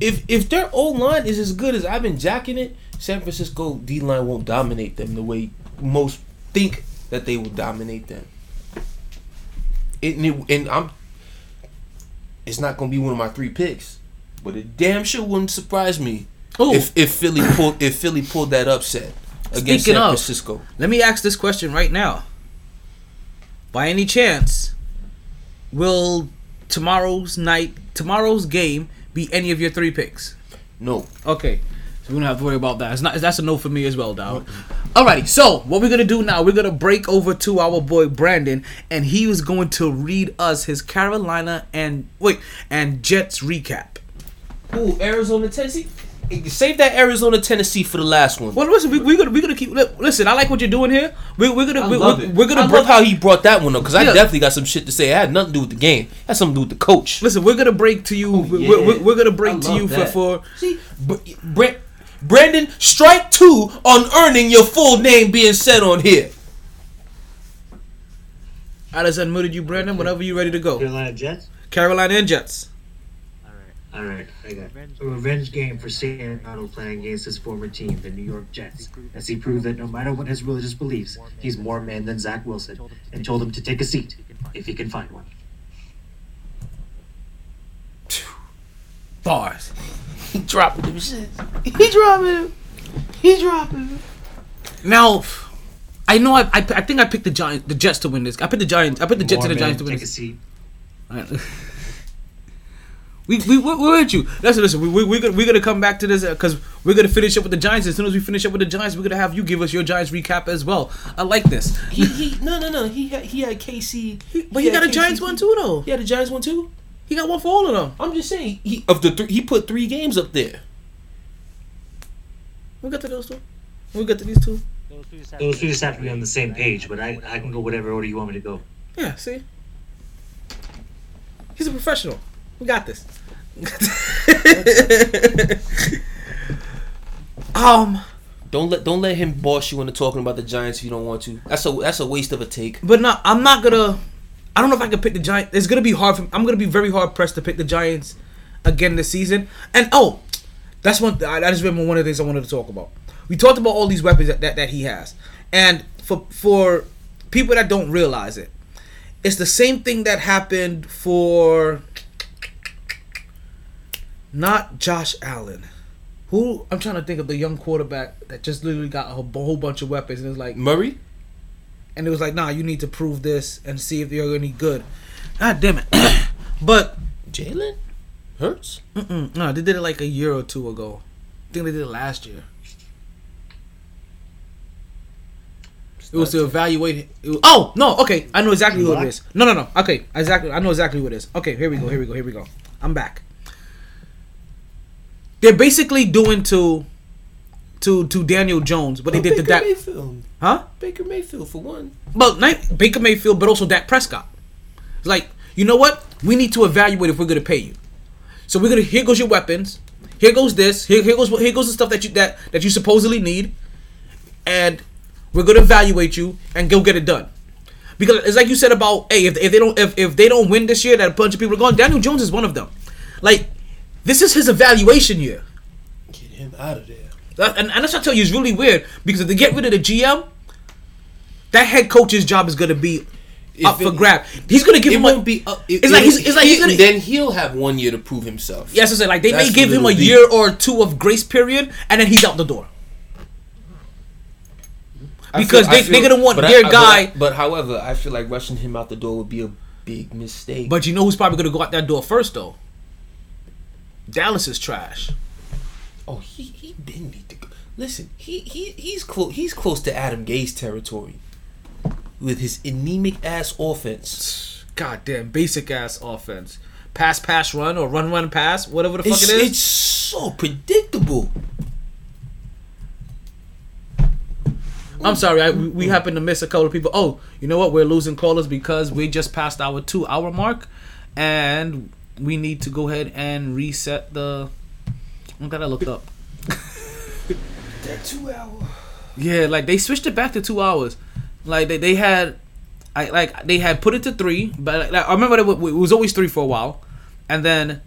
If their O-line is as good as I've been jacking it, San Francisco D-line won't dominate them the way most think that they will dominate them. It's not going to be one of my 3 picks, but it damn sure wouldn't surprise me if Philly pulled that upset against San Francisco. Let me ask this question right now. By any chance, will tomorrow's game be any of your 3 picks? No. Okay. So we don't have to worry about that. That's a no for me as well, dog. Mm-hmm. Alrighty, so what we're going to do now, we're going to break over to our boy Brandon, and he was going to read us his Carolina and Jets recap. Ooh, Arizona, Tennessee? Save that Arizona, Tennessee for the last one. Well, listen, we're gonna keep. Listen, I like what you're doing here. I love how he brought that one up because I definitely got some shit to say. It had nothing to do with the game. It had something to do with the coach. Listen, we're gonna break to you. We're gonna break to you for. See, Brandon, strike 2 on earning your full name being said on here. I just unmuted you, Brandon. Whenever you're ready to go. Carolina and Jets. Alright, I got a revenge game for Sam Darnold playing against his former team, the New York Jets, as he proved that no matter what his religious beliefs, he's more man than Zach Wilson, and told him to take a seat if he can find one. Bars. He dropping them shits. He dropping them. Now, I know I think I picked the Jets to win this. I picked the Giants. I picked the Jets and the Giants to win this. Take a seat. All right. We're with you. Listen. We're gonna come back to this because we're gonna finish up with the Giants. As soon as we finish up with the Giants, we're gonna have you give us your Giants recap as well. I like this. No. He had KC, but he got a Giants one too though. He had a Giants one too. He got one for all of them. I'm just saying. He put three games up there. We'll get to those two. We'll get to these two. Those two just have to be on the same page. But I can go whatever order you want me to go. Yeah. See. He's a professional. We got this. Don't let him boss you into talking about the Giants if you don't want to. That's a waste of a take. But no, I'm not gonna. I don't know if I can pick the Giants. It's gonna be hard. I'm gonna be very hard pressed to pick the Giants again this season. And that's one. I just remember one of the things I wanted to talk about. We talked about all these weapons that he has, and for people that don't realize it, it's the same thing that happened for. Not Josh Allen. Who? I'm trying to think of the young quarterback that just literally got a whole bunch of weapons. And it was like... Murray? And it was like, nah, you need to prove this and see if you're any good. God damn it. But... Jalen? Hurts? No, they did it like a year or two ago. I think they did it last year. It was to evaluate... Okay. I know exactly what it is. No. Okay. Exactly. I know exactly what it is. Okay, here we go. I'm back. They're basically doing to Daniel Jones, but they did to Dak. Mayfield. Huh? Baker Mayfield for one. But not Baker Mayfield, but also Dak Prescott. It's like, you know what? We need to evaluate if we're gonna pay you. So we're gonna here goes your weapons, here goes this, here goes the stuff that you supposedly need, and we're gonna evaluate you and go get it done. Because it's like you said about, hey, if they don't win this year, that a bunch of people are gone. Daniel Jones is one of them. Like. This is his evaluation year. Get him out of there. And that's what I tell you, it's really weird because if they get rid of the GM, that head coach's job is gonna be up for grab. He's gonna give him. It won't be up. Then he'll have 1 year to prove himself. Yes, I said like they may give him a year or two of grace period, and then he's out the door. Because they're gonna want their guy. But however, I feel like rushing him out the door would be a big mistake. But you know who's probably gonna go out that door first though. Dallas is trash. Oh, he didn't need to go. Listen, he's close to Adam Gase territory with his anemic ass offense. Goddamn basic ass offense. Pass run or run pass, whatever the fuck it is. It's so predictable. I'm sorry, we happened to miss a couple of people. Oh, you know what? We're losing callers because we just passed our 2 hour mark and we need to go ahead and reset the... I'm glad I looked up. That 2 hour. Yeah, like they switched it back to 2 hours. Like they had put it to 3, but like, I remember it was always 3 for a while, and then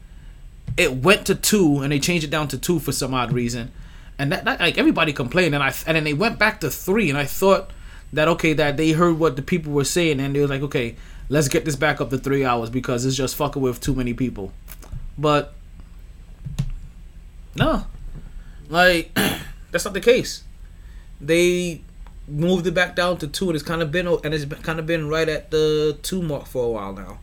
it went to 2, and they changed it down to 2 for some odd reason, and that like everybody complained, and then they went back to 3, and I thought that that they heard what the people were saying, and they was like okay. Let's get this back up to 3 hours because it's just fucking with too many people. But no, like that's not the case. They moved it back down to 2, and it's kind of been right at the 2 mark for a while now.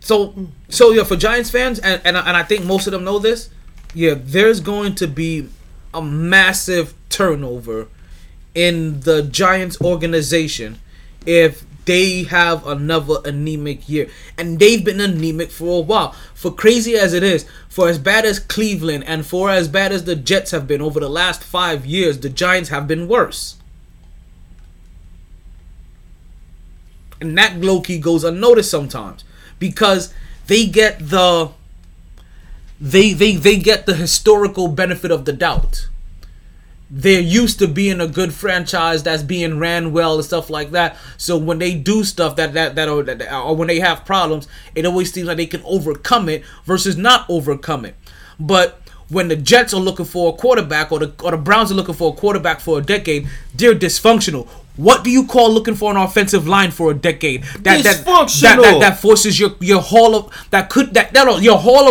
So yeah, for Giants fans, and I think most of them know this. Yeah, there's going to be a massive turnover in the Giants organization if they have another anemic year. And they've been anemic for a while. For crazy as it is, for as bad as Cleveland and for as bad as the Jets have been over the last 5 years, the Giants have been worse. And that low-key goes unnoticed sometimes because they get the they get the historical benefit of the doubt. They're used to being a good franchise that's being ran well and stuff like that. So when they do stuff that or when they have problems, it always seems like they can overcome it versus not overcome it. But when the Jets are looking for a quarterback or the Browns are looking for a quarterback for a decade, they're dysfunctional. What do you call looking for an offensive line for a decade? That forces your Hall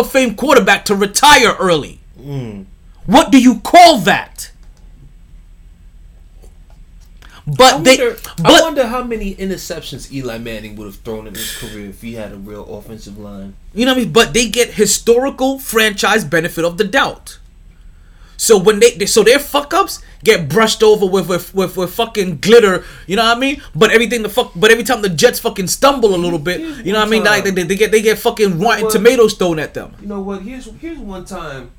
of Fame quarterback to retire early. Mm. What do you call that? I wonder how many interceptions Eli Manning would have thrown in his career if he had a real offensive line. You know what I mean? But they get historical franchise benefit of the doubt. So when their fuck ups get brushed over with fucking glitter, you know what I mean? But every time the Jets fucking stumble a little bit, you know what I mean? Like they get fucking rotten tomatoes thrown at them. You know what? Here's one time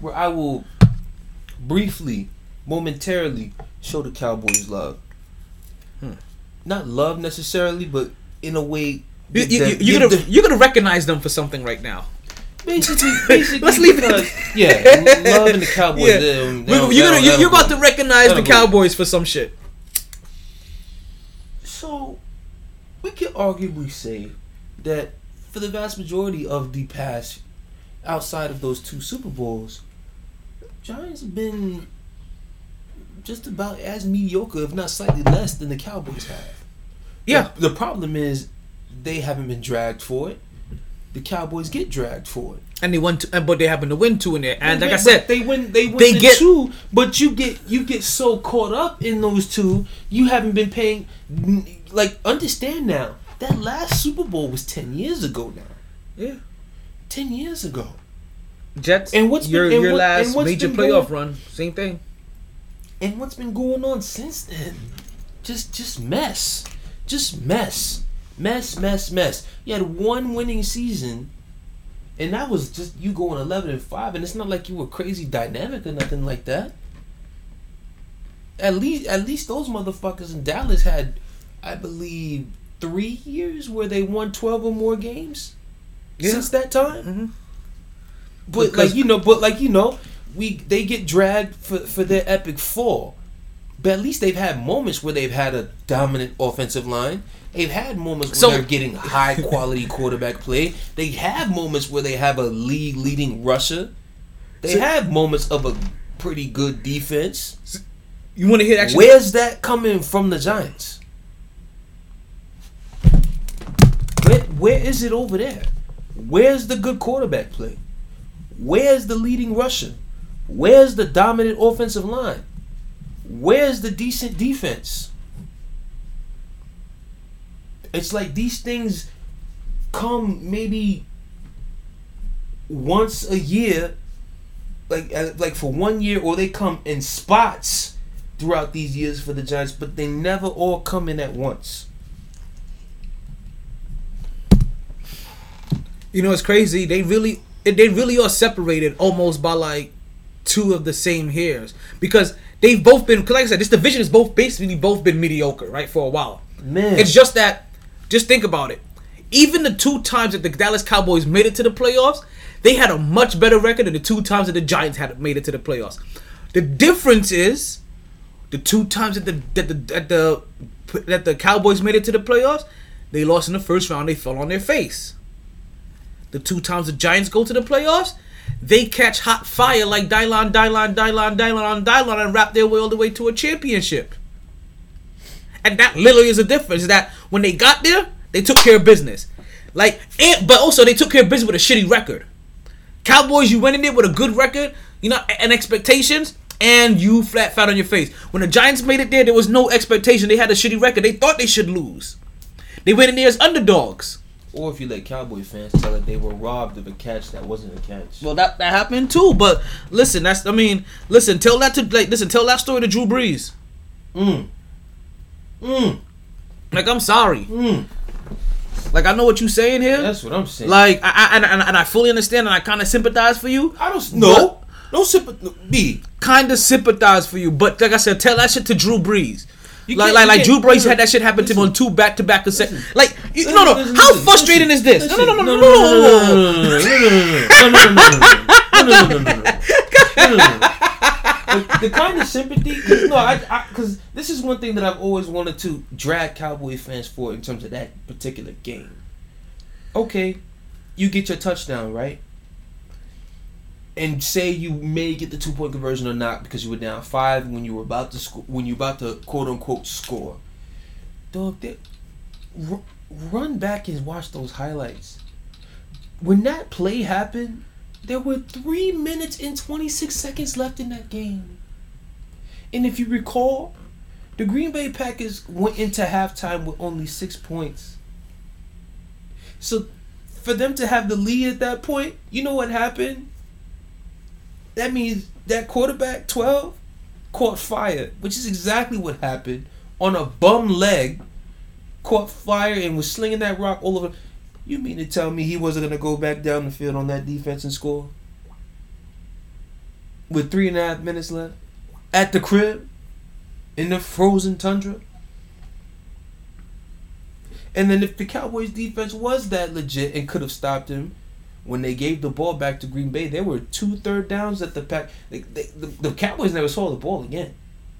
where I will briefly, momentarily show the Cowboys love. Not love necessarily, but in a way, you're gonna recognize them for something right now. Basically let's leave it. Yeah, loving the Cowboys. Yeah. You're about to recognize the Cowboys for some shit. So, we can arguably say that for the vast majority of the past, outside of those two Super Bowls, Giants have been just about as mediocre, if not slightly less, than the Cowboys have. Yeah. The problem is they haven't been dragged for it. The Cowboys get dragged for it, and they won. But they happen to win two in there. And like I said, they win two. But you get so caught up in those two, you haven't been paying. Like, understand now, that last Super Bowl was 10 years ago now. Yeah, 10 years ago. Jets. And what's your last major playoff run? Same thing. And what's been going on since then? Just mess. Mess. You had one winning season, and that was just you going 11-5, and it's not like you were crazy dynamic or nothing like that. At least those motherfuckers in Dallas had, I believe, 3 years where they won 12 or more games since that time. Mm-hmm. They get dragged for their epic fall. But at least they've had moments where they've had a dominant offensive line. They've had moments where they're getting high-quality quarterback play. They have moments where they have a league-leading rusher. They have moments of a pretty good defense. You want to hear actually? Where's that coming from the Giants? Where is it over there? Where's the good quarterback play? Where's the leading rusher? Where's the dominant offensive line? Where's the decent defense? It's like these things come maybe once a year, like for 1 year, or they come in spots throughout these years for the Giants, but they never all come in at once. You know, it's crazy. They really are separated almost by like two of the same hairs, because they've both been, like I said, this division has basically been mediocre, right, for a while. Man, it's just that. Just think about it. Even the two times that the Dallas Cowboys made it to the playoffs, they had a much better record than the two times that the Giants had made it to the playoffs. The difference is, the two times that the Cowboys made it to the playoffs, they lost in the first round. They fell on their face. The two times the Giants go to the playoffs, they catch hot fire like Dylon and wrap their way all the way to a championship. And that literally is the difference, that when they got there, they took care of business. But also they took care of business with a shitty record. Cowboys, you went in there with a good record, you know, and expectations, and you flat fat on your face. When the Giants made it there was no expectation. They had a shitty record. They thought they should lose. They went in there as underdogs. Or if you let Cowboy fans tell it, they were robbed of a catch that wasn't a catch. Well, that happened too, but listen, tell that story to Drew Brees. I'm sorry. Like, I know what you're saying here. Yeah, that's what I'm saying. Like, I fully understand, and I kind of sympathize for you. Kind of sympathize for you, but like I said, tell that shit to Drew Brees. Like Drew Brees had that shit happen to him on two back-to-back. Like, how frustrating is this? No. The kind of sympathy, because this is one thing that I've always wanted to drag Cowboy fans for in terms of that particular game. Okay, you get your touchdown, right? and say you may get the 2-point conversion or not because you were down 5 when you were about to quote unquote score. Dog, run back and watch those highlights. When that play happened, there were 3 minutes and 26 seconds left in that game. And if you recall, the Green Bay Packers went into halftime with only 6 points. So for them to have the lead at that point, you know what happened? That means that quarterback, 12, caught fire, which is exactly what happened. On a bum leg, caught fire and was slinging that rock all over. You mean to tell me he wasn't going to go back down the field on that defense and score? With 3.5 minutes left? At the crib? In the frozen tundra? And then if the Cowboys defense was that legit and could have stopped him, when they gave the ball back to Green Bay, there were 2 third downs at the pack. The Cowboys never saw the ball again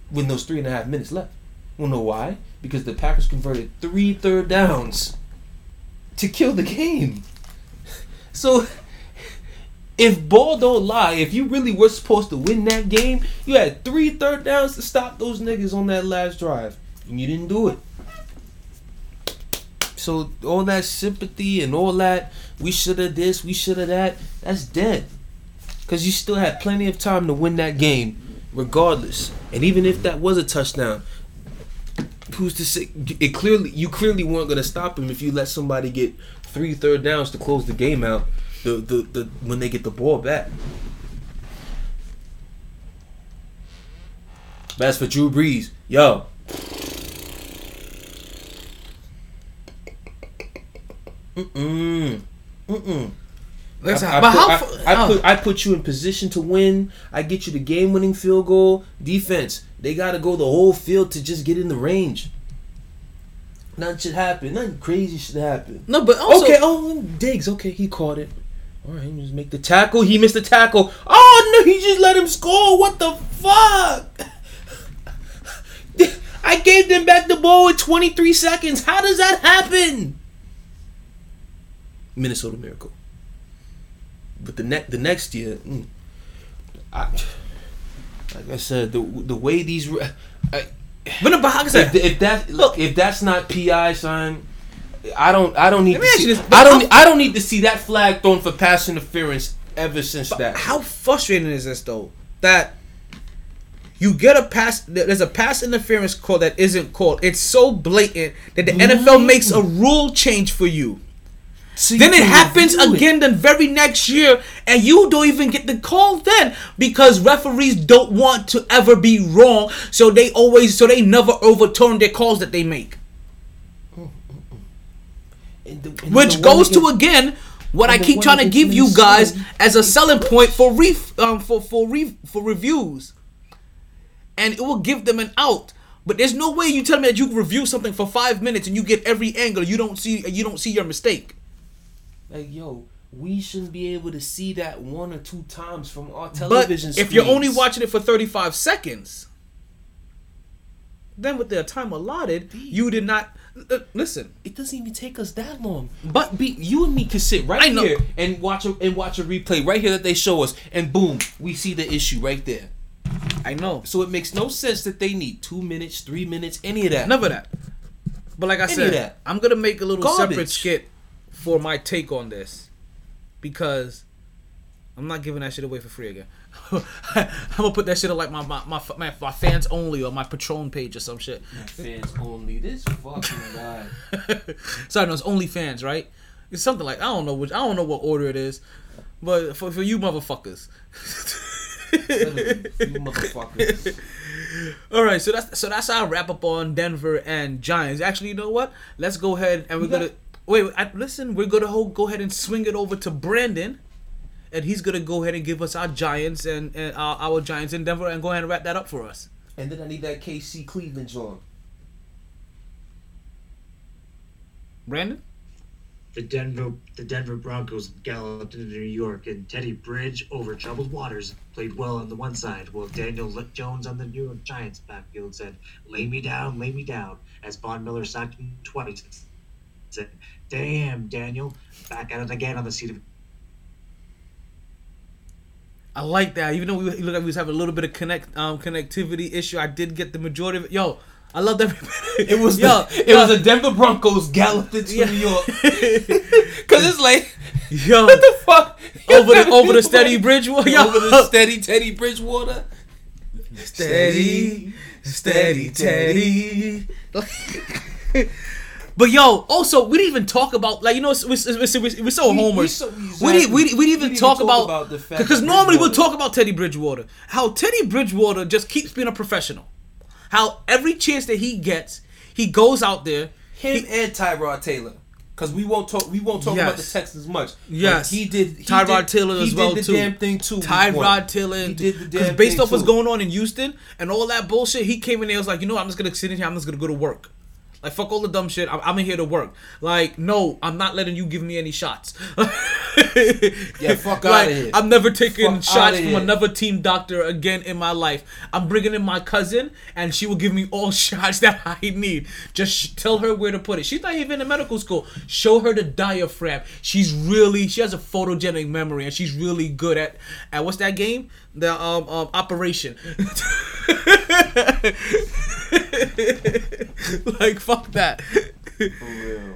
when those 3.5 minutes left. You know why? Because the Packers converted 3 third downs to kill the game. So, if ball don't lie, if you really were supposed to win that game, you had 3 third downs to stop those niggas on that last drive. And you didn't do it. So, all that sympathy and all that, we should have this, we should have that, that's dead. Because you still had plenty of time to win that game, regardless. And even if that was a touchdown, who's to say? You clearly weren't going to stop him if you let somebody get 3 third downs to close the game out when they get the ball back. But as for Drew Brees, yo. I put you in position to win. I get you the game-winning field goal. Defense, they gotta go the whole field to just get in the range. Nothing should happen. Nothing crazy should happen. No, but also Diggs. Okay, he caught it. All right, just make the tackle. He missed the tackle. Oh no, he just let him score. What the fuck? I gave them back the ball with 23 seconds. How does that happen? Minnesota Miracle. But the next year, like I said, the way these, if that's not PI sign, I don't need to see that flag thrown for pass interference ever since that. How frustrating is this though? That you get a pass. There's a pass interference call that isn't called. It's so blatant that the NFL makes a rule change for you. So then it happens again the very next year, and you don't even get the call then because referees don't want to ever be wrong, so they never overturn their calls that they make. Which goes to again what I keep trying to give you guys as a selling point for reviews, and it will give them an out. But there's no way you tell me that you review something for 5 minutes and you get every angle. You don't see your mistake. Like, yo, we shouldn't be able to see that 1 or 2 times from our television screens. If you're only watching it for 35 seconds, then with the time allotted, you did not... listen. It doesn't even take us that long. But you and me can sit right here and watch a replay right here that they show us, and boom, we see the issue right there. I know. So it makes no sense that they need 2 minutes, 3 minutes, any of that. None of that. But like I said, I'm going to make a little separate skit for my take on this, because I'm not giving that shit away for free again. I'm gonna put that shit on like my fans only or my Patron page or some shit. My fans only, this fucking guy. Sorry, no, it's only fans, right? It's something like I don't know what order it is, but for you motherfuckers. You motherfuckers. All right, so that's our wrap up on Denver and Giants. Actually, you know what? Let's go ahead and we're going to go ahead and swing it over to Brandon, and he's going to go ahead and give us our Giants and our Giants in Denver and go ahead and wrap that up for us. And then I need that KC Cleveland song. Brandon? The Denver Broncos galloped into New York, and Teddy Bridge over troubled waters played well on the one side, while Daniel Jones on the New York Giants backfield said, lay me down, as Von Miller sacked him twice. Said, damn, Daniel, back at it again on the seat of... I like that. Even though we look like we was having a little bit of connectivity issue, I did get the majority of it. Yo, I loved everybody. It was it was the Denver Broncos galloped into New York. Because it's like, yo, what the fuck? Over the steady Teddy Bridgewater. Steady Teddy. But yo, also we didn't even talk about, like, you know, we're so homers. We didn't even talk about the fact, because normally we'll talk about Teddy Bridgewater. How Teddy Bridgewater just keeps being a professional. How every chance that he gets, he goes out there. And Tyrod Taylor. Because we won't talk about the Texans much. Yes. Like he did Tyrod Taylor as well too. He did the damn thing too. Tyrod Taylor. He did the damn thing too. Because based off what's going on in Houston and all that bullshit, he came in there and was like, you know, I'm just going to sit in here. I'm just going to go to work. Like, fuck all the dumb shit. I'm in here to work. Like, no, I'm not letting you give me any shots. Yeah, fuck out of here. I'm never taking shots from another team doctor again in my life. I'm bringing in my cousin, and she will give me all shots that I need. Just tell her where to put it. She's not even in medical school. Show her the diaphragm. She has a photogenic memory, and she's really good at what's that game? The operation. Like, fuck that. For real.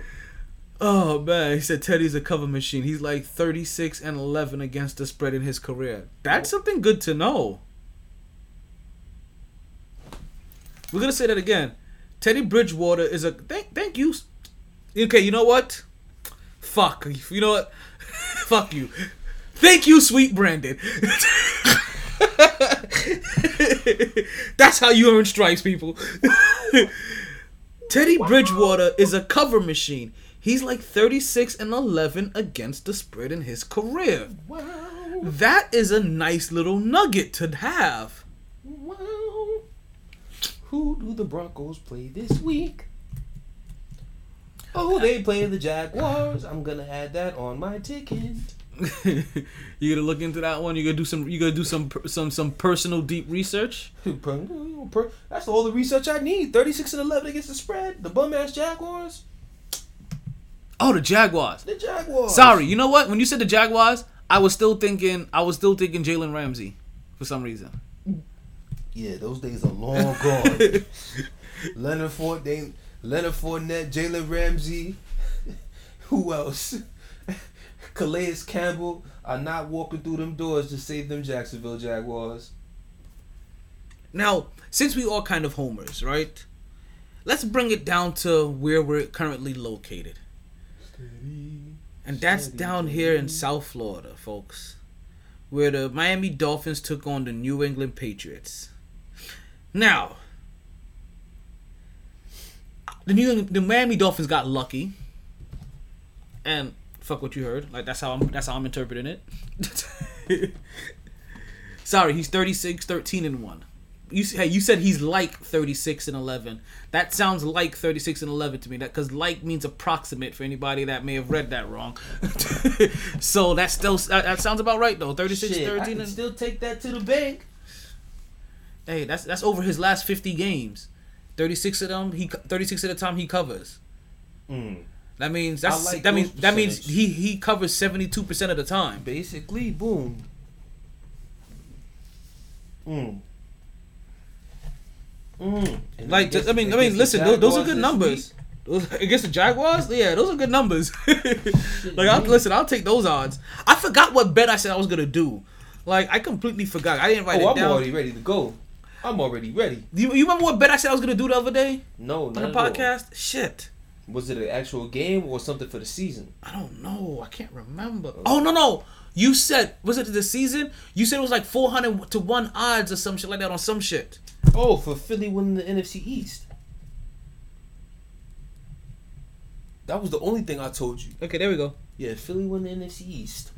Oh man, he said Teddy's a cover machine. He's like 36-11 against the spread in his career. That's something good to know. We're gonna say that again. Teddy Bridgewater is a thank you. Okay, you know what? Fuck. You know what? Fuck you. Thank you, sweet Brandon. That's how you earn stripes, people. Teddy Bridgewater is a cover machine. He's like 36-11 against the spread in his career. Wow. That is a nice little nugget to have. Wow. Who do the Broncos play this week? Oh, they play the Jaguars. I'm gonna add that on my ticket. You gonna look into that one? You gonna do some personal deep research? That's all the research I need. 36-11 against the spread. The bum ass Jaguars. Oh, the Jaguars. The Jaguars. Sorry, you know what? When you said the Jaguars, I was still thinking Jalen Ramsey, for some reason. Yeah, those days are long gone. Leonard Fournette, Jalen Ramsey. Who else? Calais Campbell are not walking through them doors to save them Jacksonville Jaguars. Now, since we all kind of homers, right? Let's bring it down to where we're currently located. And that's down here in South Florida, folks, where the Miami Dolphins took on the New England Patriots. Now, the Miami Dolphins got lucky, and fuck what you heard. Like, that's how I'm interpreting it. Sorry, he's 36-13-1. You said he's like 36-11. That sounds like 36-11 to me. That, because like means approximate, for anybody that may have read that wrong. So that's still that sounds about right though. 36-13. I can still take that to the bank. Hey, that's over his last 50 games. 36 at a time he covers. Mm. That means that means he covers 72% of the time. Basically, boom. Mm. Mm. Like, I mean, listen, those are good numbers. Against the Jaguars, yeah, those are good numbers. Like, I'll take those odds. I forgot what bet I said I was gonna do. Like, I completely forgot. I didn't write it down. I'm already ready to go. I'm already ready. You remember what bet I said I was gonna do the other day? No, not on the podcast. All. Shit. Was it an actual game or something for the season? I don't know. I can't remember. Oh, no. You said, was it the season? You said it was like 400-1 odds or some shit like that on some shit. Oh, for Philly winning the NFC East. That was the only thing I told you. Okay, there we go. Yeah, Philly winning the NFC East.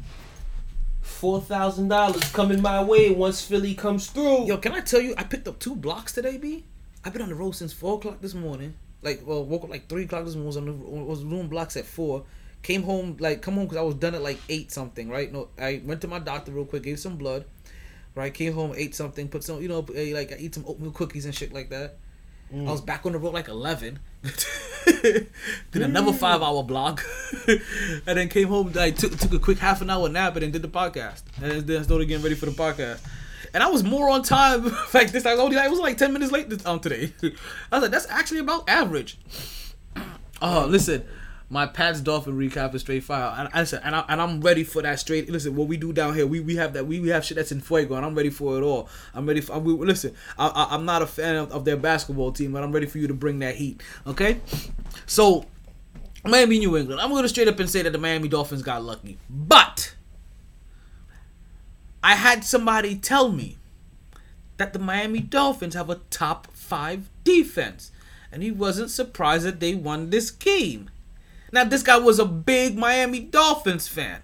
$4,000 coming my way once Philly comes through. Yo, can I tell you, I picked up 2 blocks today, B? I've been on the road since 4 o'clock this morning. Like, well, woke up like 3 o'clock this morning, was doing blocks at 4. Came home, because I was done at like 8 something, right? No, I went to my doctor real quick, gave some blood, right? Came home, ate something, put some, I eat some oatmeal cookies and shit like that. Mm. I was back on the road like 11. did another 5-hour block, and then came home, like, took a quick half an hour nap, and then did the podcast. And then started getting ready for the podcast. And I was more on time. Like this, I only, like, it was like 10 minutes late today. I was like, that's actually about average. Oh, listen, my Pats Dolphin recap is straight fire. And I'm ready for that straight. Listen, what we do down here, we have shit that's in fuego, and I'm ready for it all. I'm ready for. Listen, I'm not a fan of their basketball team, but I'm ready for you to bring that heat. Okay, so Miami, New England. I'm gonna straight up and say that the Miami Dolphins got lucky, but I had somebody tell me that the Miami Dolphins have a top 5 defense, and he wasn't surprised that they won this game. Now, this guy was a big Miami Dolphins fan,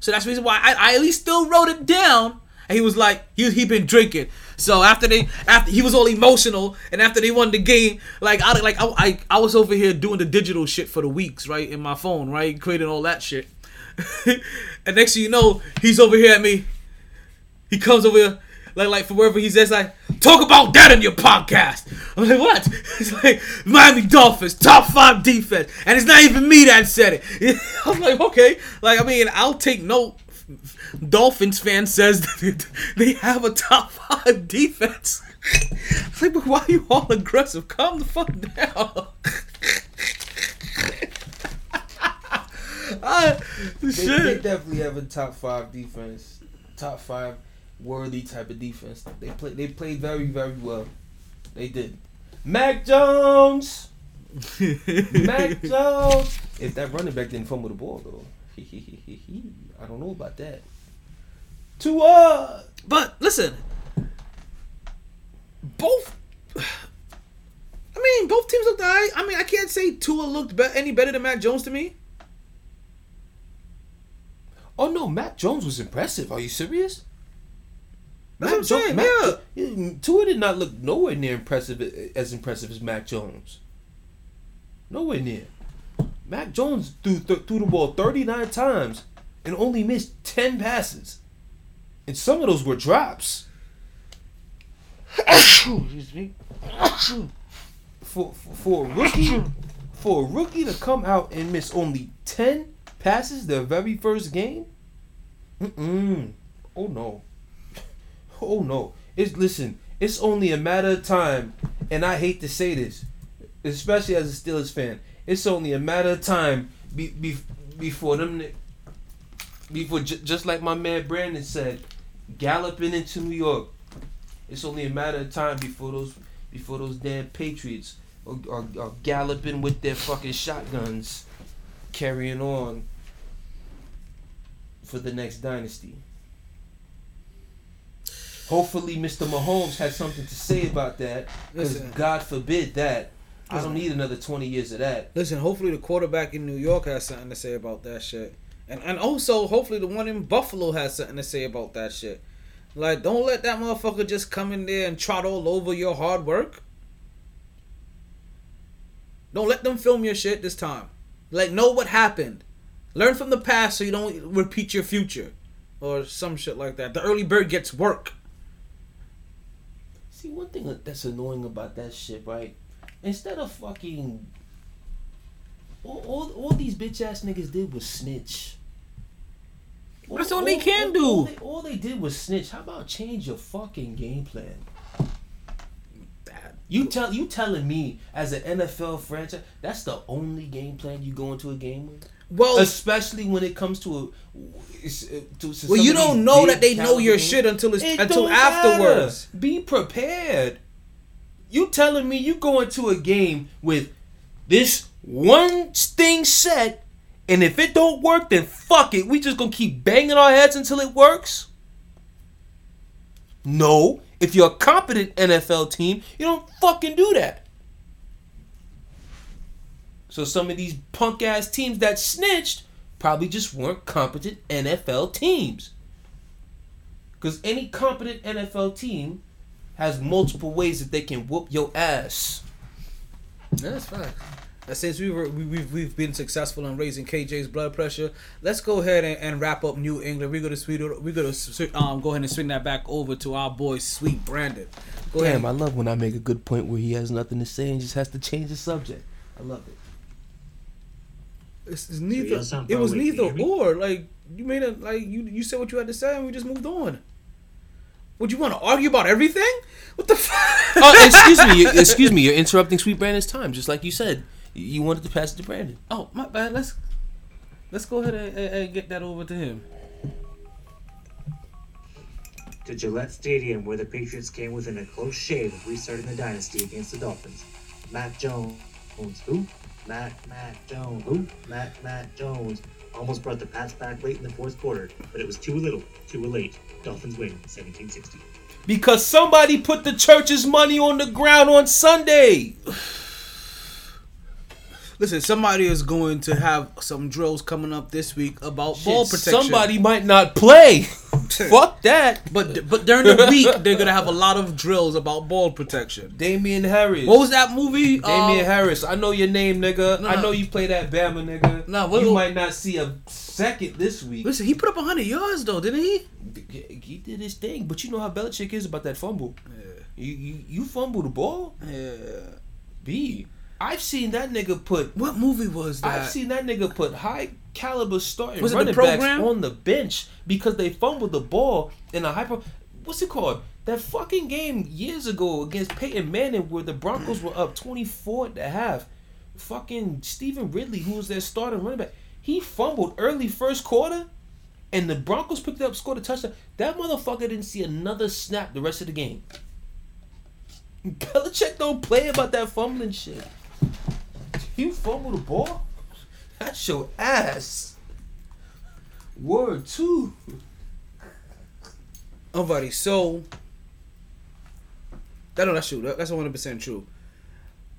so that's the reason why I at least still wrote it down. And he was like, he been drinking, so after he was all emotional, and after they won the game, I was over here doing the digital shit for the weeks, right, in my phone, right, creating all that shit. And next thing you know, he's over here at me. He comes over here, like from wherever he's at, like, talk about that in your podcast. I'm like, what? It's like, Miami Dolphins, top 5 defense. And it's not even me that said it. I was like, okay. Like, I mean, I'll take note. Dolphins fan says that they have a top 5 defense. I was like, but why are you all aggressive? Calm the fuck down. They definitely have a top 5 defense. Top 5 worthy type of defense. They played very, very well. They did. Mac Jones. If that running back didn't fumble the ball though, I don't know about that. But listen, both teams looked alright. I mean, I can't say Tua looked any better than Mac Jones to me. Oh no, Mac Jones was impressive. Are you serious? That's what I'm saying, yeah. Tua did not look nowhere near impressive as Mac Jones. Nowhere near. Mac Jones threw the ball 39 times and only missed 10 passes. And some of those were drops. Excuse me. For a rookie to come out and miss only 10 passes their very first game? Oh no. It's only a matter of time, and I hate to say this, especially as a Steelers fan, it's only a matter of time before just like my man Brandon said, galloping into New York. It's only a matter of time before those damn Patriots are galloping with their fucking shotguns, carrying on for the next dynasty. Hopefully Mr. Mahomes has something to say about that, because God forbid that. I don't need another 20 years of that. Listen, hopefully the quarterback in New York has something to say about that shit. And also, hopefully the one in Buffalo has something to say about that shit. Like, don't let that motherfucker just come in there and trot all over your hard work. Don't let them film your shit this time. Like, know what happened. Learn from the past so you don't repeat your future. Or some shit like that. The early bird gets work. See, one thing that's annoying about that shit, right? Instead of fucking... All these bitch-ass niggas did was snitch. That's all they can do. All they did was snitch. How about change your fucking game plan? You telling me as an NFL franchise that's the only game plan you go into a game with? Well, especially when it comes to well, you don't know that they know your shit until afterwards. Be prepared. You telling me you go into a game with this one thing set, and if it don't work, then fuck it. We just gonna keep banging our heads until it works? No. If you're a competent NFL team, you don't fucking do that. So some of these punk-ass teams that snitched probably just weren't competent NFL teams. Because any competent NFL team has multiple ways that they can whoop your ass. That's fact. Since we've been successful in raising KJ's blood pressure, let's go ahead and wrap up New England. We're gonna go ahead and swing that back over to our boy Sweet Brandon. Go ahead. I love when I make a good point where he has nothing to say and just has to change the subject. I love it. It's neither. So it was neither or. Like you made it. Like you said what you had to say, and we just moved on. Would you want to argue about everything? What the fuck? Oh, excuse me. You're interrupting Sweet Brandon's time, just like you said. You wanted to pass it to Brandon. Oh, my bad. Let's go ahead and get that over to him. To Gillette Stadium, where the Patriots came within a close shave of restarting the dynasty against the Dolphins. Matt Jones almost brought the Pats back late in the fourth quarter, but it was too little, too late. Dolphins win 17-16. Because somebody put the church's money on the ground on Sunday. Listen, somebody is going to have some drills coming up this week about ball protection. Somebody might not play. Fuck that. But during the week, they're going to have a lot of drills about ball protection. Damian Harris. What was that movie? Damian Harris. I know your name, nigga. I know you play that Bama, nigga. You might not see a second this week. Listen, he put up 100 yards, though, didn't he? He did his thing. But you know how Belichick is about that fumble. Yeah. You fumble the ball? Yeah. B. I've seen that nigga put... What movie was that? I've seen that nigga put high-caliber starting running backs on the bench because they fumbled the ball in a hyper... What's it called? That fucking game years ago against Peyton Manning where the Broncos were up 24.5. Fucking Stephen Ridley, who was their starting running back, he fumbled early first quarter, and the Broncos picked it up, scored a touchdown. That motherfucker didn't see another snap the rest of the game. Belichick don't play about that fumbling shit. You fumble the ball? That's your ass. Word two. Alrighty, so that's true. That's 100% true.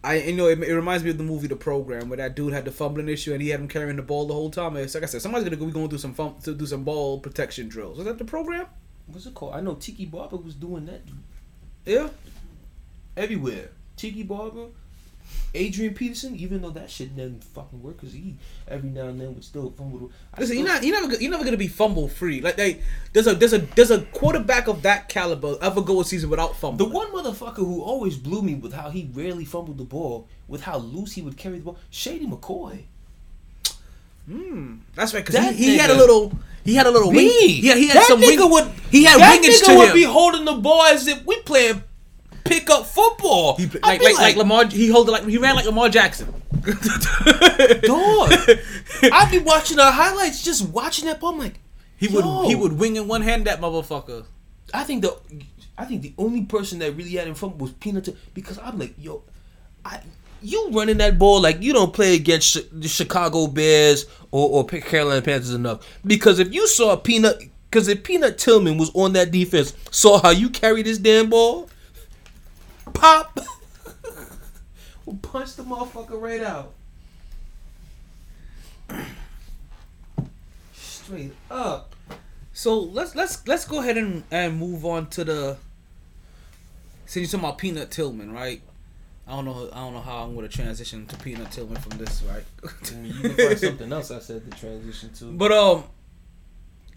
It reminds me of the movie The Program, where that dude had the fumbling issue and he had him carrying the ball the whole time. It's like I said, somebody's gonna be going through some ball protection drills. Was that The Program? What's it called? I know Tiki Barber was doing that. Yeah. Everywhere. Tiki Barber. Adrian Peterson, even though that shit didn't fucking work, because he every now and then would still fumble. You're never gonna be fumble free. Like there's a quarterback of that caliber ever go a season without fumbling. The one motherfucker who always blew me with how he rarely fumbled the ball, with how loose he would carry the ball, Shady McCoy. That's right. Cause that he had a little. He had a little wing. Yeah, he had that some nigga wing. Would he had that wingage nigga to would him. Be holding the ball as if we playing. Pick up football. He, like Lamar. He ran like Lamar Jackson. Dog, I'd be watching the highlights, just watching that ball. I'm like, he would wing in one hand that motherfucker. I think the only person that really had him from was Peanut, because I'm like, yo, you running that ball like you don't play against the Chicago Bears or Carolina Panthers enough, because if you saw Peanut, because if Peanut Tillman was on that defense, saw how you carry this damn ball. Pop. We'll punch the motherfucker right out. Straight up. So let's go ahead and move on to the. Since you're talking about Peanut Tillman, right? I don't know how I'm gonna transition to Peanut Tillman from this, right? You can find something else I said to transition to. But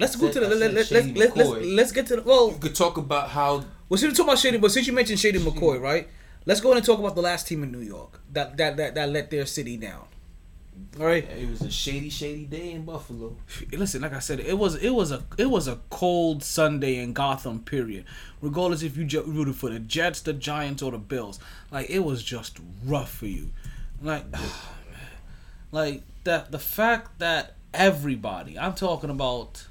let's get to the You could talk about how. Well, since we talk about Shady, but since you mentioned Shady McCoy, right? Let's go in and talk about the last team in New York that let their city down. All right, yeah, it was a shady day in Buffalo. Listen, like I said, it was a cold Sunday in Gotham. Period. Regardless if you rooted for the Jets, the Giants, or the Bills, like it was just rough for you. Like, like that the fact that everybody, I'm talking about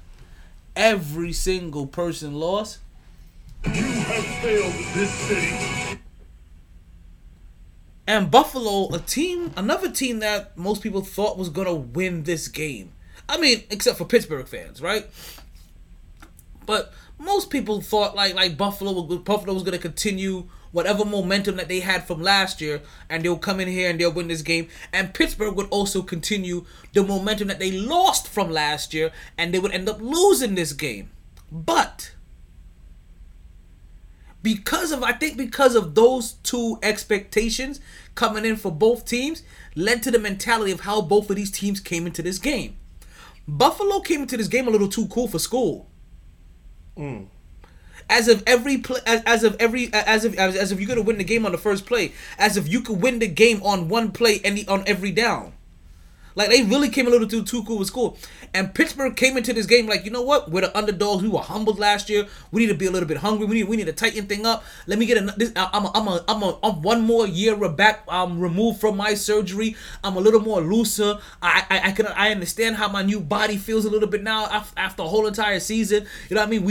every single person lost. You have failed this city. And Buffalo, another team that most people thought was going to win this game. I mean, except for Pittsburgh fans, right? But most people thought like Buffalo was going to continue whatever momentum that they had from last year, and they'll come in here and they'll win this game. And Pittsburgh would also continue the momentum that they lost from last year, and they would end up losing this game. But... Because of those two expectations coming in for both teams led to the mentality of how both of these teams came into this game. Buffalo came into this game a little too cool for school. As if you're gonna win the game on the first play, as if you could win the game on one play on every down. Like, they really came a little too cool with school. And Pittsburgh came into this game like, you know what? We're the underdogs. We were humbled last year. We need to be a little bit hungry. We need to tighten thing up. Let me get I'm one more year back. I'm removed from my surgery. I'm a little more looser. I understand how my new body feels a little bit now after a whole entire season. You know what I mean?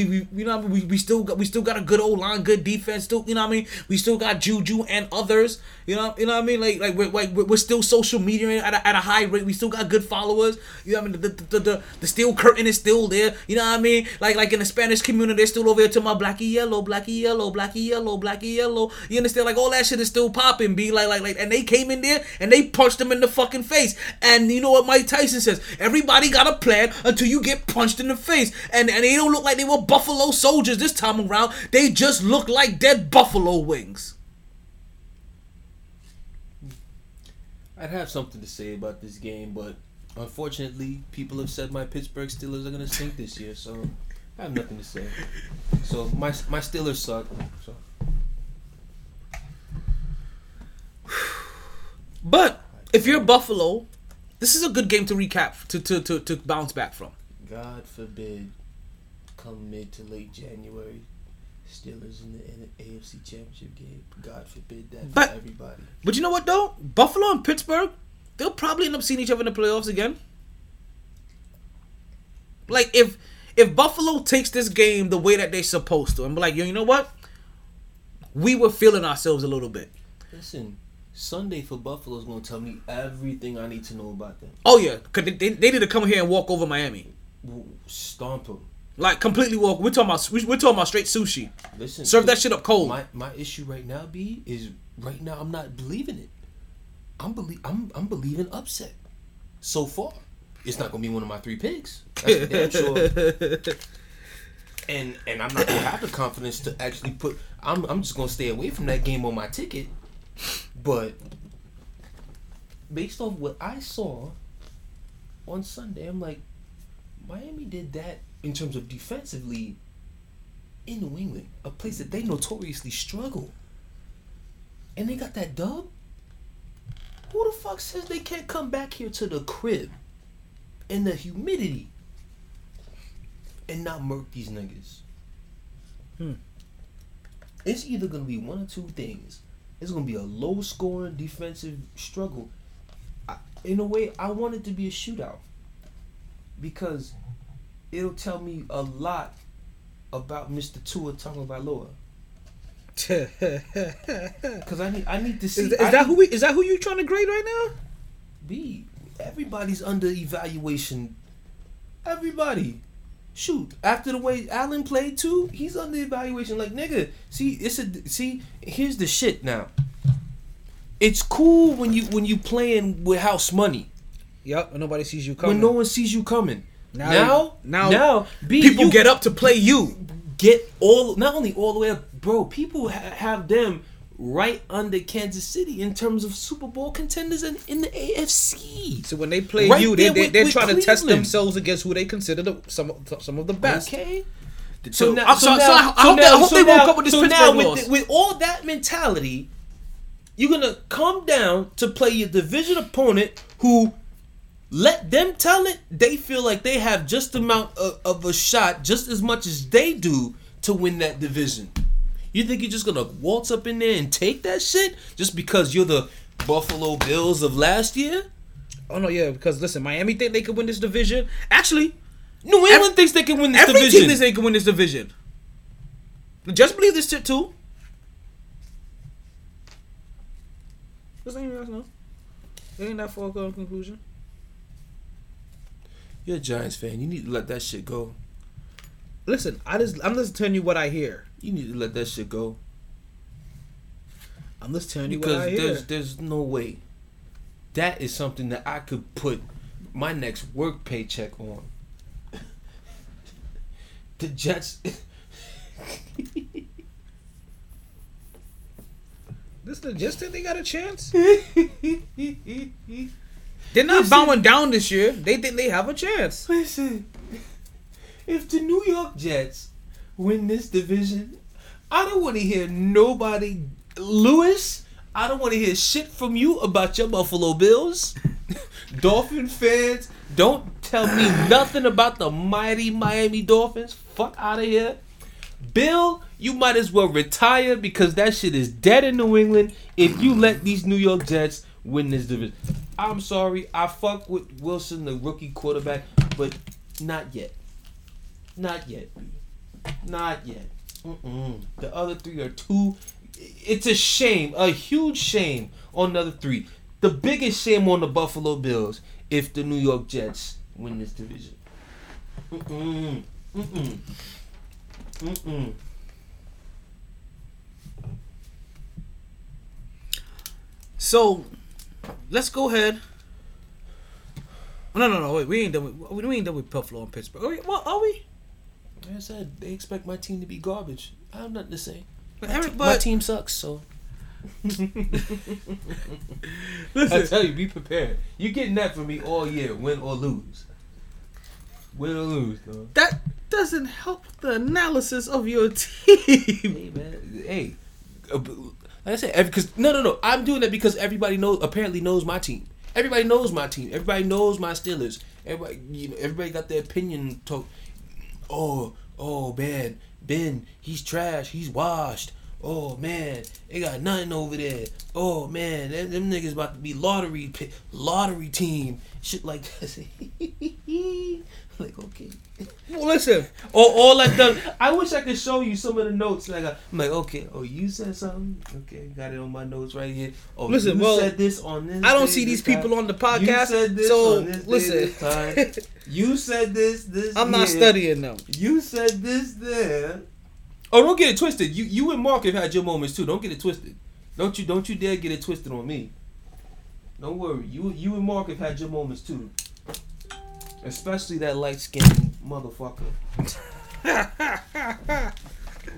We still got a good old line, good defense. Still, you know what I mean? We still got Juju and others. You know what I mean? Like we're still social media at a high rate. We still got good followers. You know what I mean? The steel curtain is still there. You know what I mean? Like in the Spanish community, they're still over here talking about blacky yellow, blacky yellow, blacky yellow, blacky yellow. You understand? Like all that shit is still popping. Be like, and they came in there and they punched them in the fucking face. And you know what Mike Tyson says? Everybody got a plan until you get punched in the face. And they don't look like they were buffalo soldiers this time around. They just look like dead buffalo wings. I'd have something to say about this game, but unfortunately, people have said my Pittsburgh Steelers are going to sink this year, so I have nothing to say. So my Steelers suck. So. But if you're Buffalo, this is a good game to recap, to bounce back from. God forbid, come mid to late January, Steelers in the AFC Championship game. God forbid that for everybody. But you know what, though? Buffalo and Pittsburgh, they'll probably end up seeing each other in the playoffs again. Like, if Buffalo takes this game the way that they're supposed to, and be like, yo, you know what? We were feeling ourselves a little bit. Listen, Sunday for Buffalo is going to tell me everything I need to know about them. Oh, yeah, because they need to come here and walk over Miami. Stomp them. Like, completely walk. We're talking about straight sushi. Listen, serve that shit up cold. My issue right now, B, is right now I'm not believing it. I'm believing upset. So far, it's not gonna be one of my three picks. That's for damn sure. And I'm not gonna have the confidence to actually put. I'm just gonna stay away from that game on my ticket. But based off what I saw on Sunday, I'm like, Miami did that. In terms of defensively, in New England, a place that they notoriously struggle, and they got that dub. Who the fuck says they can't come back here to the crib, in the humidity, and not murk these niggas? It's either gonna be one or two things. It's gonna be a low-scoring defensive struggle. In a way, I want it to be a shootout because it'll tell me a lot about Mr. Tua Tagovailoa. Because I need to see. Is that who you trying to grade right now? B, everybody's under evaluation. Everybody, shoot. After the way Allen played too, he's under evaluation. Like nigga, here's the shit now. It's cool when you playing with house money. Yep, and nobody sees you coming. When no one sees you coming. Now, people get up to play you. Not only all the way up, bro. People have them right under Kansas City in terms of Super Bowl contenders and in the AFC. So when they play right you, they're trying Cleveland. To test themselves against who they consider some of the best. Okay. So I hope they woke up with this Pittsburgh loss. With all that mentality, you're gonna come down to play your division opponent who. Let them tell it. They feel like they have just the amount of a shot, just as much as they do, to win that division. You think you're just going to waltz up in there and take that shit just because you're the Buffalo Bills of last year? Oh, no, yeah, because, listen, Miami think they could win this division. Actually, New England thinks they can win this division. Every team thinks they can win this division. Just believe this shit, too. Just let anyone else know. It ain't that far going to conclusion. You're a Giants fan. You need to let that shit go. Listen, I'm just telling you what I hear. You need to let that shit go. I'm just telling you what I hear. Because there's no way. That is something that I could put my next work paycheck on. The Jets. The Jets think they got a chance? They're not bowing down this year. They think they have a chance. Listen, if the New York Jets win this division, I don't want to hear nobody. Lewis, I don't want to hear shit from you about your Buffalo Bills. Dolphin fans, don't tell me nothing about the mighty Miami Dolphins. Fuck out of here. Bill, you might as well retire because that shit is dead in New England if you let these New York Jets win this division. I'm sorry. I fuck with Wilson, the rookie quarterback, but not yet. Not yet. Not yet. Mm-mm. The other three are too... It's a shame. A huge shame on the other three. The biggest shame on the Buffalo Bills if the New York Jets win this division. Mm-mm. Mm-mm. Mm-mm. So, let's go ahead. No, wait. We ain't done with Buffalo and Pittsburgh. Are we? Like I said, they expect my team to be garbage. I have nothing to say. My team sucks, so. I tell you, be prepared. You getting that from me all year, win or lose. Win or lose, though. That doesn't help the analysis of your team. Hey, man. Hey. Like I said, because no. I'm doing that because everybody apparently knows my team. Everybody knows my team. Everybody knows my Steelers. Everybody, everybody got their opinion talk. Oh man, Ben, he's trash. He's washed. Oh man, they got nothing over there. Oh man, them niggas about to be lottery team. Shit like that. Like okay. Well, listen. All I've done. I wish I could show you some of the notes. Like I'm like okay. Oh, you said something. Okay, got it on my notes right here. Oh, listen. You said this on this. I don't see these people on the podcast. You said this on this day, this time. You said this. This. I'm not studying them. You said this there. Oh, don't get it twisted. You and Mark have had your moments too. Don't get it twisted. Don't you dare get it twisted on me. Don't worry. You and Mark have had your moments too. Especially that light-skinned motherfucker.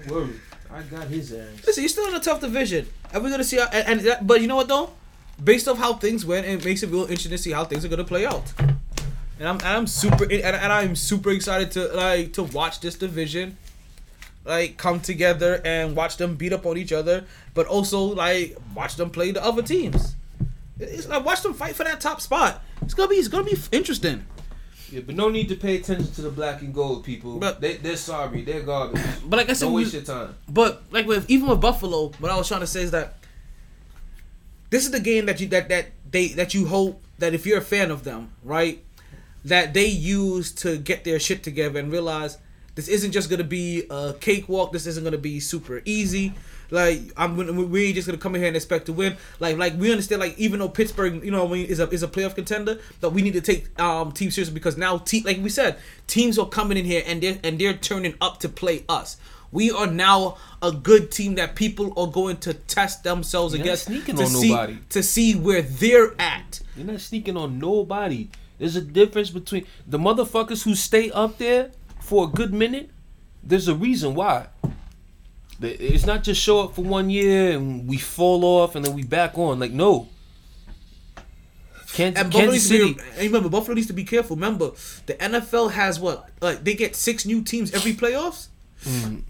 Don't worry. I got his ass. Listen, you're still in a tough division. And we're going to see how... But you know what, though? Based off how things went, it makes it real interesting to see how things are going to play out. And I'm super excited to watch this division come together and watch them beat up on each other, but also watch them play the other teams. It's watch them fight for that top spot. It's gonna be interesting. Yeah, but no need to pay attention to the black and gold people. But they're sorry, they're garbage. But like I said, don't waste your time. But even with Buffalo, what I was trying to say is that this is the game that you hope that if you're a fan of them, right, that they use to get their shit together and realize this isn't just gonna be a cakewalk. This isn't gonna be super easy. We ain't just gonna come in here and expect to win. We understand. Even though Pittsburgh, is a playoff contender, that we need to take teams seriously because now we said, teams are coming in here and they're turning up to play us. We are now a good team that people are going to test themselves against to see where they're at. You're not sneaking on nobody. There's a difference between the motherfuckers who stay up there for a good minute. There's a reason why. It's not just show up for 1 year and we fall off and then we back on. No. Kansas City. Remember, Buffalo needs to be careful. Remember, the NFL has what? They get 6 new teams every playoffs? Mm.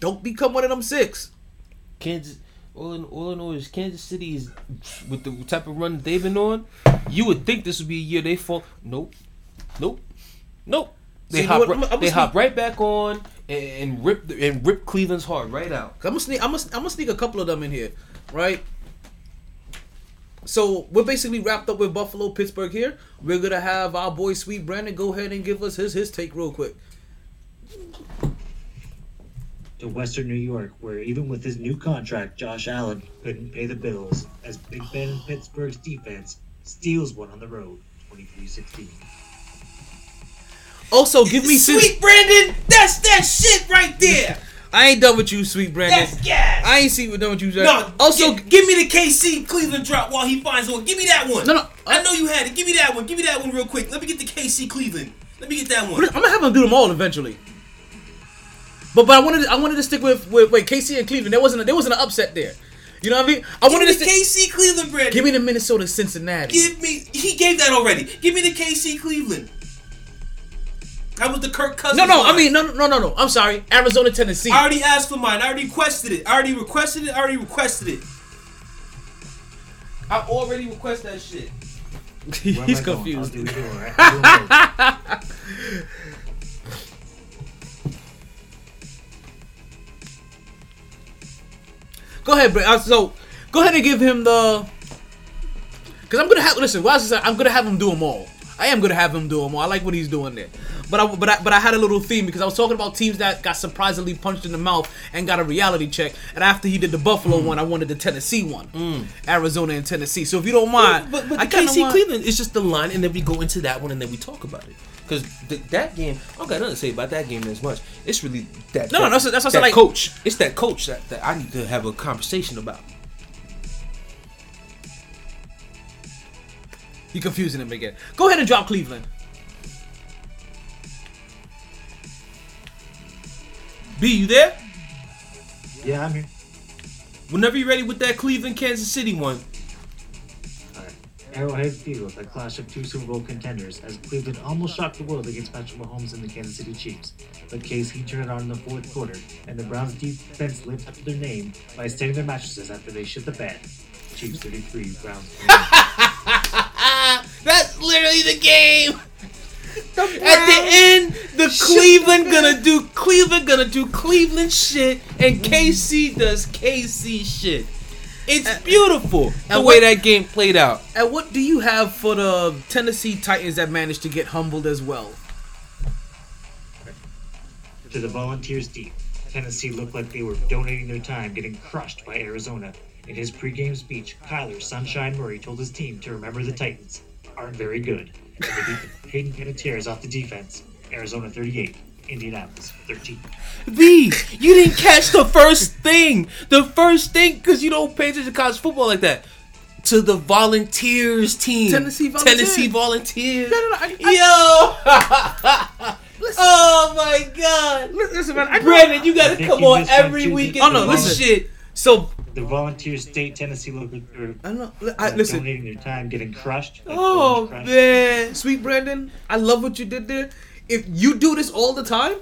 Don't become one of them 6. All in all is Kansas City is, with the type of run they've been on, you would think this would be a year they fall. Nope. They hop right back on and rip Cleveland's heart right out. I'm gonna sneak a couple of them in here, right? So we're basically wrapped up with Buffalo, Pittsburgh here. We're gonna have our boy Sweet Brandon go ahead and give us his take real quick. In Western New York, where even with his new contract, Josh Allen couldn't pay the bills as Big Ben and Pittsburgh's defense steals one on the road, 23-16. Also, give me Sweet Brandon. That's that shit right there. I ain't done with you, Sweet Brandon. That's gas. I ain't done with you, Jack. No. Also, give me the KC Cleveland drop while he finds one. Give me that one. No. I know you had it. Give me that one. Give me that one real quick. Let me get the KC Cleveland. Let me get that one. I'm gonna have him do them all eventually. But I wanted to stick with KC and Cleveland. There wasn't an upset there. You know what I mean? KC Cleveland, Brandon. Give me the Minnesota Cincinnati. He gave that already. Give me the KC Cleveland. That was the Kirk Cousins. No, I mean, no. I'm sorry. Arizona, Tennessee. I already asked for mine. I already requested it. I already requested that shit. He's confused. Go ahead, bro. So go ahead and give him the. Because I'm gonna have listen. I'm gonna have him do them all. I am gonna have him do them all. I like what he's doing there. But I had a little theme because I was talking about teams that got surprisingly punched in the mouth and got a reality check. And after he did the Buffalo one, I wanted the Tennessee one, Arizona and Tennessee. So if you don't mind, but I the KC Cleveland is just the line, and then we go into that one, and then we talk about it because that game. I don't got nothing to say about that game as much. It's really that. No, that's what I like. Coach. It's that coach that I need to have a conversation about. You're confusing him again. Go ahead and drop Cleveland. B, you there? Yeah, I'm here. Whenever you're ready with that Cleveland, Kansas City one. All right. Arrowhead Field, a clash of two Super Bowl contenders, as Cleveland almost shocked the world against Patrick Mahomes and the Kansas City Chiefs. But KC turned it on in the fourth quarter, and the Browns' defense lived up to their name by staying their mattresses after they shit the bed. Chiefs 33, Browns 20. That's literally the game. At the end, Cleveland gonna do Cleveland shit, and KC does KC shit. It's beautiful the way that game played out. And what do you have for the Tennessee Titans that managed to get humbled as well? To the Volunteers deep, Tennessee looked like they were donating their time, getting crushed by Arizona. In his pregame speech, Kyler Sunshine Murray told his team to remember the Titans aren't very good. And they beat the Hayden Panettiere off the defense. Arizona 38, Indianapolis 13. V, you didn't catch the first thing. The first thing, because you don't pay attention to college football like that. To the Volunteers team. Tennessee Volunteers. Yo. Listen. Oh, my God. Listen, man. Brandon, you got to come on every week and do this shit. So... The Volunteer State Tennessee local donating their time, getting crushed. Oh, crushed. Man. Sweet Brandon, I love what you did there. If you do this all the time?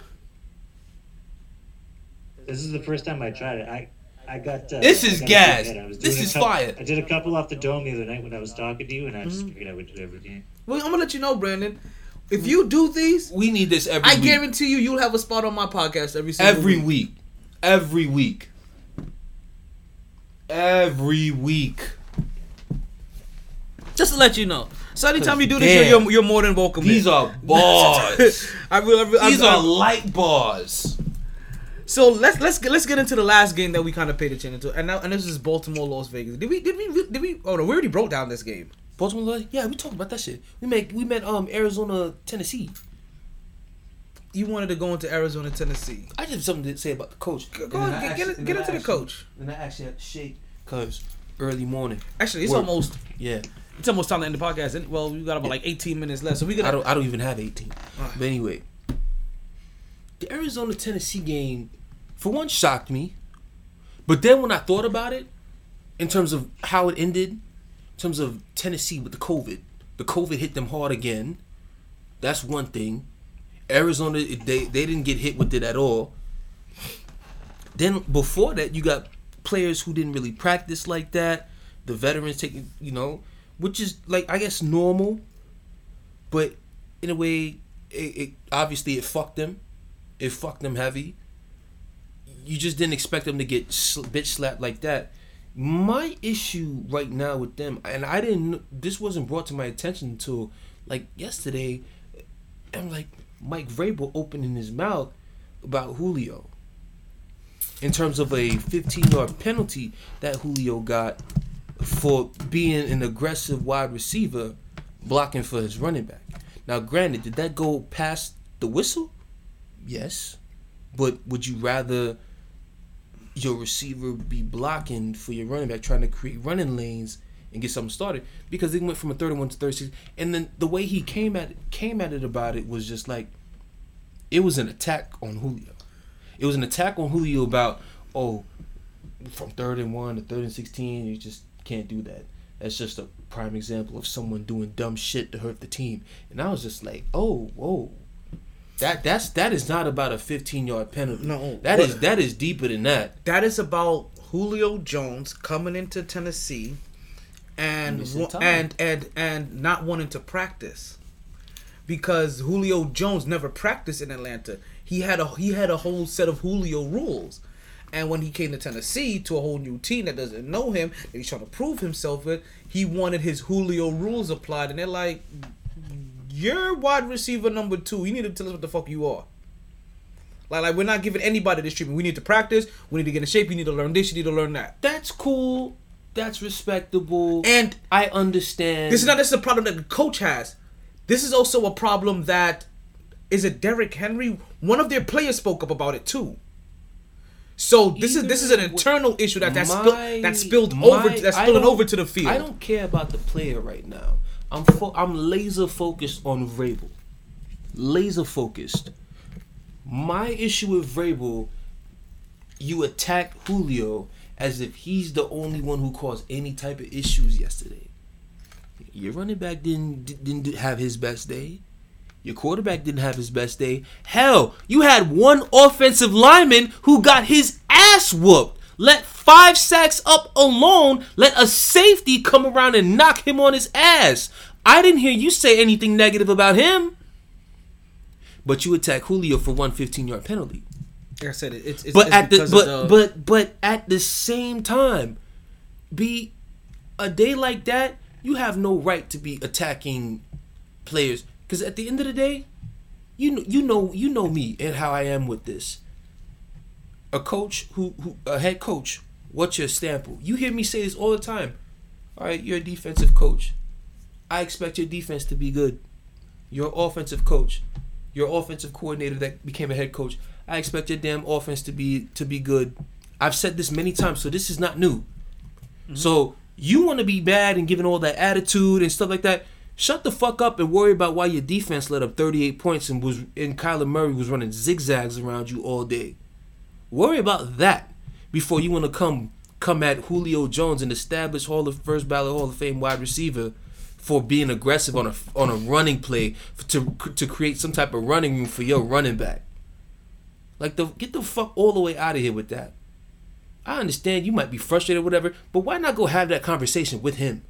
This is the first time I tried it. I got... this is gas. This is fire. I did a couple off the dome the other night when I was talking to you, and I just figured I would do every game. Well, I'm going to let you know, Brandon. If you do these... We need this every week. I guarantee you'll have a spot on my podcast every week. Every week. Just to let you know. So anytime you do this, you're more than welcome. These are bars. These are light bars. So let's get into the last game that we kind of paid attention to, and this is Baltimore Las Vegas. Did we? Oh no, we already broke down this game. Baltimore, yeah, we talked about that shit. We met Arizona Tennessee. You wanted to go into Arizona, Tennessee. I just have something to say about the coach. Go on, get into the coach. And I actually had to shake because early morning. Actually, it's almost time to end the podcast. Well, we got about 18 minutes left, so we gotta. I don't even have 18. But anyway, the Arizona, Tennessee game, for one, shocked me. But then when I thought about it, in terms of how it ended, in terms of Tennessee with the COVID hit them hard again. That's one thing. Arizona, they didn't get hit with it at all. Then before that, you got players who didn't really practice like that. The veterans taking, which is I guess normal, but in a way, it obviously it fucked them. It fucked them heavy. You just didn't expect them to get bitch slapped like that. My issue right now with them, and I didn't. This wasn't brought to my attention until yesterday. I'm like. Mike Vrabel opening his mouth about Julio in terms of a 15-yard penalty that Julio got for being an aggressive wide receiver blocking for his running back. Now, granted, did that go past the whistle? Yes. But would you rather your receiver be blocking for your running back, trying to create running lanes and get something started, because they went from a 31 to 36, and then the way he came at it about it was just it was an attack on Julio. It was an attack on Julio about from 3rd and 1 to 3rd and 16, you just can't do that. That's just a prime example of someone doing dumb shit to hurt the team. And I was just like, whoa, that is not about a 15-yard penalty. No, that is deeper than that. That is about Julio Jones coming into Tennessee. and not wanting to practice because Julio Jones never practiced in Atlanta. He had a whole set of Julio rules. And when he came to Tennessee to a whole new team that doesn't know him, that he's trying to prove himself with, he wanted his Julio rules applied. And they're like, you're wide receiver number 2. You need to tell us what the fuck you are. Like we're not giving anybody this treatment. We need to practice. We need to get in shape. You need to learn this. You need to learn that. That's cool. That's respectable. And I understand. This is a problem that the coach has. This is also a problem that, is it Derrick Henry? One of their players spoke up about it too. So this is an internal issue that's spilled over to the field. I don't care about the player right now. I'm laser focused on Vrabel. Laser focused. My issue with Vrabel, you attack Julio as if he's the only one who caused any type of issues yesterday. Your running back didn't have his best day. Your quarterback didn't have his best day. Hell, you had one offensive lineman who got his ass whooped. Let 5 sacks up alone. Let a safety come around and knock him on his ass. I didn't hear you say anything negative about him. But you attack Julio for one 15-yard penalty. Like I said, at the same time, be a day like that, you have no right to be attacking players. Because at the end of the day, you know me and how I am with this. A coach a head coach, what's your sample? You hear me say this all the time. All right, you're a defensive coach. I expect your defense to be good. You're offensive coach. Your offensive coordinator that became a head coach. I expect your damn offense to be good. I've said this many times, so this is not new. Mm-hmm. So you want to be bad and giving all that attitude and stuff like that. Shut the fuck up and worry about why your defense let up 38 points and Kyler Murray was running zigzags around you all day. Worry about that before you want to come at Julio Jones, an established first ballot Hall of Fame wide receiver, for being aggressive on a running play to create some type of running room for your running back. Like, get the fuck all the way out of here with that. I understand you might be frustrated or whatever, but why not go have that conversation with him?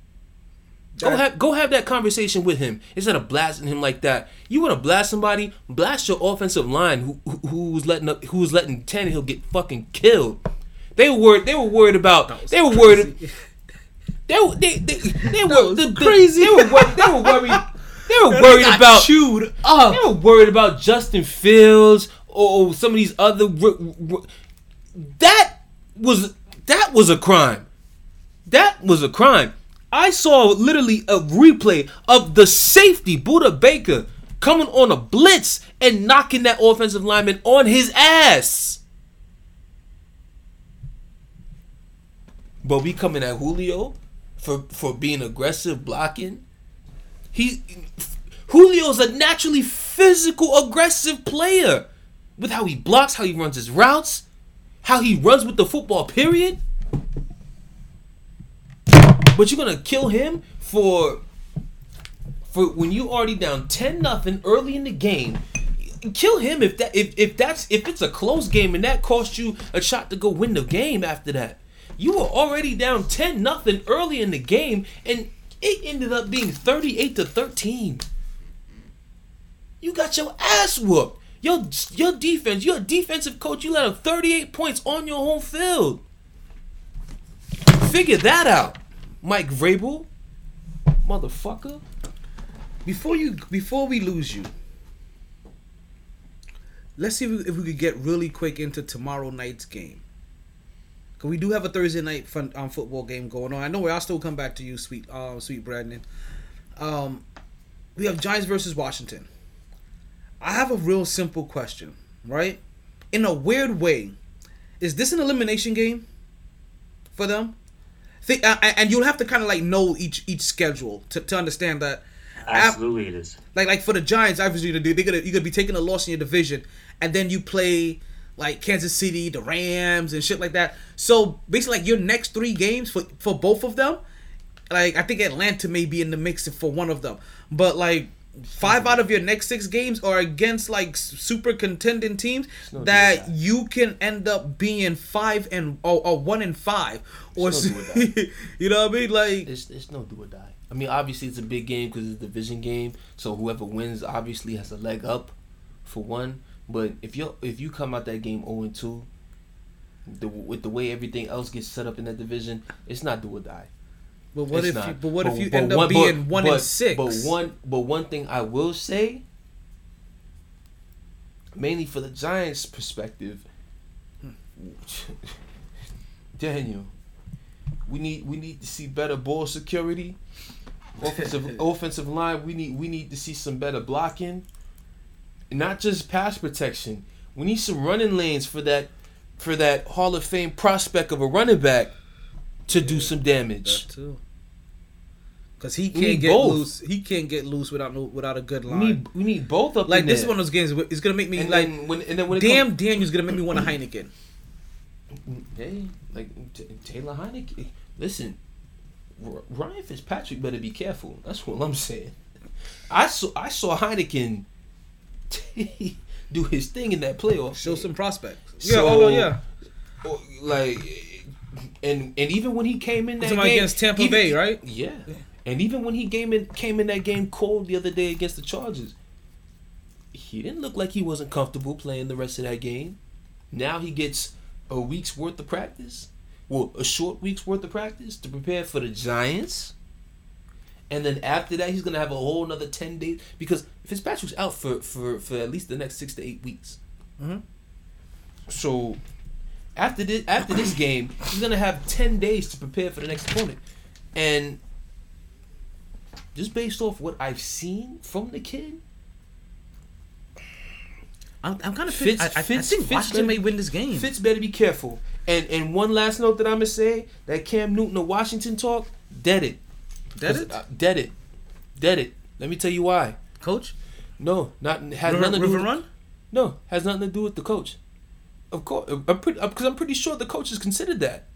Go have that conversation with him instead of blasting him like that. You want to blast somebody? Blast your offensive line who's letting Tannehill get fucking killed. They were worried about Justin Fields or some of these other. That was a crime. That was a crime. I saw literally a replay of the safety, Buda Baker, coming on a blitz and knocking that offensive lineman on his ass. But we coming at Julio for being aggressive, blocking. Julio's a naturally physical, aggressive player with how he blocks, how he runs his routes, how he runs with the football, period. But you're gonna kill him for when you already down 10-0 early in the game. Kill him if it's a close game and that costs you a shot to go win the game after that. You were already down 10-0 early in the game and it ended up being 38-13. You got your ass whooped. Your defense, you're a defensive coach, you let up 38 points on your home field. Figure that out. Mike Vrabel, motherfucker. Before we lose you, let's see if we could get really quick into tomorrow night's game. Cause we do have a Thursday night football game going on. I know I'll still come back to you, sweet Brandon. We have Giants versus Washington. I have a real simple question, right? In a weird way, is this an elimination game for them? And you'll have to kind of like know each schedule to understand that. Absolutely, it is. Like for the Giants, obviously you're gonna be taking a loss in your division, and then you play like Kansas City, the Rams, and shit like that. So basically, like your next 3 games for both of them, like I think Atlanta may be in the mix for one of them, but like 5 out of your next 6 games are against like super contending teams, that you can end up being 5 and 1 and 5 or you know what I mean, like it's no do or die. I mean, obviously it's a big game because it's a division game, so whoever wins obviously has a leg up for one. But if you come out that game 0-2, with the way everything else gets set up in that division, it's not do or die. But what if you end up being one and six? But one thing I will say, mainly for the Giants' perspective, Daniel, we need to see better ball security, offensive line. We need to see some better blocking, not just pass protection. We need some running lanes for that Hall of Fame prospect of a running back to do some damage. That too. Cause he can't get loose. He can't get loose without a good line. We need both up. Like this is one of those games. It's gonna make me and like. Then when damn, Daniel's gonna make me want a Heineken. Hey, like Taylor Heineken. Listen, Ryan Fitzpatrick better be careful. That's what I'm saying. I saw Heineken do his thing in that playoff. Show some prospects. Yeah. Like. And even when he came in that game against Tampa Bay, right? Yeah. And even when he came in that game cold the other day against the Chargers, he didn't look like he wasn't comfortable playing the rest of that game. Now he gets a week's worth of practice, well, a short week's worth of practice to prepare for the Giants. And then after that, he's going to have a whole another 10 days because Fitzpatrick's out for at least the next 6 to 8 weeks. Mm-hmm. So. After this game, he's going to have 10 days to prepare for the next opponent. And just based off what I've seen from the kid, I'm kind of Fitz. I think Washington may win this game. Fitz better be careful. And one last note that I'm going to say, that Cam Newton of Washington talk, dead it. Let me tell you why. Coach? No, has nothing to do with the coach. Of course, I'm pretty sure the coach is considered that.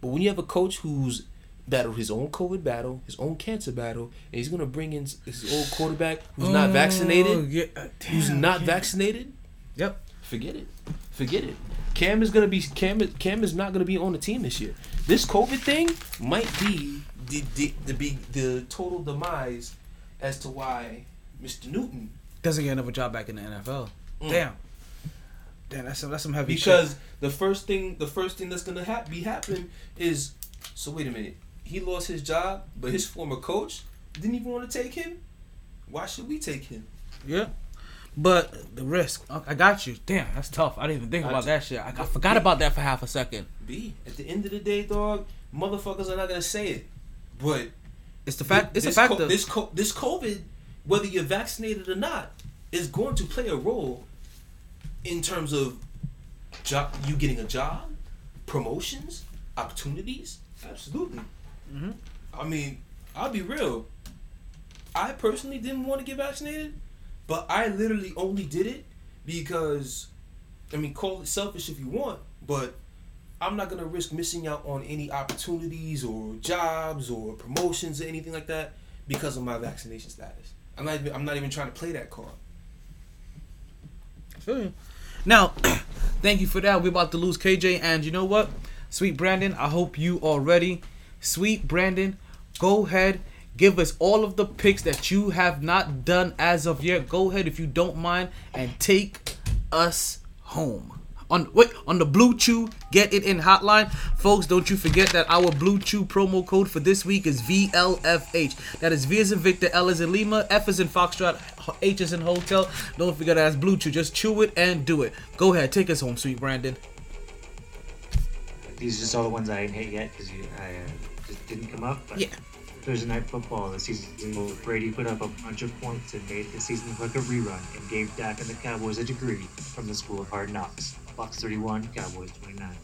But when you have a coach who's battled his own COVID battle, his own cancer battle, and he's gonna bring in his old quarterback who's not vaccinated, who's not vaccinated, yep, forget it. Cam is not gonna be on the team this year. This COVID thing might be the total demise as to why Mr. Newton doesn't get another job back in the NFL. Mm. Damn, that's some heavy shit. Because the first thing that's gonna happen is, so wait a minute, he lost his job, but his former coach didn't even want to take him. Why should we take him? Yeah, but the risk. I got you. Damn, that's tough. I didn't even think about that shit. I forgot about that for half a second. At the end of the day, dog, motherfuckers are not gonna say it, but it's the fact. It's a fact. This COVID, whether you're vaccinated or not, is going to play a role. In terms of you getting a job, promotions, opportunities, absolutely. Mm-hmm. I mean, I'll be real. I personally didn't want to get vaccinated, but I literally only did it because, I mean, call it selfish if you want, but I'm not going to risk missing out on any opportunities or jobs or promotions or anything like that because of my vaccination status. I'm not even trying to play that card. Now, thank you for that. We're about to lose KJ, and you know what? Sweet Brandon, I hope you are ready. Sweet Brandon, go ahead. Give us all of the picks that you have not done as of yet. Go ahead, if you don't mind, and take us home. On the Blue Chew Get It In hotline. Folks, don't you forget that our Blue Chew promo code for this week is VLFH. That is V as in Victor, L as in Lima, F as in Foxtrot, H as in Hotel. Don't forget that's Blue Chew. Just chew it and do it. Go ahead. Take us home, Sweet Brandon. These are just all the ones I didn't hit yet because I just didn't come up. But yeah. Thursday Night Football, the season where Brady put up a bunch of points and made the season look like a rerun and gave Dak and the Cowboys a degree from the School of Hard Knocks. Bucks 31, Cowboys 29.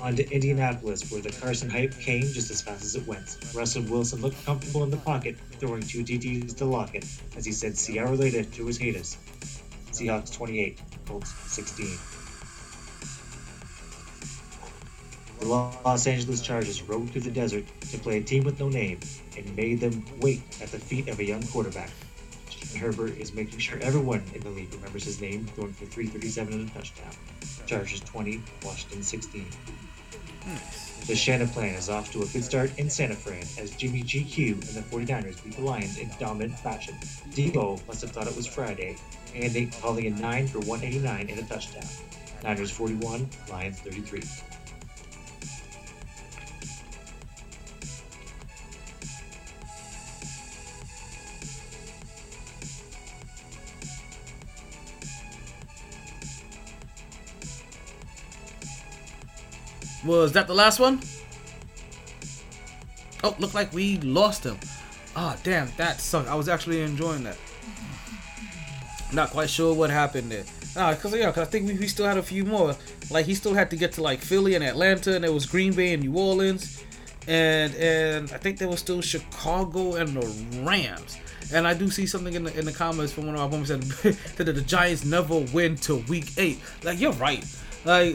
On to Indianapolis, where the Carson hype came just as fast as it went. Russell Wilson looked comfortable in the pocket, throwing 2 TDs to Lockett, as he said, "See you later," to his haters. Seahawks 28, Colts 16. The Los Angeles Chargers rode through the desert to play a team with no name and made them wait at the feet of a young quarterback. Justin Herbert is making sure everyone in the league remembers his name, going for 337 and a touchdown. Chargers 20, Washington 16. The Shanna plan is off to a good start in Santa Fran as Jimmy GQ and the 49ers beat the Lions in dominant fashion. Debo must have thought it was Friday, and they calling a 9 for 189 and a touchdown. Niners 41, Lions 33. Was that the last one? Oh, looked like we lost him. Ah, damn, that sucked. I was actually enjoying that. Not quite sure what happened there. Nah, cause I think we still had a few more. Like he still had to get to like Philly and Atlanta, and there was Green Bay and New Orleans, and I think there was still Chicago and the Rams. And I do see something in the comments from one of our women said that the Giants never win till week 8. Like you're right. But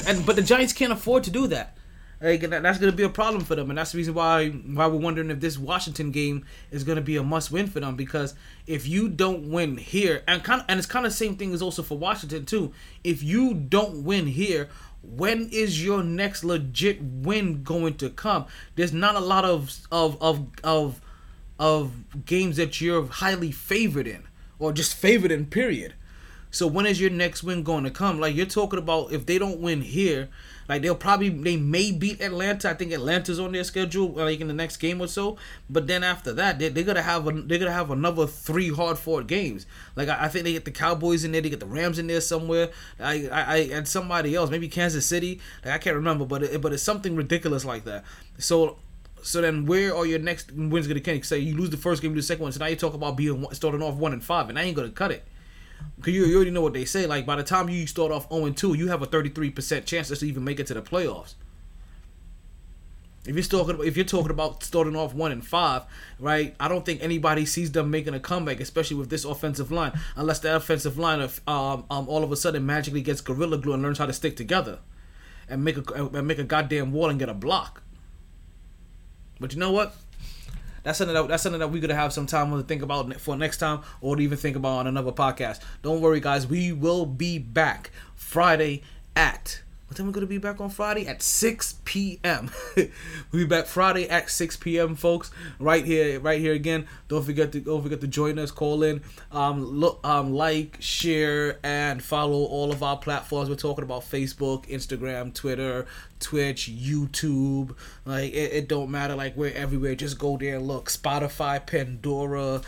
the Giants can't afford to do that. Like, that's going to be a problem for them, and that's the reason why we're wondering if this Washington game is going to be a must-win for them. Because if you don't win here, and it's kind of the same thing as also for Washington too. If you don't win here, when is your next legit win going to come? There's not a lot of games that you're highly favored in, or just favored in. Period. So when is your next win going to come? Like you're talking about, if they don't win here, like they may beat Atlanta. I think Atlanta's on their schedule, like in the next game or so. But then after that, they're gonna have another 3 hard-fought games. Like I think they get the Cowboys in there, they get the Rams in there somewhere. And somebody else, maybe Kansas City. Like I can't remember, but it's something ridiculous like that. So then where are your next wins gonna come? Say you lose the first game, you lose the second one. So now you talk about being starting off 1-5, and I ain't gonna cut it. Because you already know what they say. Like, by the time you start off 0-2, you have a 33% chance to even make it to the playoffs. If you're talking about starting off 1-5, right, I don't think anybody sees them making a comeback, especially with this offensive line, unless that offensive line all of a sudden magically gets Gorilla Glue and learns how to stick together and make a goddamn wall and get a block. But you know what? That's something that we're going to have some time to think about for next time, or to even think about on another podcast. Don't worry, guys. We will be back Friday at... What time are we going to be back on Friday? At 6 p.m. We'll be back Friday at 6 p.m., folks. Right here again. Don't forget to join us, call in. Like, share, and follow all of our platforms. We're talking about Facebook, Instagram, Twitter, Twitch, YouTube. Like it don't matter. Like we're everywhere. Just go there and look. Spotify, Pandora,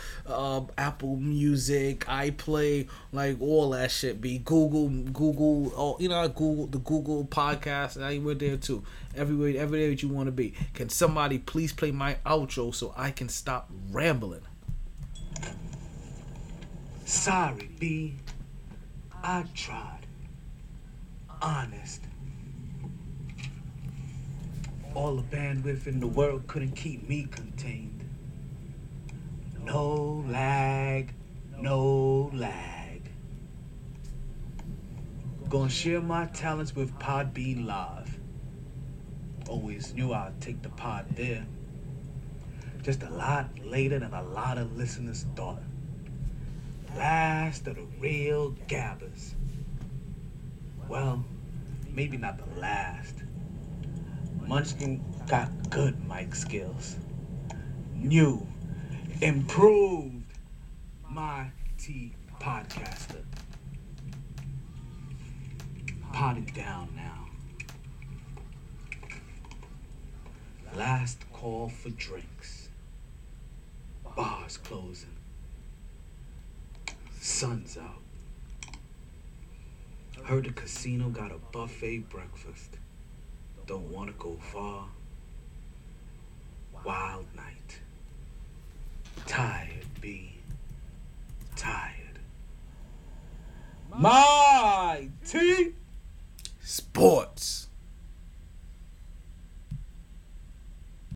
Apple Music, iPlay, like all that shit. Be Google. Oh, you know, Google Podcast. I mean, we're there too. Everywhere that you want to be. Can somebody please play my outro so I can stop rambling? Sorry, B. I tried. Honest. All the bandwidth in the world couldn't keep me contained. No lag. Gonna share my talents with Podbean Live. Always knew I'd take the pod there. Just a lot later than a lot of listeners thought. Last of the real gabbers. Well, maybe not the last. Munchkin got good mic skills. New, improved, my T podcaster. Potted down now. Last call for drinks. Bars closing. Sun's out. Heard the casino got a buffet breakfast. Don't want to go far. Wild night. Tired, B. Tired. My T Sports.